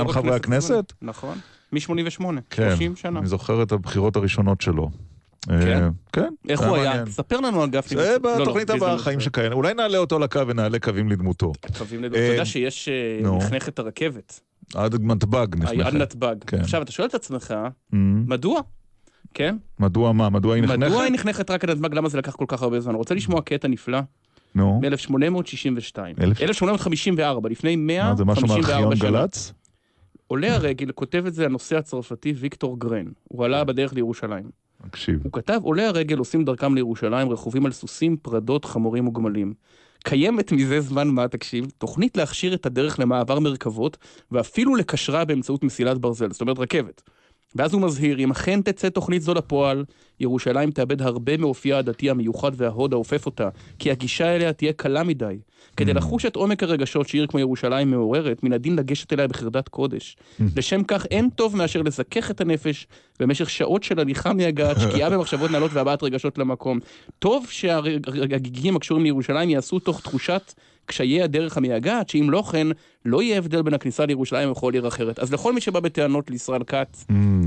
חברי הכנסת? נכון. מ-שמונים ושמונה, שלושים שנה. אני זוכר את הבחירות הראשונות שלו. כן? איך הוא היה? ספר לנו על גפני. זה בתוכנית הבאה, חיים שכאן. אולי נעלה אותו לקו ונעלה קווים לדמותו. קווים לדמותו. אתה יודע שיש נחנכת הרכבת. עד נתב"ג נחנכת. עד נתב"ג. עכשיו, אתה שואל את עצמך, מדוע? כן? מדוע מה? מדוע היא נחנכת? מדוע היא נחנכת רק עד נתב"ג? למה זה לקח כל כך הרבה זמן? רוצה לשמוע קטע נפלא? נו. מ-אלף שמונה מאות שישים ושתיים. אלף שמונה מאות חמישים וארבע, לפני מאה חמישים וארבע שנה. עולה הרגל, כותב את זה הנושא הצרפתי ויקטור גרן. הוא עלה בדרך לירושלים. מקשיב. הוא כתב, עולה הרגל, עושים דרכם לירושלים, רכובים על סוסים, פרדות, חמורים וגמלים. קיימת מזה זמן מה, תקשיב, תוכנית להכשיר את הדרך למעבר מרכבות, ואפילו לקשרה באמצעות מסילת ברזל, זאת אומרת רכבת. ואז הוא מזהיר, אם אכן תצא תוכנית זו לפועל, ירושלים תאבד הרבה מאופייה הדתי המיוחד וההוד האופף אותה, כי הגישה אליה תהיה קלה מדי. כדי לחוש את עומק הרגשות שעיר כמו ירושלים מעוררת, מן הדין לגשת אליה בחרדת קודש. לשם כך אין טוב מאשר לזכך את הנפש, במשך שעות של הליכה מהגעת, שקיעה במחשבות נעלות והבעת רגשות למקום. טוב שהגיגים הקשורים לירושלים יעשו תוך תחושת קשיי הדרך המייגעת, שאם לא כן, לא יהיה הבדל בין הכניסה לירושלים וכל עיר אחרת. אז לכל מי שבא בטענות לישראל קאט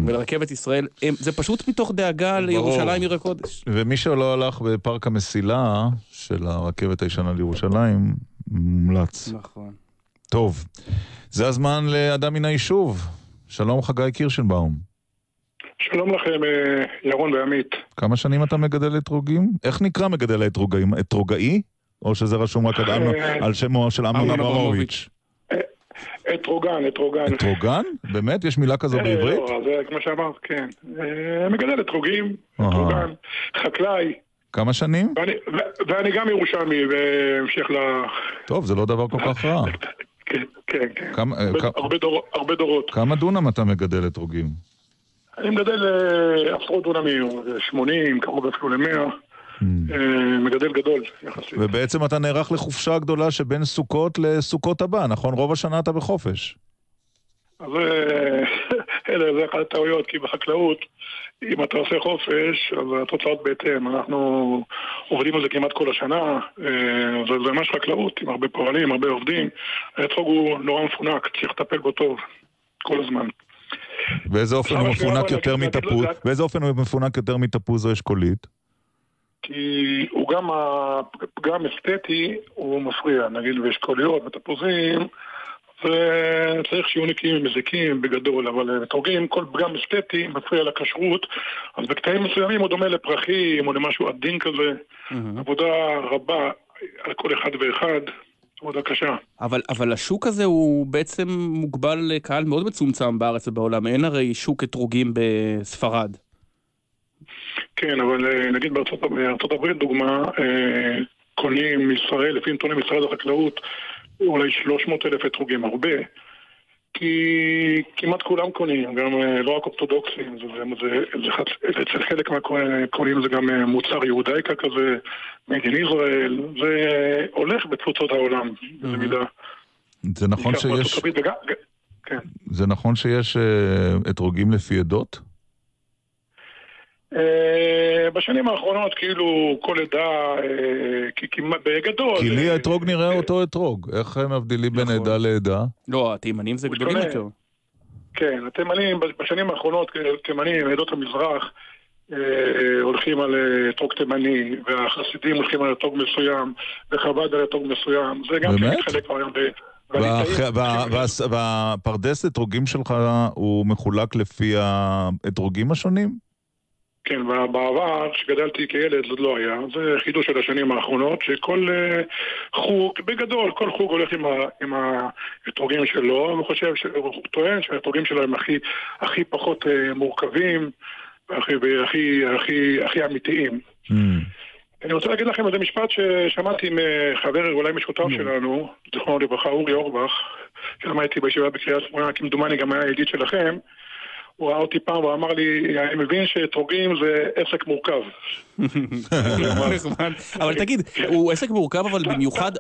ולרכבת ישראל, זה פשוט מתוך דאגה לירושלים עיר הקודש. ומי שלא הלך בפארק המסילה של הרכבת הישנה לירושלים, מומלץ. נכון. טוב. זה הזמן לאדם מן היישוב. שלום חגי קירשנבאום. שלום לכם, ירון ועמית. כמה שנים אתה מגדל אתרוגים? איך נקרא מגדל אתרוגים? אתרוגאי? או שזה רשום רק על שמו של אמנון אברמוביץ'? אתרוגן, אתרוגן. אתרוגן? באמת? יש מילה כזו בעברית? לא, זה כמו שאמרת, כן. מגדל אתרוגים, אתרוגן, חקלאי. כמה שנים? ואני גם ירושלמי, והמשיך ל... טוב, זה לא דבר כל כך רע. כן, כן. הרבה דורות. כמה דונם אתה מגדל אתרוגים? אני מגדל עשרות דונמים, שמונים, קרוב אפילו למאה. מגדל גדול יחסית. ובעצם אתה נערך לחופשה הגדולה שבין סוכות לסוכות הבא, נכון? רוב השנה אתה בחופש. אז זה אחת הטעויות, כי בחקלאות אם אתה עושה חופש אז התוצאות בהתאם. אנחנו עובדים על זה כמעט כל השנה, זה ממש חקלאות עם הרבה פועלים, הרבה עובדים. האתרוג הוא נורא מפונק, צריך לטפל בו טוב כל הזמן. באיזה אופן הוא מפונק יותר מתפוז? באיזה אופן הוא מפונק יותר מתפוז או אשכולית? כי הוא גם הפגם אסתטי הוא מפריע, נגיד באשכוליות, בתפוזים, וצריך שיהיו נקיים ומזיקים בגדול, אבל מתורגים, כל פגם אסתטי מפריע לכשרות, אז בקטעים מסוימים הוא דומה לפרחים או למשהו עדין כזה, mm-hmm. עבודה רבה על כל אחד ואחד, עבודה קשה. אבל, אבל השוק הזה הוא בעצם מוגבל לקהל מאוד מצומצם בארץ ובעולם, אין הרי שוק אתרוגים בספרד. כן, אבל נגיד בארצות, בארצות הברית, דוגמה, קונים ישראל, לפי נתוני משרד החקלאות, אולי שלוש מאות אלף אתרוגים, הרבה, כי כמעט כולם קונים, גם לא רק אורתודוקסים, אצל חלק מהקונים זה גם מוצר יהודייקה כזה, מדין ישראל, זה הולך בתפוצות העולם, במידה. זה נכון שיש... זה נכון שיש אתרוגים לפי עדות? בשנים האחרונות כאילו כל עדה כמעט בגדול. כי לי האתרוג נראה אותו אתרוג. איך הם מבדילים בין עדה לעדה? לא, התימנים זה גדולים יותר. כן, התימנים בשנים האחרונות, תימנים, עדות המזרח הולכים על אתרוג תימני, והחסידים הולכים על אתרוג מסוים, וחב"ד על אתרוג מסוים. זה גם מתחלק כבר היום ב... והפרדס אתרוגים שלך הוא מחולק לפי האתרוגים השונים? כן, בעבר, כשגדלתי כילד, זה לא היה. זה חידוש של השנים האחרונות, שכל חוג, בגדול, כל חוג הולך עם האתרוגים שלו, הוא חושב, הוא טוען שהאתרוגים שלו הם הכי פחות מורכבים, והכי אמיתיים. אני רוצה להגיד לכם איזה משפט ששמעתי מחבר, אולי משותף שלנו, זכרונו לברכה, אורי אורבך, שלמדתי בישיבה בקריית שמונה, כמדומני גם היה ידיד שלכם, הוא ראה אותי פעם ואמר לי, אני מבין שאתרוגים זה עסק מורכב. אבל תגיד, הוא עסק מורכב, אבל במיוחד...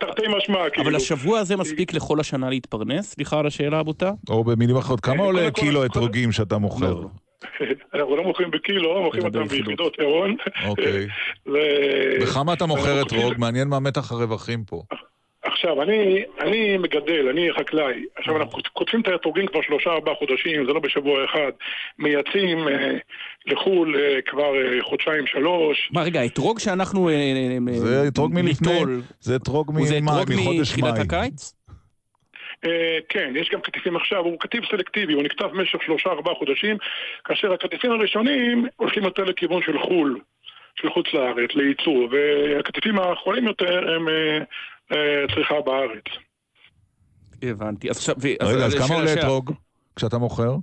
אבל השבוע הזה מספיק לכל השנה להתפרנס? סליחה על השאלה הבוטה? או במילים אחרות, כמה עולה קילו אתרוגים שאתה מוכר? אנחנו לא מוכרים בקילו, מוכרים אותם ביחידות, אירון. אוקיי. בכמה אתה מוכר אתרוג? מעניין מה מתח הרווחים פה. עכשיו, אני, אני מגדל, אני חקלאי. עכשיו, אנחנו כותבים את האתרוגים כבר שלושה, ארבעה חודשים, זה לא בשבוע אחד. מייצאים אה, לחול אה, כבר אה, חודשיים, שלוש. מה, רגע, האתרוג שאנחנו... אה, אה, זה אתרוג מלפני, זה אתרוג מתחילת הקיץ? כן, יש גם כתיפים עכשיו, הוא כתיב סלקטיבי, הוא נכתב במשך שלושה, ארבעה חודשים, כאשר הכתיפים הראשונים הולכים יותר לכיוון של חול, של חוץ לארץ, לייצור, והכתיפים האחרונים יותר הם... צריכה בארץ. הבנתי. רגע, אז כמה עולה אתרוג כשאתה מוכר?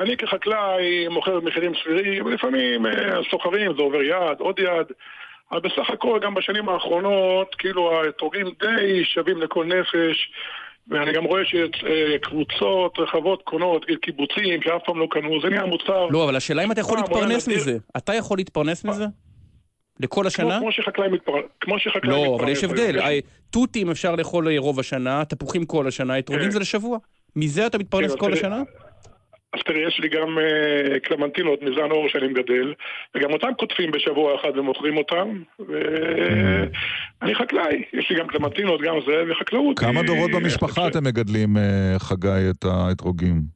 אני כחקלאי מוכר במחירים סבירים, לפעמים סוחרים, זה עובר יד, עוד יד, אבל בסך הכל גם בשנים האחרונות, כאילו האתרוגים די שווים לכל נפש, ואני גם רואה שקבוצות רחבות קונות, קיבוצים שאף פעם לא קנו, זה נהיה מוצר. לא, אבל השאלה אם אתה יכול להתפרנס מזה. אתה יכול להתפרנס מזה? לכל השנה? כמו שחקלאי מתפרנס. לא, אבל יש הבדל. תותים אפשר לאכול רוב השנה, תפוחים כל השנה, אתרוגים זה לשבוע. מזה אתה מתפרנס כל השנה? אז תראה, יש לי גם קלמנטינות מזן אור שאני מגדל, וגם אותם כותפים בשבוע אחד ומוכרים אותם, ואני חקלאי. יש לי גם קלמנטינות, גם זה, וחקלאות. כמה דורות במשפחה אתם מגדלים, חגי, את האתרוגים?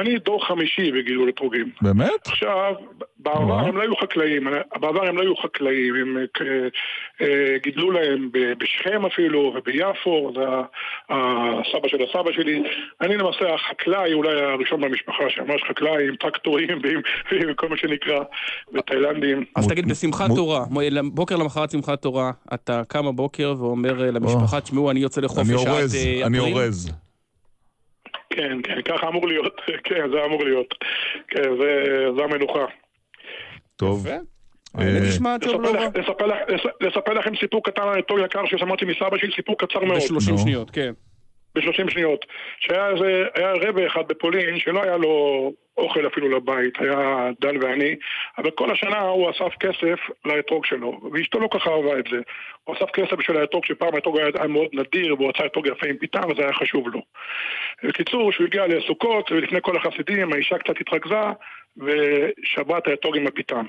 אני דור חמישי בגידול אתרוגים. באמת? עכשיו, בעבר הם לא היו חקלאים, בעבר הם לא היו חקלאים, הם גידלו להם בשכם אפילו, וביפו, זה הסבא של הסבא שלי. אני למעשה החקלאי, אולי הראשון במשפחה, שממש חקלאי עם טרקטורים ועם כל מה שנקרא, בתאילנדים. אז תגיד, בשמחת תורה, בוקר למחרת שמחת תורה, אתה קם הבוקר ואומר למשפחה, תשמעו, אני יוצא לחופש עד אפריל. אני אורז. כן, כן, ככה אמור להיות, כן, זה אמור להיות, כן, זה המנוחה. טוב. לספר לכם סיפור קטן אנטורי יקר ששמעתי מסבא שלי, סיפור קצר מאוד. ב-שלושים שניות, כן. ב-שלושים שניות, שהיה רבי אחד בפולין שלא היה לו אוכל אפילו לבית, היה דל ועני, אבל כל השנה הוא אסף כסף לאתרוג שלו, ואשתו לא ככה אהבה את זה. הוא אסף כסף של האתרוג, שפעם האתרוג היה מאוד נדיר, והוא עשה אתרוג יפה עם פיתם, וזה היה חשוב לו. בקיצור, שהוא הגיע לסוכות, ולפני כל החסידים, האישה קצת התרכזה, ושבת האתרוג עם הפיתם.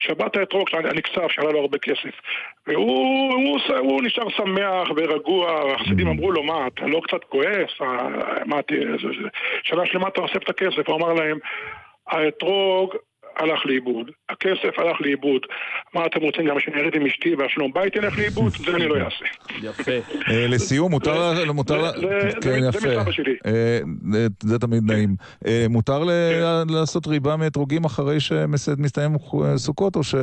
שבת האתרוג, אני כסף, שעלה לו הרבה כסף. והוא הוא, הוא נשאר שמח ורגוע, החסידים אמרו לו, מה, אתה לא קצת כועס? מה, שאלה שלמה אתה אוסף את הכסף, הוא אמר להם, האתרוג הלך לאיבוד, הכסף הלך לאיבוד, מה אתם רוצים גם שאני ארד עם אשתי והשלום בית ילך לאיבוד? זה אני לא אעשה. יפה. לסיום, מותר... זה מסבא שלי. זה תמיד נעים. מותר לעשות ריבה מאתרוגים אחרי שמסתיים סוכות, או ש...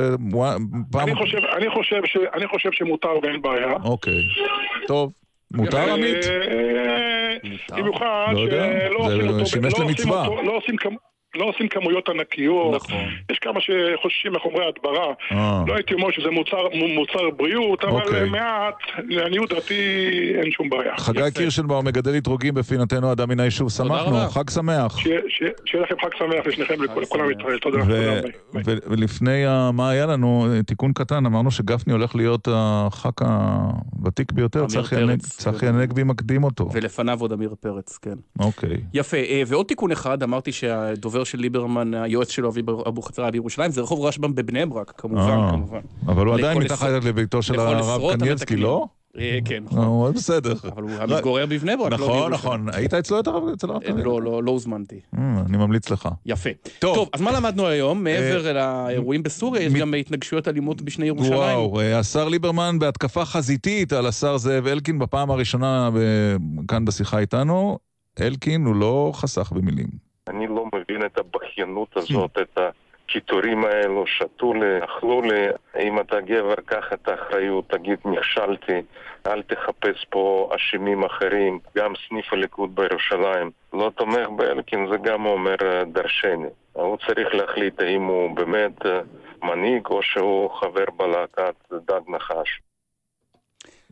אני חושב שמותר ואין בעיה. אוקיי. טוב. מותר, עמית? במיוחד שלא עושים כמובן. לא עושים כמויות ענקיות, יש כמה שחוששים מחומרי הדברה. לא הייתי אומר שזה מוצר בריאות, אבל מעט, לעניות דעתי, אין שום בעיה. חגי קירשנבאום, מגדל אתרוגים בפינתנו, אדם מן היישוב, שמחנו, חג שמח. שיהיה לכם חג שמח לשניכם, לכולם ישראל, תודה. ולפני מה היה לנו, תיקון קטן, אמרנו שגפני הולך להיות החק הוותיק ביותר, צחי הנגבי מקדים אותו. ולפניו עוד אמיר פרץ, כן. אוקיי. יפה, ועוד תיקון אחד, אמרתי שהדובר של ליברמן, היועץ שלו אבוחצירא בירושלים, זה רחוב רשב"ם בבני ברק, כמובן, כמובן. אבל הוא עדיין מתחת לביתו של הרב קנייבסקי, לא? כן, נכון. בסדר. אבל הוא המתגורר בבני ברק. נכון, נכון. היית אצלו את הרב? לא, לא הוזמנתי. אני ממליץ לך. יפה. טוב, אז מה למדנו היום? מעבר לאירועים בסוריה, יש גם התנגשויות אלימות בשני ירושלים. וואו, השר ליברמן בהתקפה חזיתית על השר זאב אלקין בפעם הראשונה כאן בשיחה איתנו. אלקין הוא לא חסך במילים. אני לא מבין את הבחיינות הזאת, את ה... כיתורים האלו, שתו לי, אכלו לי. אם אתה גבר, קח את האחריות, תגיד נכשלתי, אל תחפש פה אשמים אחרים. גם סניף הליכוד בירושלים לא תומך באלקין, זה גם אומר דרשני. הוא צריך להחליט האם הוא באמת מנהיג או שהוא חבר בלהקת דג נחש.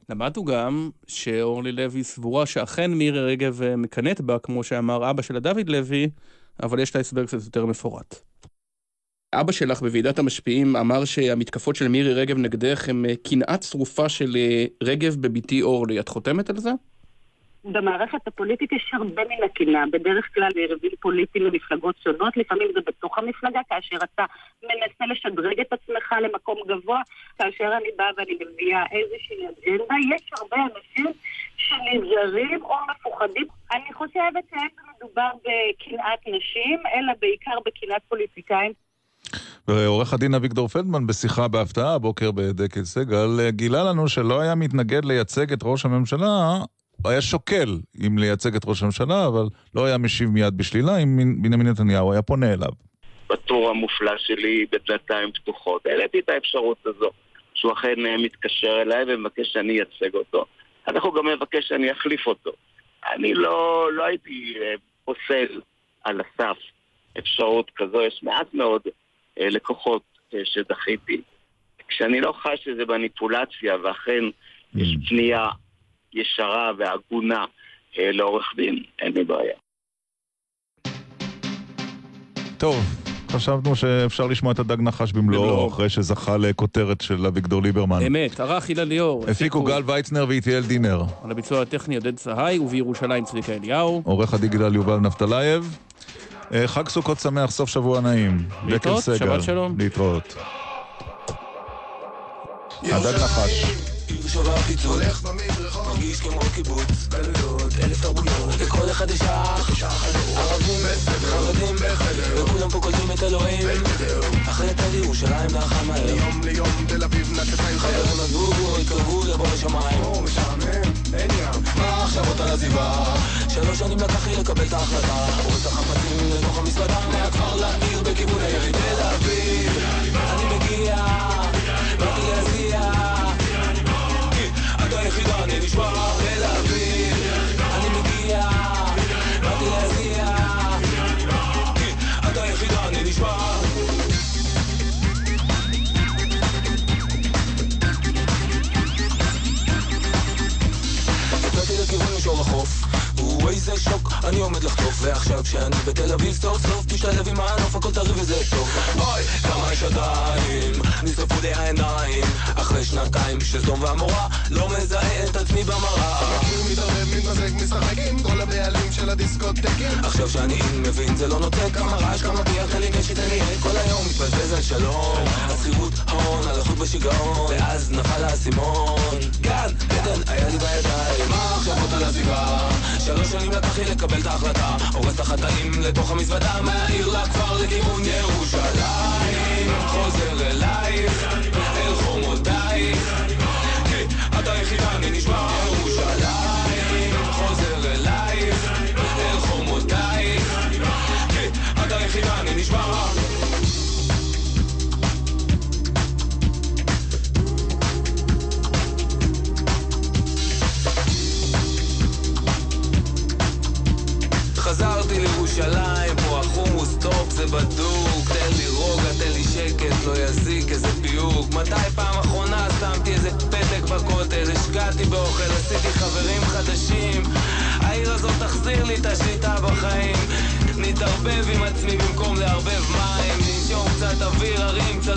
למדנו גם שאורלי לוי סבורה שאכן מירי רגב מקנאת בה, כמו שאמר אבא של דוד לוי, אבל יש לה הסבר קצת יותר מפורט. אבא שלך בוועידת המשפיעים אמר שהמתקפות של מירי רגב נגדך הם קנאה צרופה של רגב בביתי אורלי. את חותמת על זה? במערכת הפוליטית יש הרבה מן הקנאה. בדרך כלל ערבים פוליטיים למפלגות שונות, לפעמים זה בתוך המפלגה, כאשר אתה מנסה לשדרג את עצמך למקום גבוה, כאשר אני באה ואני מביאה איזושהי אג'נדה, יש הרבה אנשים שנזרים או מפוחדים. אני חושבת שאין מדובר בקנאת נשים, אלא בעיקר בקנאת פוליטיקאים. ועורך הדין אביגדור פלדמן בשיחה בהפתעה הבוקר בדקל סגל גילה לנו שלא היה מתנגד לייצג את ראש הממשלה, היה שוקל אם לייצג את ראש הממשלה, אבל לא היה משיב מיד בשלילה אם בנימין נתניהו היה פונה אליו. בתור המופלא שלי בדלתיים פתוחות, העליתי את האפשרות הזו, שהוא אכן מתקשר אליי ומבקש שאני ייצג אותו. אנחנו גם מבקש שאני אחליף אותו. אני לא, לא הייתי פוסל על הסף אפשרות כזו, יש מעט מאוד לקוחות שדחיתי. כשאני לא חש שזה בניפולציה, ואכן יש פנייה ישרה והגונה לאורך דין, אין לי בעיה. טוב, חשבנו שאפשר לשמוע את הדג נחש במלואו, אחרי שזכה לכותרת של אביגדור ליברמן. אמת, ערך אילן ליאור. הפיקו גל ויצנר ואיטיאל דינר. על הביצוע הטכני עודד צהי, ובירושלים צויקה אליהו. עורך הדיגיטל יובל נפתלייב. חג סוכות שמח, סוף שבוע נעים. דקל סגל. שבת שלום. להתראות. הדג נחש. שווה חיצולך במזרחון. מרגיש כמו קיבוץ, גלויות, אלף תרבויות. לכל אחד יש שעה, ערבים בסדר, ערבים בחדר. וכולם פה קולטים את אלוהים. אחרי תל ירושלים נחה מהר. ליום ליום תל אביב נקטיים חיים. חיירים עזבו, התקרבו לבוא לשמיים. או משעמם, אין ים. מה עכשיו אותה לזיבה? שלוש שנים לקח לי לקבל את ההחלטה. או את החפצים לתוך המספדה. מהכפר לעיר בכיוון העיר. תל אביב, אני מגיע. באתי להזיע. היחידה אני נשמע אל אביב אני מגיע באתי להזיע כי אתה היחידה אני נשמע יצאתי לכיוון משור החוף הוא איזה שוק אני עומד לחטוף ועכשיו שאני בתל אביב סוף סוף תשתלב עם הענוף הכל תריב וזה טוב אוי כמה שדיים נשרפו לי העיניים אחרי שנתיים שסדום והמורה לא מזהה את עצמי במראה הוא מתערב מתמזג משחק עם כל הבעלים של הדיסקוטקים עכשיו שאני מבין זה לא נותן כמה רעש כמה ביח חלק יש שתניה כל היום מתבזבז על שלום הסחירות ההון הלכות בשיגעון ואז נפל האסימון גן גדן היה לי בידיים מה עכשיו אותה לזיבה שלוש שנים לקח לי לקבל את ההחלטה הורס את החטאים לתוך המזוודה מהעיר לכפר לכיוון ירושלים חוזר אלייך אל חומותייך כי את היחידה אני נשמע ירושלים חוזר אלייך אל חומותייך כי את היחידה אני נשמע חזרתי לירושלים, פה החומוס טופ זה בדוק, תן לי רוגע, תן לי מתי פעם אחרונה שמתי איזה פתק בכותל, השקעתי באוכל, עשיתי חברים חדשים, העיר הזאת תחזיר לי את השיטה בחיים, נתערבב עם עצמי במקום להרבב מים, נשום קצת אוויר, הרים קצת